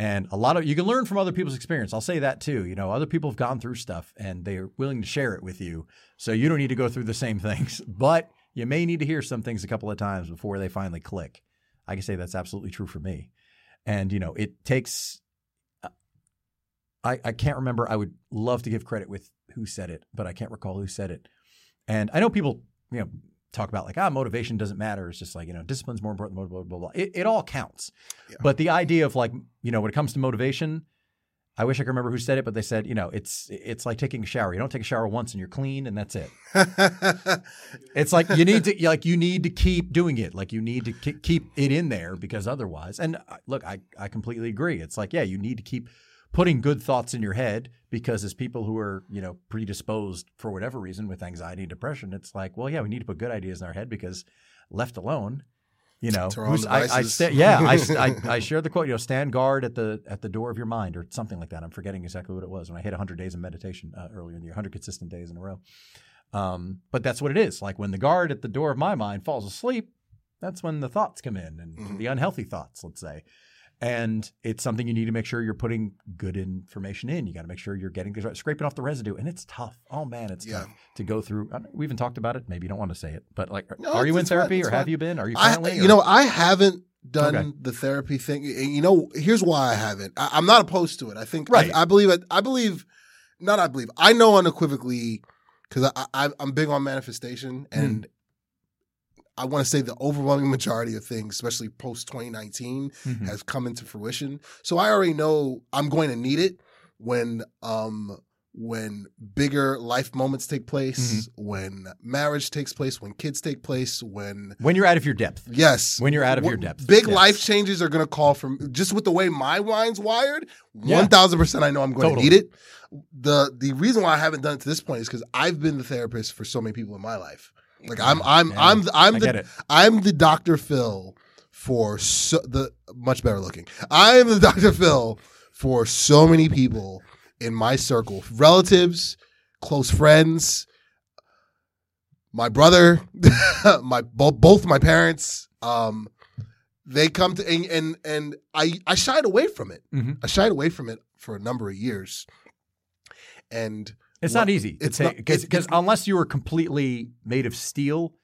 and a lot of you can learn from other people's experience. I'll say that too. You know, other people have gone through stuff and they are willing to share it with you, so you don't need to go through the same things, but you may need to hear some things a couple of times before they finally click. I can say that's absolutely true for me, and you know, it takes. I can't remember. I would love to give credit with who said it, but I can't recall who said it. And I know people, you know, talk about like, motivation doesn't matter. It's just like, you know, discipline's more important, blah, blah, blah, blah. It all counts. Yeah. But the idea of like, you know, when it comes to motivation, I wish I could remember who said it, but they said, you know, it's like taking a shower. You don't take a shower once and you're clean and that's it. It's like you need to keep doing it. Like you need to keep it in there, because otherwise, and look, I completely agree. It's like, yeah, you need to keep putting good thoughts in your head, because as people who are, you know, predisposed for whatever reason with anxiety and depression, it's like, well, yeah, we need to put good ideas in our head, because left alone, you know, I shared the quote, you know, stand guard at the door of your mind or something like that. I'm forgetting exactly what it was when I hit 100 days of meditation earlier in the year, 100 consistent days in a row. But that's what it is. Like when the guard at the door of my mind falls asleep, that's when the thoughts come in, and the unhealthy thoughts, let's say. And it's something you need to make sure you're putting good information in. You got to make sure you're getting this right, scraping off the residue. And it's tough. Oh, man, it's tough to go through. We even talked about it. Maybe you don't want to say it, but like, are you in therapy or have you been? Are you currently? I haven't done the therapy thing. You know, here's why I haven't. I'm not opposed to it. I think I know unequivocally, because I'm big on manifestation, and I want to say the overwhelming majority of things, especially post-2019, has come into fruition. So I already know I'm going to need it when bigger life moments take place, when marriage takes place, when kids take place, when you're out of your depth. Yes. When you're out of your depth. Big life changes are going to call for, just with the way my mind's wired, 1,000% I know I'm going to need it. The reason why I haven't done it to this point is because I've been the therapist for so many people in my life. Like I'm the Dr. Phil for the much better looking. I am the Dr. Phil for so many people in my circle, relatives, close friends, my brother, both my parents. They come to and I shied away from it. I shied away from it for a number of years, and. It's not easy because unless you are completely made of steel,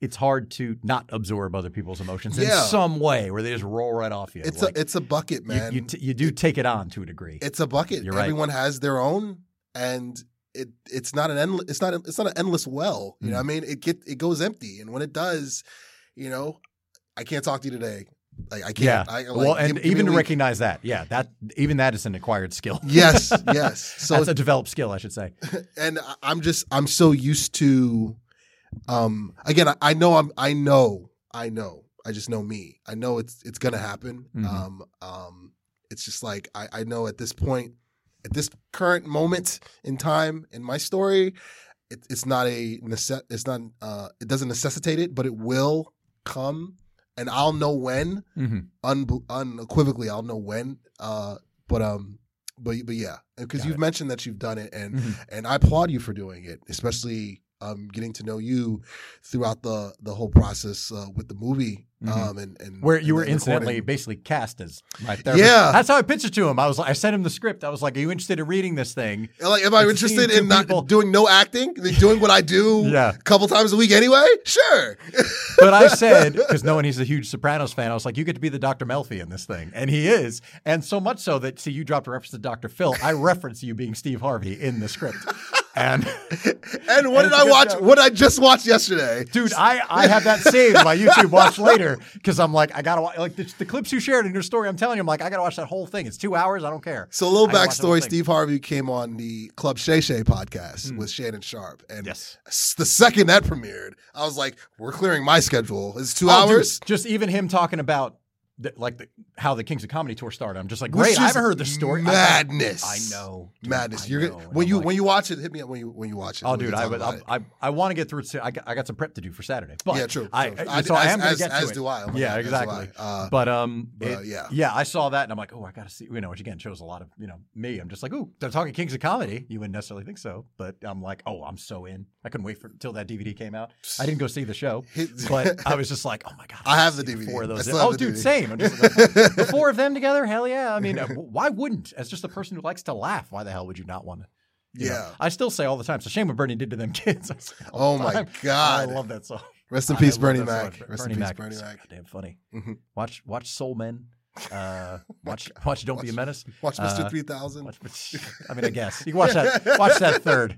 it's hard to not absorb other people's emotions in some way where they just roll right off you. It's like, it's a bucket, man. You do take it on to a degree. It's a bucket. You're right. Everyone has their own, and it's not an endless. It's not an endless well. You know what I mean? It goes empty, and when it does, you know, I can't talk to you today. Like I can't. Yeah. To recognize that. Yeah. That is an acquired skill. Yes. Yes. So that's a developed skill, I should say. And I'm so used to. Again, I know. I just know me. I know it's gonna happen. It's just like I know at this point, at this current moment in time in my story, it doesn't necessitate it, but it will come. And I'll know when, unequivocally, I'll know when. But yeah, because you've mentioned that you've done it, and I applaud you for doing it, especially getting to know you throughout the whole process with the movie. Incidentally basically cast as my therapist. Yeah, that's how I pitched to him. I was like, I sent him the script. I was like, "Are you interested in reading this thing? Like, am I interested in doing no acting, doing what I do a couple times a week anyway? Sure." But I said, because knowing he's a huge Sopranos fan, I was like, "You get to be the Dr. Melfi in this thing," and he is, and so much so that you dropped a reference to Dr. Phil. I reference you being Steve Harvey in the script. And what did I watch? What I just watched yesterday, dude. I have that saved my YouTube watch later because I'm like I gotta watch like the clips you shared in your story. I'm telling you, I'm like I gotta watch that whole thing. It's 2 hours. I don't care. So a little backstory: Steve Harvey came on the Club Shay Shay podcast with Shannon Sharp, and the second that premiered, I was like, we're clearing my schedule. It's 2 hours. Dude, just even him talking about how the Kings of Comedy tour started. I'm just like, great. I haven't heard the story. Madness. I know. Dude, madness. When you watch it, hit me up when you watch it. Oh, dude, I want to get through it. I got some prep to do for Saturday. But yeah, true. I am going to get to it. As do I. Like, yeah, exactly. But I saw that and I'm like, oh, I got to see. You know, which again shows a lot of me. I'm just like, ooh, they're talking Kings of Comedy. You wouldn't necessarily think so, but I'm like, oh, I'm so in. I couldn't wait until that DVD came out. I didn't go see the show, but I was just like, oh my god, I have the DVD. Four of those. Oh, dude, same. The four of them together? Hell yeah. I mean, why wouldn't? As just a person who likes to laugh, why the hell would you not want to? You know? I still say all the time, it's a shame what Bernie did to them kids. Oh my God. I love that song. Rest in peace, Bernie Mac. Rest in peace, Bernie Mac. Goddamn funny. Mm-hmm. Watch Soul Men. Watch Don't Be a Menace. Watch Mr. 3000. I mean, I guess. You can watch that. Watch that third.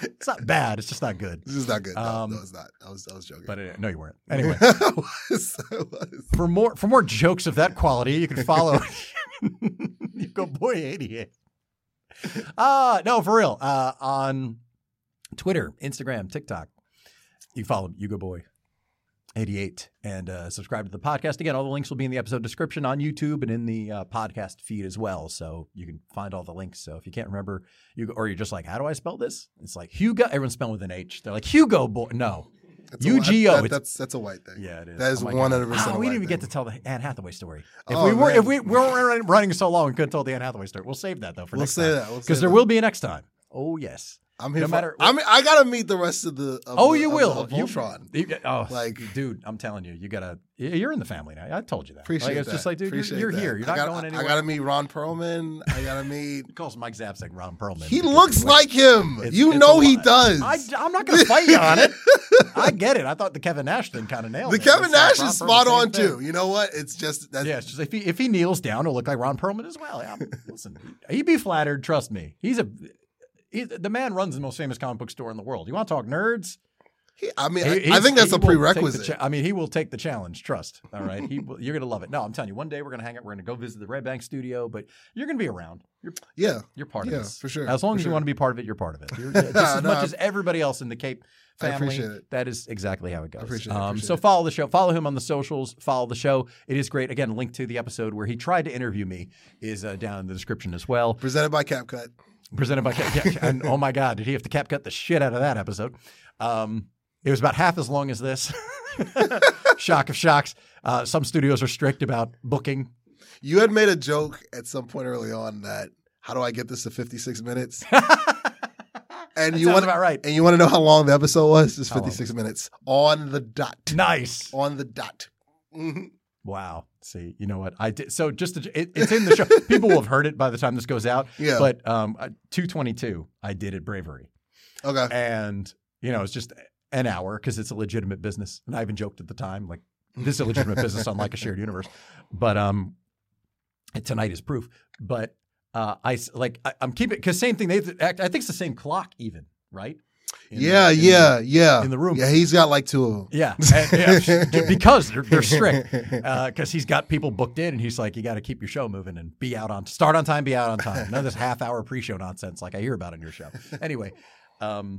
It's not bad. It's just not good. This is not good. No, it's not. I was joking. But no, you weren't. Anyway, I was. For more jokes of that quality, you can follow. You go, boy, 88. No, for real. On Twitter, Instagram, TikTok, you follow You Go Boy 88 and subscribe to the podcast. Again, all the links will be in the episode description on YouTube and in the podcast feed as well. So you can find all the links. So if you can't remember, you're just like, how do I spell this? It's like Hugo. Everyone's spelled with an H. They're like Hugo Boy. No, UGO. That's a white thing. Yeah, it is. That is 100%. We didn't even get to tell the Anne Hathaway story. If we weren't running so long, we could have told the Anne Hathaway story. We'll save that though for next time. Because there will be a next time. Oh yes. I'm here. I gotta meet the rest of the. Voltron. Dude, I'm telling you, you gotta. You're in the family now. I told you that. Appreciate that. Just like, dude, you're here. You're not going anywhere. I gotta meet Ron Perlman. He calls Mike Zapsek Ron Perlman. He looks like him. He does. I'm not gonna fight you on it. I get it. I thought the Kevin Nash thing kind of nailed it. The Kevin Nash is spot on too. You know what? It's just if he kneels down, he'll look like Ron Perlman as well. Yeah, listen, he'd be flattered. Trust me. The man runs the most famous comic book store in the world. You want to talk nerds? I think that's a prerequisite. He will take the challenge. Trust. All right. You're going to love it. No, I'm telling you, one day we're going to hang out. We're going to go visit the Red Bank studio, but you're going to be around. You're part of this. For sure. As long as you want to be part of it, you're part of it. Just as much as everybody else in the Cape family. That is exactly how it goes. So follow the show. Follow him on the socials. Follow the show. It is great. Again, link to the episode where he tried to interview me is down in the description as well. Presented by CapCut. And oh my God, did he have to CapCut the shit out of that episode? It was about half as long as this. Shock of shocks. Some studios are strict about booking. You had made a joke at some point early on that how do I get this to 56 minutes? And you want about right. And you want to know how long the episode was? It's 56 minutes on the dot. Nice on the dot. Mm-hmm. Wow. See, you know what I did. So it's in the show. People will have heard it by the time this goes out. Yeah. But 222, I did at Bravery. Okay. And it's just an hour because it's a legitimate business. And I even joked at the time, like this is a legitimate business on like a shared universe. But tonight is proof. But I'm keeping because same thing. I think it's the same clock even, right? In the room. Yeah, he's got like two of them. Yeah, because they're strict. Because he's got people booked in, and he's like, you got to keep your show moving and start on time, be out on time. None of this half-hour pre-show nonsense like I hear about on your show. Anyway, I'm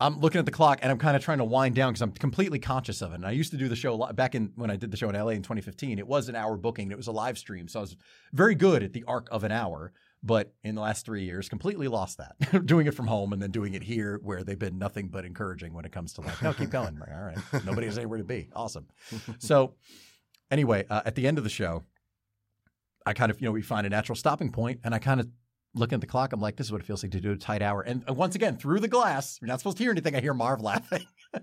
looking at the clock, and I'm kind of trying to wind down because I'm completely conscious of it. And I used to do the show when I did the show in LA in 2015. It was an hour booking. And it was a live stream, so I was very good at the arc of an hour. But in the last 3 years, completely lost that. Doing it from home and then doing it here where they've been nothing but encouraging when it comes to like, no, keep going. All right. Nobody has anywhere to be. Awesome. So anyway, at the end of the show, I kind of, we find a natural stopping point and I kind of look at the clock. I'm like, this is what it feels like to do a tight hour. And once again, through the glass, you're not supposed to hear anything. I hear Marv laughing. And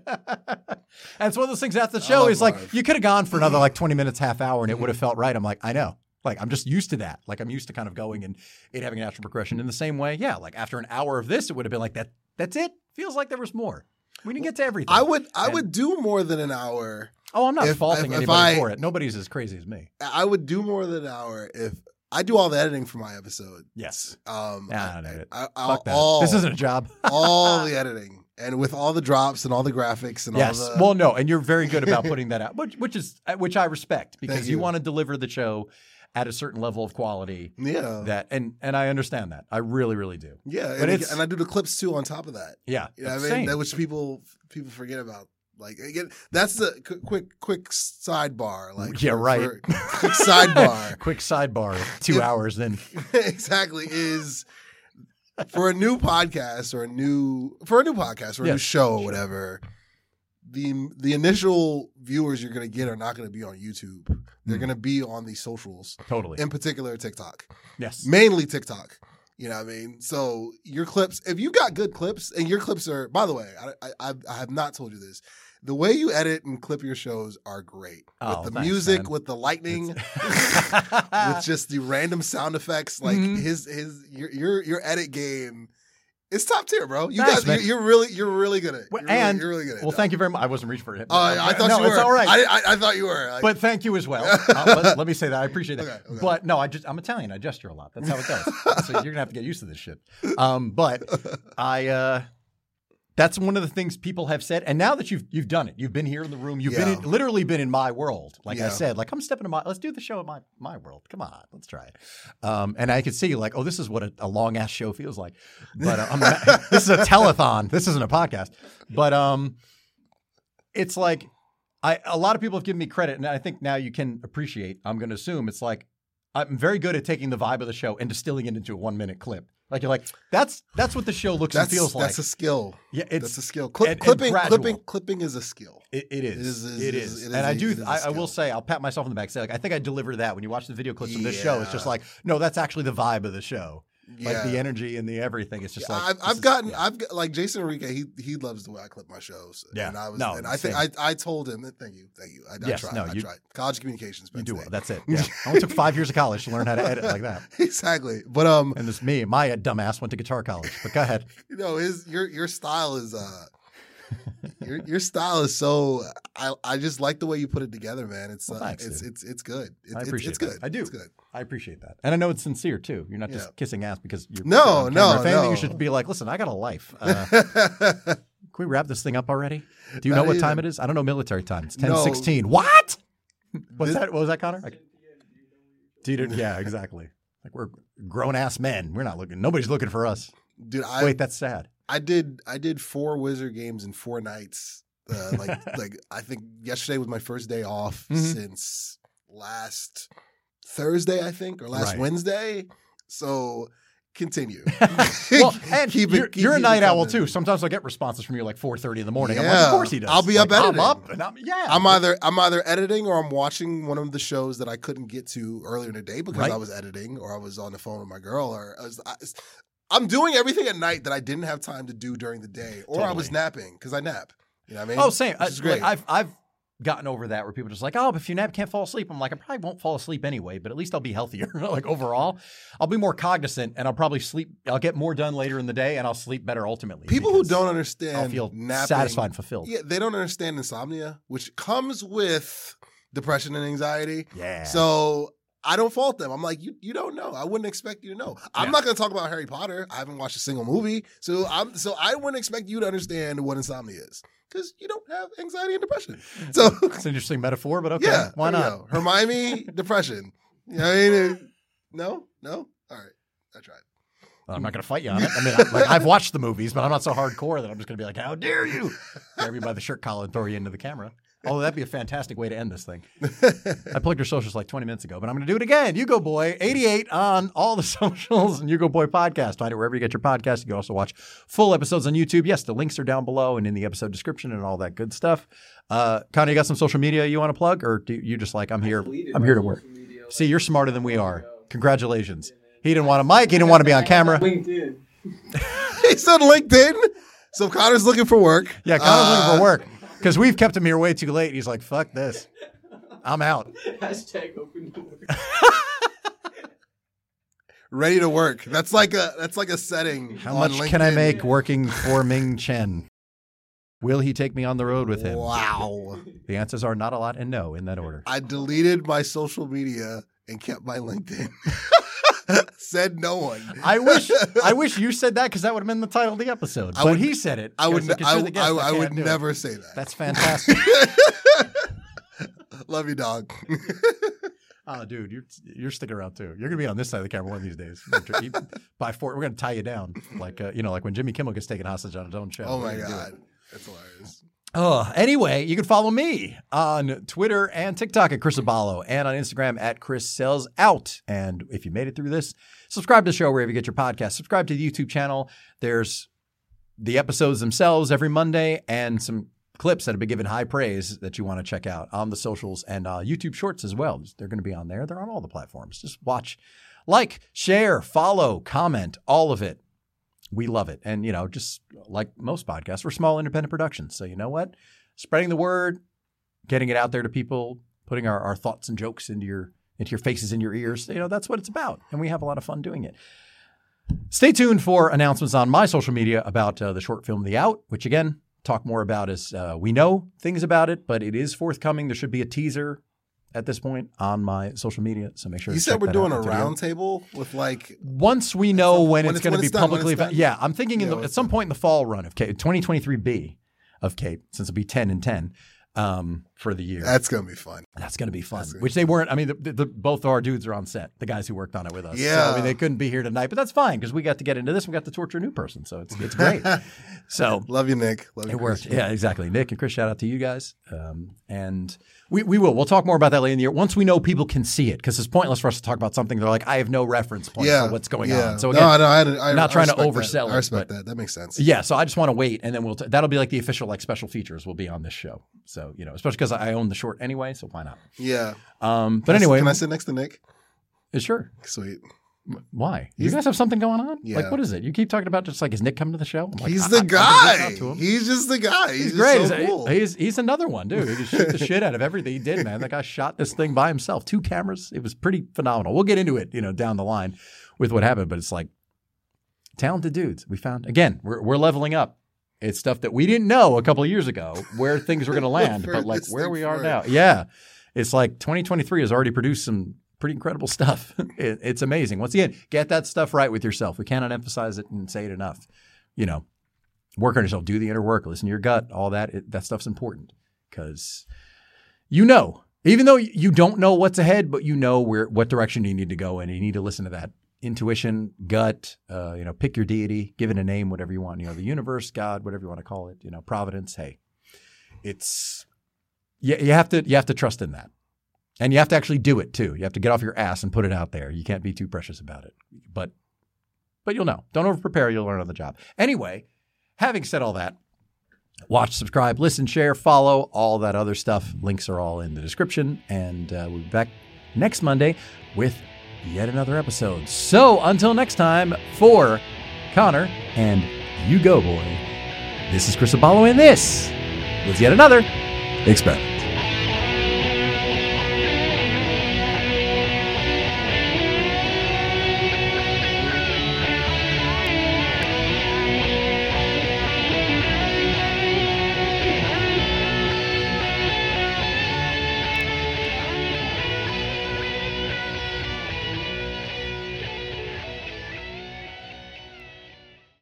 it's one of those things after the show. He's like, you could have gone for another like 20 minutes, half hour and it would have felt right. I'm like, I know. Like, I'm just used to that. Like, I'm used to kind of going and it having a natural progression in the same way. Yeah, like after an hour of this, it would have been like that. That's it. Feels like there was more. We didn't get to everything. I would do more than an hour. Oh, I'm not faulting anybody for it. Nobody's as crazy as me. I would do more than an hour if I do all the editing for my episode. Yes. Fuck that. This isn't a job. All the editing. And with all the drops and all the graphics and all the... Well, no, and you're very good about putting that out, which I respect because you want to deliver the show at a certain level of quality. Yeah. And I understand that. I really, really do. Yeah. But I do the clips too on top of that. Yeah. You know what I mean? That which people forget about. Like, again, that's the quick sidebar. Like, yeah, right. Quick sidebar. Quick sidebar. 2 hours then. Exactly. Is for a new podcast or a new show or whatever, the initial viewers you're going to get are not going to be on YouTube. They're going to be on the socials. Totally. In particular, TikTok. Yes. Mainly TikTok. You know what I mean? So your clips, if you got good clips, and your clips are, by the way, I have not told you this. The way you edit and clip your shows are great. With the thanks, music, man. With the lightning, with just the random sound effects. Like your edit game, it's top tier, bro. You thanks, guys, man. You're really good at it. You're really good at it. Well, thank you very much. I wasn't reaching for it. I thought you were. It's all right. I thought you were. Like, but thank you as well. Let me say that. I appreciate that. Okay. But no, I'm Italian. I gesture a lot. That's how it goes. So you're gonna have to get used to this shit. That's one of the things people have said. And now that you've done it, you've been here in the room, you've literally been in my world. Like I said, like I'm stepping to let's do the show in my world. Come on, let's try it. And I could see like, oh, this is what a long ass show feels like. But this is a telethon. This isn't a podcast. But it's like a lot of people have given me credit, and I think now you can appreciate. I'm going to assume it's like I'm very good at taking the vibe of the show and distilling it into a 1 minute clip. Like you're like, that's what the show and feels like. That's a skill. Yeah, that's a skill. Clipping is a skill. It is. And I do. I will say, I'll pat myself on the back. Say, like, I think I delivered that. When you watch the video clips from this show, it's just like, no, that's actually the vibe of the show. Yeah. Like the energy and the everything. It's just like I've got like Jason Enrique. He loves the way I clip my shows. Yeah, and I told him that. Thank you. I tried. College communications. You do well. That's it. Yeah, I only took 5 years of college to learn how to edit like that. Exactly. But and this me, my dumbass went to guitar college. But go ahead. You know, your style is your style is so. I just like the way you put it together, man. It's thanks, it's good. I appreciate it's good. That. I do. It's good. I appreciate that, and I know it's sincere too. You're not just kissing ass because you're no. If anything, you should be like, listen, I got a life. Can we wrap this thing up already? Do you know what time it is? I don't know military time. It's 10:16. What? What was that, Connor? Yeah, exactly. Like we're grown ass men. We're not looking. Nobody's looking for us. Dude, wait, that's sad. I did 4 Wizard games in 4 nights. I think yesterday was my first day off since last Thursday, I think, or last Wednesday. So continue. Well, and you're a night owl too. Sometimes I'll get responses from you like 4:30 in the morning. Yeah. I'm like, of course he does. I'll be like, up editing. I'm up. And I'm either editing or I'm watching one of the shows that I couldn't get to earlier in the day because I was editing or I was on the phone with my girl or I'm doing everything at night that I didn't have time to do during the day, or I was napping because I nap. You know what I mean? Oh, same. It's great. I've gotten over that where people are just like, oh, but if you nap, can't fall asleep. I'm like, I probably won't fall asleep anyway, but at least I'll be healthier. Like overall, I'll be more cognizant, and I'll probably sleep. I'll get more done later in the day, and I'll sleep better ultimately. People who don't understand, I'll feel satisfied and fulfilled. Yeah, they don't understand insomnia, which comes with depression and anxiety. Yeah. So I don't fault them. I'm like, you don't know. I wouldn't expect you to know. I'm not going to talk about Harry Potter. I haven't watched a single movie. So I wouldn't expect you to understand what insomnia is because you don't have anxiety and depression. So it's an interesting metaphor, but okay. Yeah, why not? You know, Hermione, depression. You know what I mean? No? All right. I tried. I'm not going to fight you on it. I mean, I've watched the movies, but I'm not so hardcore that I'm just going to be like, how dare you? Grab me by the shirt collar and throw you into the camera. Oh, that'd be a fantastic way to end this thing. I plugged your socials like 20 minutes ago, but I'm going to do it again. You Go Boy 88 on all the socials and You Go Boy podcast. Find it wherever you get your podcast. You can also watch full episodes on YouTube. Yes, the links are down below and in the episode description and all that good stuff. Connor, you got some social media you want to plug, or do you just like I'm here to work? Media, like, see, you're smarter than we are. Congratulations. He didn't want a mic. He didn't want to be on camera. LinkedIn. He said LinkedIn. So Connor's looking for work. Yeah, Connor's looking for work. Because we've kept him here way too late. He's like, fuck this. I'm out. Hashtag open to work. Ready to work. That's like a setting. How much LinkedIn can I make working for Ming Chen? Will he take me on the road with him? Wow. The answers are not a lot and no in that order. I deleted my social media and kept my LinkedIn. Said no one. I wish you said that because that would have been the title of the episode. But he said it. I would never say that. That's fantastic. Love you, dog. Oh, dude, you're sticking around too. You're gonna be on this side of the camera one of these days. We're gonna tie you down, like when Jimmy Kimmel gets taken hostage on his own show. Oh my God, that's hilarious. Anyway, you can follow me on Twitter and TikTok at Chris Abalo and on Instagram at Chris Sells Out. And if you made it through this, subscribe to the show wherever you get your podcast. Subscribe to the YouTube channel. There's the episodes themselves every Monday and some clips that have been given high praise that you want to check out on the socials and YouTube shorts as well. They're going to be on there. They're on all the platforms. Just watch, like, share, follow, comment, all of it. We love it. And, you know, just like most podcasts, we're small independent productions. So you know what? Spreading the word, getting it out there to people, putting our thoughts and jokes into your faces, in your ears. You know, that's what it's about. And we have a lot of fun doing it. Stay tuned for announcements on my social media about the short film, The Out, which again, talk more about as we know things about it, but it is forthcoming. There should be a teaser at this point on my social media, so make sure you said we're doing a roundtable with like once we know when it's going to be publicly. Yeah, I'm thinking at some point in the fall run of Cape 2023B of Cape, since it'll be 10 and 10 for the year. That's going to be fun. Which they weren't. I mean, both our dudes are on set. The guys who worked on it with us. Yeah. So, I mean, they couldn't be here tonight, but that's fine because we got to get into this. We got to torture a new person, so it's great. So love you, Nick. Love you, Chris. It worked. Yeah, exactly. Nick and Chris, shout out to you guys. And we will. We'll talk more about that later in the year once we know people can see it, because it's pointless for us to talk about something. They're like, I have no reference point for what's going on. So again, I'm not trying to oversell it. I respect that. That makes sense. Yeah. So I just want to wait, and then that'll be like the official like special features will be on this show. So, you know, especially because I own the short anyway, so why not? Yeah. Anyway. Can I sit next to Nick? Sure. Sweet. Why? You guys have something going on? Yeah. Like, what is it? You keep talking about just like, is Nick coming to the show? I'm like, he's the guy. He's just the guy. He's great. Just so cool. He's another one, dude. He just shoot the shit out of everything he did, man. That guy shot this thing by himself. 2 cameras. It was pretty phenomenal. We'll get into it, you know, down the line with what happened, but it's like talented dudes. We found, again, we're leveling up. It's stuff that we didn't know a couple of years ago where things were going to land, but like where we are now. Yeah. It's like 2023 has already produced some pretty incredible stuff. It's amazing. Once again, get that stuff right with yourself. We cannot emphasize it and say it enough. You know, work on yourself, do the inner work, listen to your gut, all that. That stuff's important because you know, even though you don't know what's ahead, but you know what direction you need to go in, and you need to listen to that. Intuition, gut, you know, pick your deity, give it a name, whatever you want, you know, the universe, God, whatever you want to call it, you know, providence. Hey, it's, you have to trust in that, and you have to actually do it too. You have to get off your ass and put it out there. You can't be too precious about it, but you'll know, don't over prepare. You'll learn on the job. Anyway, having said all that, watch, subscribe, listen, share, follow, all that other stuff. Links are all in the description, and we'll be back next Monday with yet another episode. So until next time, for Connor and You Go Boy, this is Chris Abalo, and this was yet another experiment.